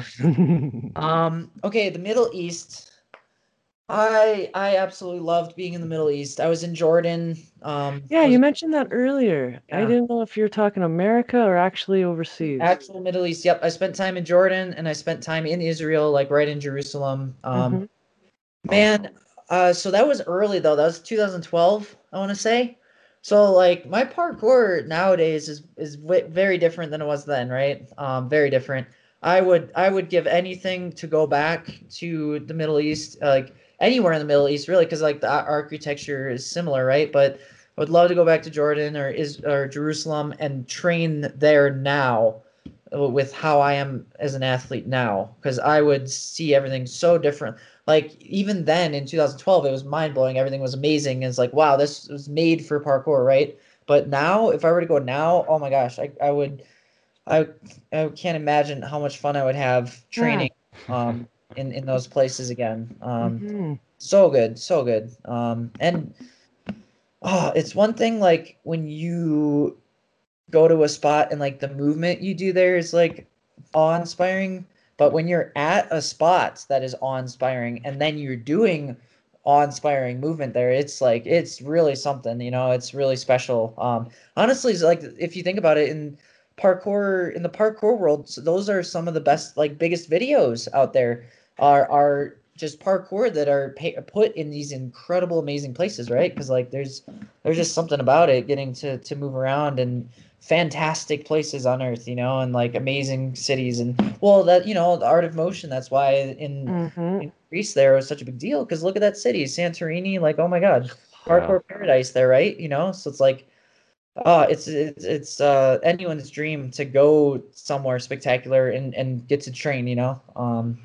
um, okay, the Middle East. I I absolutely loved being in the Middle East. I was in Jordan. Um, yeah, was, you mentioned that earlier. Yeah. I didn't know if you were talking America or actually overseas. Actual Middle East. Yep, I spent time in Jordan and I spent time in Israel, like right in Jerusalem. Um, mm-hmm. Man, uh, so that was early though. That was two thousand twelve, I want to say. So, like, my parkour nowadays is is w- very different than it was then, right? Um, very different. I would I would give anything to go back to the Middle East, uh, like, anywhere in the Middle East, really, because, like, the architecture is similar, right? But I would love to go back to Jordan or is or Jerusalem and train there now with how I am as an athlete now, because I would see everything so different. Like, even then, in two thousand twelve, it was mind-blowing. Everything was amazing. It's like, wow, this was made for parkour, right? But now, if I were to go now, oh, my gosh, I, I would I, – I can't imagine how much fun I would have training yeah. um, in, in those places again. Um, mm-hmm. So good, so good. Um, and oh, it's one thing, like, when you go to a spot and, like, the movement you do there is, like, awe-inspiring. But when you're at a spot that is awe-inspiring and then you're doing awe-inspiring movement there, it's like, it's really something, you know, it's really special. Um, honestly, it's like, if you think about it in parkour, in the parkour world, so those are some of the best, like biggest videos out there are, are just parkour that are pay, put in these incredible, amazing places, right? Because like, there's, there's just something about it, getting to, to move around and fantastic places on earth, you know, and like amazing cities. And well, that, you know, the Art of Motion, that's why in, mm-hmm. in Greece there was such a big deal, because look at that city, Santorini, like, oh my God, hardcore yeah. paradise there, right? You know, so it's like, oh, it's it's, it's uh, anyone's dream to go somewhere spectacular and, and get to train, you know. Um,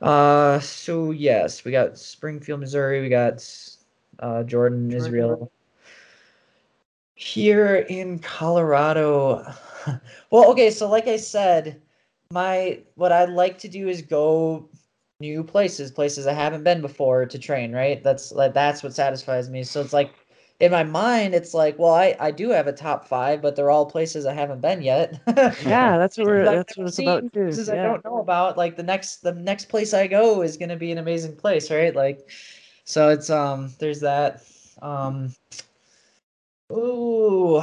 uh, so yes, we got Springfield, Missouri, we got uh, Jordan, Jordan, Israel. Here in Colorado, well, okay, so like I said, my what I like to do is go new places, places I haven't been before to train, right? That's like that's what satisfies me. So it's like in my mind, it's like, well, I, I do have a top five, but they're all places I haven't been yet. Yeah, that's what we're that's what it's about too. Places yeah. I don't know about. Like the next the next place I go is gonna be an amazing place, right? Like, so it's um there's that um. Ooh.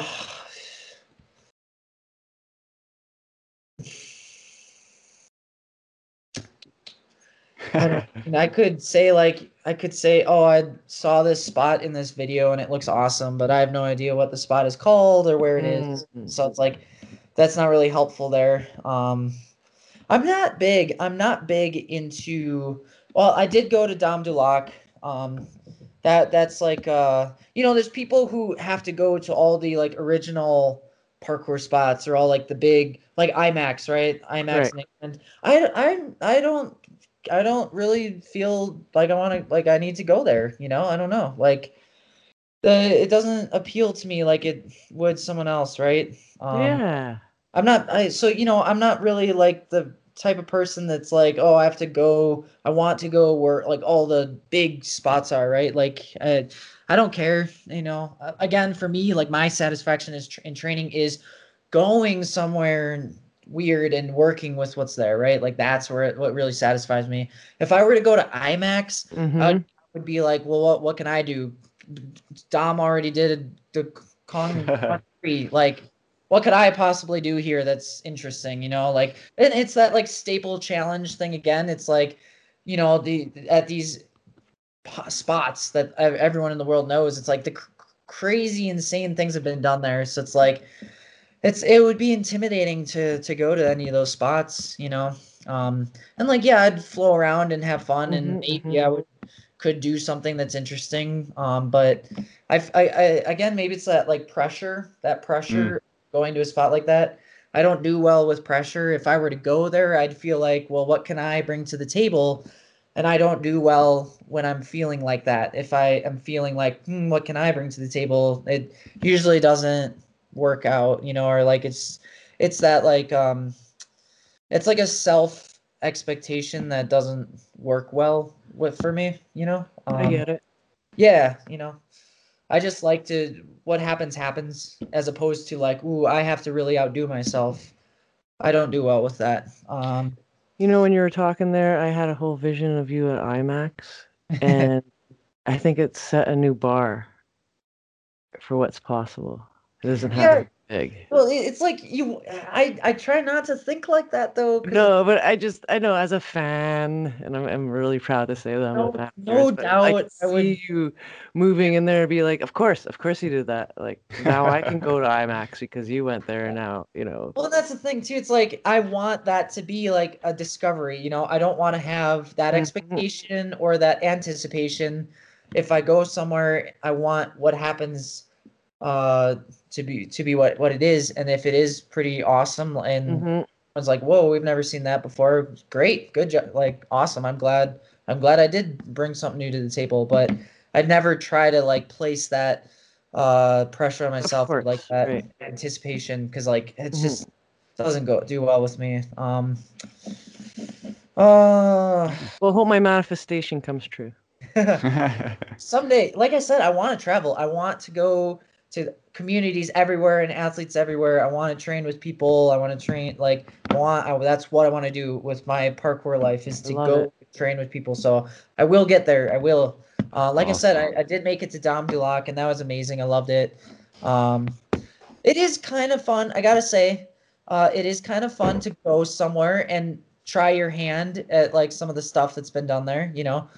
I, I could say like I could say, oh, I saw this spot in this video and it looks awesome, but I have no idea what the spot is called or where it is. Mm-hmm. So it's like that's not really helpful there. Um, I'm not big. I'm not big into. Well, I did go to Dom du Lac. Um, That that's like uh you know, there's people who have to go to all the like original parkour spots or all like the big like IMAX, right? IMAX right. And I I I don't I don't really feel like I want to like I need to go there, you know? I don't know. Like the it doesn't appeal to me like it would someone else, right? Um, yeah. I'm not I so you know, I'm not really like the type of person that's like, oh, I have to go, I want to go where like all the big spots are, right? Like uh, I don't care, you know. Again, for me, like my satisfaction is tr- in training is going somewhere weird and working with what's there, right? Like that's where it, what really satisfies me. If I were to go to IMAX, mm-hmm. I, would, I would be like, well, what, what can I do? Dom already did a, the Kong country, like what could I possibly do here that's interesting, you know? Like, and it's that like staple challenge thing again. It's like, you know, the at these p- spots that everyone in the world knows, it's like the cr- crazy, insane things have been done there. So it's like, it's it would be intimidating to to go to any of those spots, you know? Um, and like, yeah, I'd flow around and have fun, mm-hmm, and maybe mm-hmm. I would could do something that's interesting. Um, but I've, I, I again, maybe it's that like pressure, that pressure. Mm. Going to a spot like that, I don't do well with pressure. If I were to go there, I'd feel like, well, what can I bring to the table? And I don't do well when I'm feeling like that. If I am feeling like, hmm, what can I bring to the table? It usually doesn't work out, you know, or like it's it's that like um, it's like a self expectation that doesn't work well with for me, you know. Um, I get it. Yeah, you know. I just like to, what happens, happens, as opposed to like, ooh, I have to really outdo myself. I don't do well with that. Um, you know, when you were talking there, I had a whole vision of you at IMAX, and I think it set a new bar for what's possible. It doesn't yeah. have to be big. Well, it's like you, I, I try not to think like that, though. No, but I just, I know as a fan, and I'm, I'm really proud to say that I'm no, a fan. No first, doubt. I could see I would... you moving in there and be like, of course, of course you did that. Like, now I can go to IMAX because you went there, and now, you know. Well, that's the thing, too. It's like, I want that to be like a discovery, you know. I don't want to have that expectation or that anticipation. If I go somewhere, I want what happens uh to be to be what what it is, and if it is pretty awesome and mm-hmm. I was like, whoa, we've never seen that before, great, good job, like awesome, i'm glad i'm glad I did bring something new to the table. But I'd never try to like place that uh pressure on myself, course, like that right. anticipation, because like it's mm-hmm. just doesn't go do well with me. Um uh well, hope my manifestation comes true. Someday, like I said, I want to travel. I want to go to communities everywhere and athletes everywhere. I want to train with people. I want to train like want. I, that's what I want to do with my parkour life, is to go it. train with people. So I will get there. I will. Uh, like awesome. I said, I, I did make it to Dom du Lac, and that was amazing. I loved it. Um, it is kind of fun. I gotta say, uh, it is kind of fun to go somewhere and try your hand at like some of the stuff that's been done there. You know.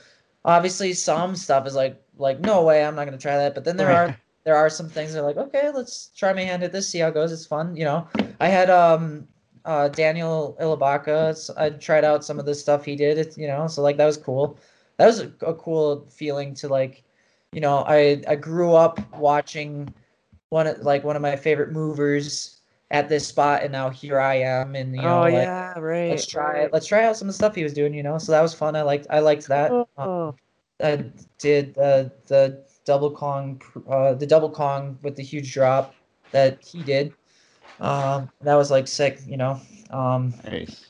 Obviously, some stuff is like, like no way, I'm not going to try that. But then there are there are some things that are like, okay, let's try my hand at this, see how it goes. It's fun, you know. I had um uh Daniel Ilabaca. So I tried out some of the stuff he did, it, you know, so like that was cool. That was a, a cool feeling to like, you know, I I grew up watching one of, like one of my favorite movers at this spot, and now here I am, and you know, oh, like, yeah, right, let's try it. Let's try out some of the stuff he was doing, you know. So that was fun. I liked I liked that. Oh. Um, I did uh, the double Kong, uh, the double Kong with the huge drop that he did. Um, that was like sick, you know. Um, nice.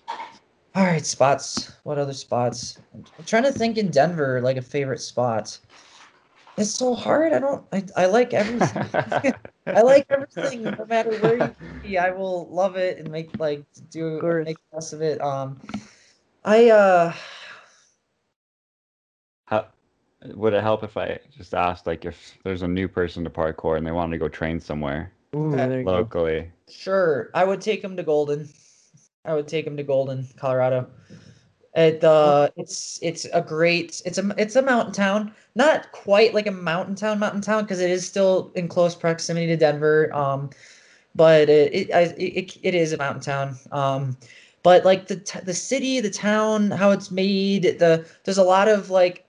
All right, spots. What other spots? I'm trying to think in Denver, like a favorite spot. It's so hard. I don't. I, I like everything. I like everything, no matter where you be. I will love it and make like do make the best of it. Um, I uh. How would it help if I just asked, like, if there's a new person to parkour and they wanted to go train somewhere ooh, locally? Go. Sure, I would take them to Golden. I would take them to Golden, Colorado. It uh, it's it's a great it's a it's a mountain town, not quite like a mountain town mountain town because it is still in close proximity to Denver. Um, but it it I, it, it is a mountain town. Um, but like the t- the city, the town, how it's made, the there's a lot of like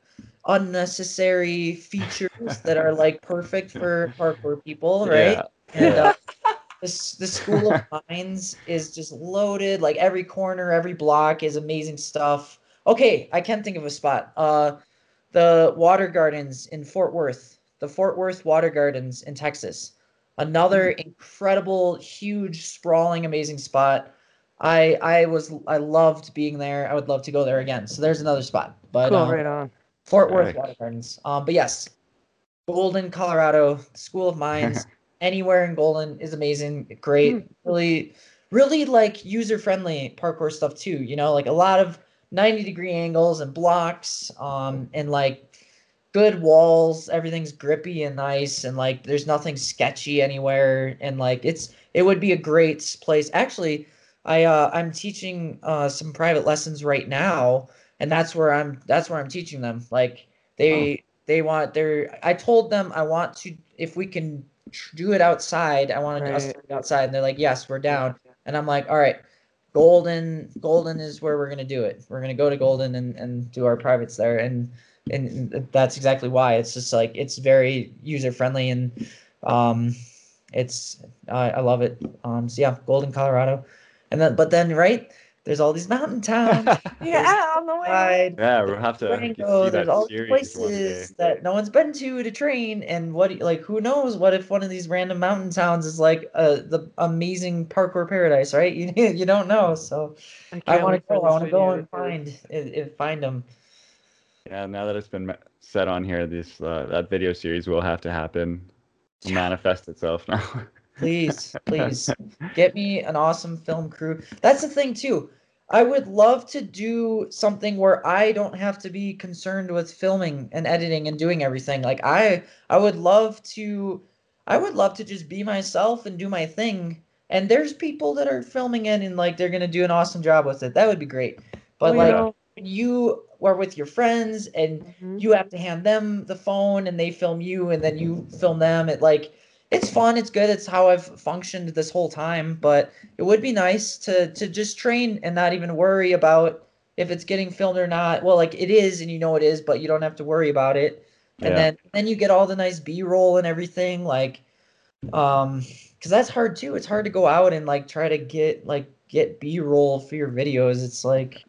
unnecessary features that are like perfect for parkour people, right? Yeah. And, uh, The, the School of Mines is just loaded. Like every corner, every block is amazing stuff. Okay, I can think of a spot. Uh, the Water Gardens in Fort Worth. The Fort Worth Water Gardens in Texas. Another incredible, huge, sprawling, amazing spot. I I was I loved being there. I would love to go there again. So there's another spot. But cool, um, right on. Fort Worth right. Water Gardens. Um, but yes, Golden, Colorado, School of Mines. Anywhere in Golden is amazing, great, mm. really, really like user-friendly parkour stuff too. You know, like a lot of ninety-degree angles and blocks, um, and like good walls. Everything's grippy and nice, and like there's nothing sketchy anywhere. And like it's it would be a great place. Actually, I uh, I'm teaching uh, some private lessons right now, and that's where I'm that's where I'm teaching them. Like they oh. they want their. I told them I want to if we can. do it outside. I wanted right. us to do it outside, and they're like, "Yes, we're down." And I'm like, "All right, Golden. Golden is where we're gonna do it. We're gonna go to Golden and, and do our privates there." And and that's exactly why. It's just like it's very user friendly, and um, it's uh, I love it. Um, so yeah, Golden, Colorado, and then but then right there's all these mountain towns. yeah, on the way. Yeah, we'll have to. Rango, there's all these places that no one's been to to train, and what like who knows? What if one of these random mountain towns is like uh, the amazing parkour paradise, right? You you don't know, so I, I want to go. I want to go and find it. Find them. Yeah, now that it's been set on here, this uh, that video series will have to happen, yeah. manifest itself now. Please, please get me an awesome film crew. That's the thing too. I would love to do something where I don't have to be concerned with filming and editing and doing everything. Like I, I would love to, I would love to just be myself and do my thing. And there's people that are filming it and like, they're going to do an awesome job with it. That would be great. But oh, like yeah. when you are with your friends and mm-hmm. you have to hand them the phone and they film you and then you film them at like, it's fun. It's good. It's how I've functioned this whole time. But it would be nice to to just train and not even worry about if it's getting filmed or not. Well, like it is, and you know it is, but you don't have to worry about it. And yeah. then then you get all the nice B-roll and everything, like, um, because that's hard too. It's hard to go out and like try to get like get B-roll for your videos. It's like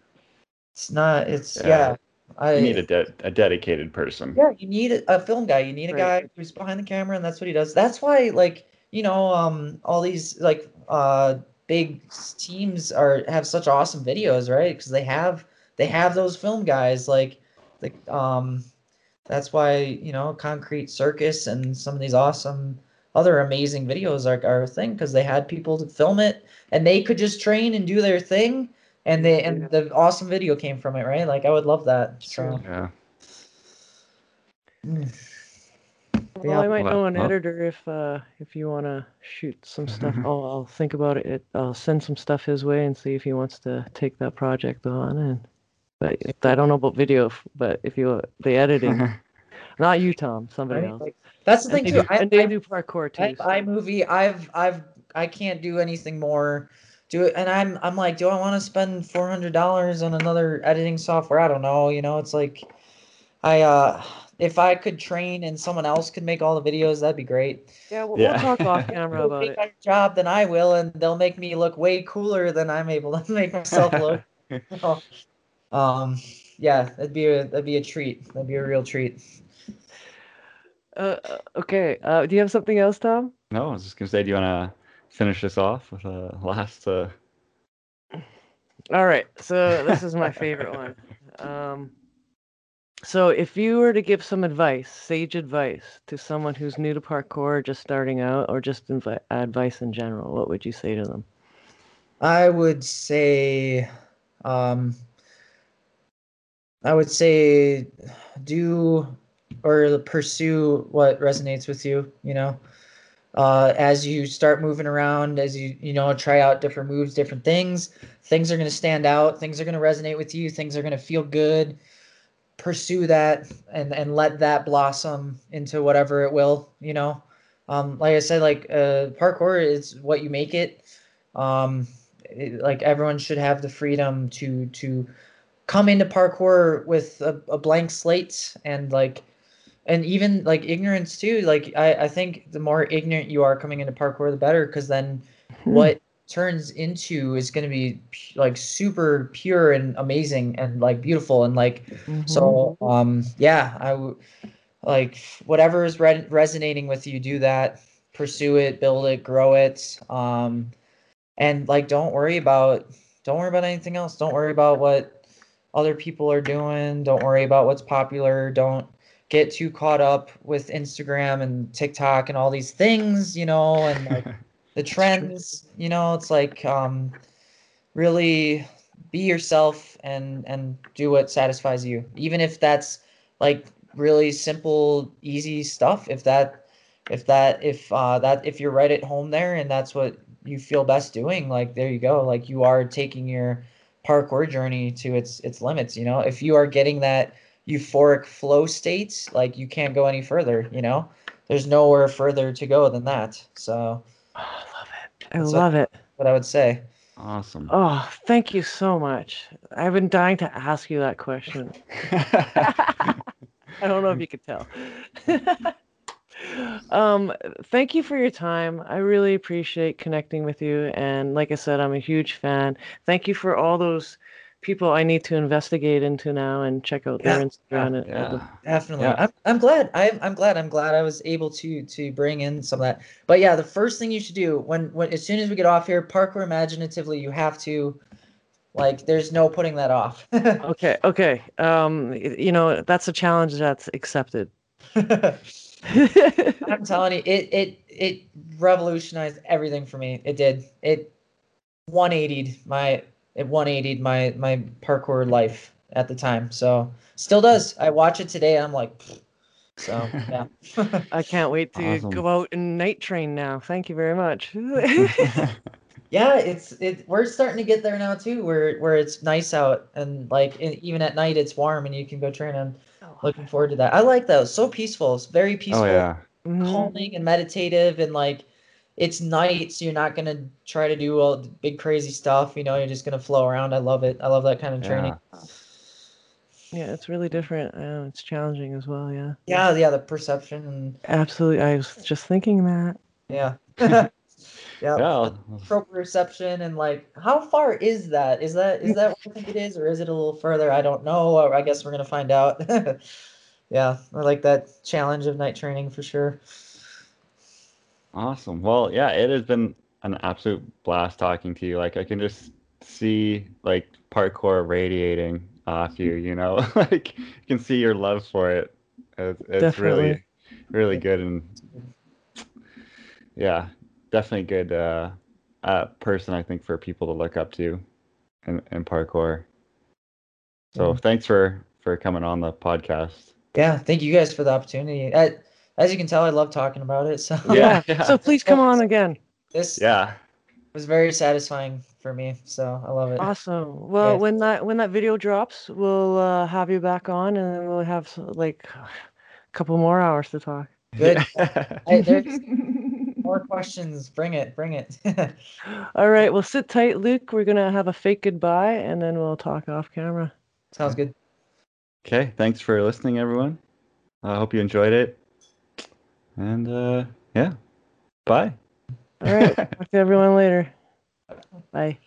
it's not. It's yeah. yeah. You I, need a, de- a dedicated person. Yeah, you need a, a film guy. You need a right. guy who's behind the camera, and that's what he does. That's why, like, you know, um, all these like uh, big teams are have such awesome videos, right? Because they have they have those film guys. Like, the um, that's why you know Concrete Circus and some of these awesome other amazing videos are, are a thing because they had people to film it, and they could just train and do their thing. And they and the awesome video came from it, right? Like I would love that. So. Yeah. Well, I might know an editor if uh, if you want to shoot some stuff. Oh, I'll think about it. I'll send some stuff his way and see if he wants to take that project on. And but I don't know about video, but if you the editing, Not you, Tom. Somebody right? else. Like, that's the and thing too. Do, I, and they I, do parkour too. I, so. iMovie. I've I've I can't do anything more. Do it, and I'm I'm like, do I want to spend four hundred dollars on another editing software? I don't know. You know, it's like, I uh, if I could train and someone else could make all the videos, that'd be great. Yeah, we'll, yeah. we'll talk off camera about it. They'll take my job, then I will, and they'll make me look way cooler than I'm able to make myself look. So, um, yeah, that'd be a that'd be a treat. That'd be a real treat. Uh, okay. Uh, do you have something else, Tom? No, I was just gonna say, do you wanna finish this off with a last uh all right, so this is my favorite one. Um so if you were to give some advice, sage advice, to someone who's new to parkour, just starting out, or just invi- advice in general, what would you say to them? I would say um I would say do or pursue what resonates with you, you know. Uh, as you start moving around, as you, you know, try out different moves, different things, things are going to stand out. Things are going to resonate with you. Things are going to feel good. Pursue that and, and let that blossom into whatever it will, you know. Um, like I said, like uh, parkour is what you make it. Um, it. Like everyone should have the freedom to to come into parkour with a, a blank slate and like, and even like ignorance too. Like I, I think the more ignorant you are coming into parkour, the better. Because then, mm-hmm. what turns into is going to be like super pure and amazing and like beautiful and like. Mm-hmm. So um yeah, I would like whatever is re- resonating with you. Do that. Pursue it. Build it. Grow it. Um, and like don't worry about don't worry about anything else. Don't worry about what other people are doing. Don't worry about what's popular. Don't get too caught up with Instagram and TikTok and all these things, you know, and like the trends, you know. It's like, um, really be yourself and, and do what satisfies you. Even if that's like really simple, easy stuff. If that, if that, if, uh, that, if you're right at home there and that's what you feel best doing, like, there you go. Like you are taking your parkour journey to its, its limits. You know, if you are getting that euphoric flow states, like you can't go any further, you know. There's nowhere further to go than that. So oh, I love it. I love what, it. What I would say. Awesome. Oh, thank you so much. I've been dying to ask you that question. I don't know if you could tell. um, thank you for your time. I really appreciate connecting with you. And like I said, I'm a huge fan. Thank you for all those people I need to investigate into now and check out their yeah, Instagram. Yeah, and, uh, definitely. Yeah. I'm, I'm glad. I'm, I'm glad. I'm glad I was able to to bring in some of that. But yeah, the first thing you should do when, when as soon as we get off here, Parkour Imaginatively, you have to, like, there's no putting that off. okay. Okay. Um, you know, that's a challenge that's accepted. I'm telling you, it, it, it revolutionized everything for me. It did. It one eighty'd my... It one eighty'd my my parkour life at the time. So still does. I watch it today. I'm like, pfft. So yeah. I can't wait to awesome. Go out and night train now. Thank you very much. Yeah, it's it. We're starting to get there now too, where where it's nice out and like in, even at night it's warm and you can go train. I'm oh, looking wow. forward to that. I like that. It's so peaceful. It's very peaceful, oh, yeah. calming and meditative and like. It's night, so you're not going to try to do all the big crazy stuff. You know, you're just going to flow around. I love it. I love that kind of training. Yeah, yeah, it's really different. Uh, it's challenging as well, yeah. Yeah, yeah, the perception. And... Absolutely. I was just thinking that. Yeah. yeah. yeah. Proprioception and, like, how far is that? Is that is that what I think it is, or is it a little further? I don't know. I guess we're going to find out. Yeah, I like that challenge of night training for sure. Awesome. Well, yeah, it has been an absolute blast talking to you. Like, I can just see, like, parkour radiating off you, you know? Like, you can see your love for it. It's, it's really, really good. And, yeah, definitely good uh, uh, person, I think, for people to look up to in, in parkour. So yeah. thanks for, for coming on the podcast. Yeah, thank you guys for the opportunity. I- As you can tell, I love talking about it. So yeah, yeah. So please come on again. This yeah was very satisfying for me. So I love it. Awesome. Well, yeah. when that when that video drops, we'll uh, have you back on, and then we'll have like couple more hours to talk. Good. Hey, there's more questions. Bring it. Bring it. All right. Well, sit tight, Luke. We're going to have a fake goodbye, and then we'll talk off camera. Sounds good. Okay. Thanks for listening, everyone. I hope you enjoyed it. And, uh, yeah. Bye. All right. Talk to everyone later. Bye.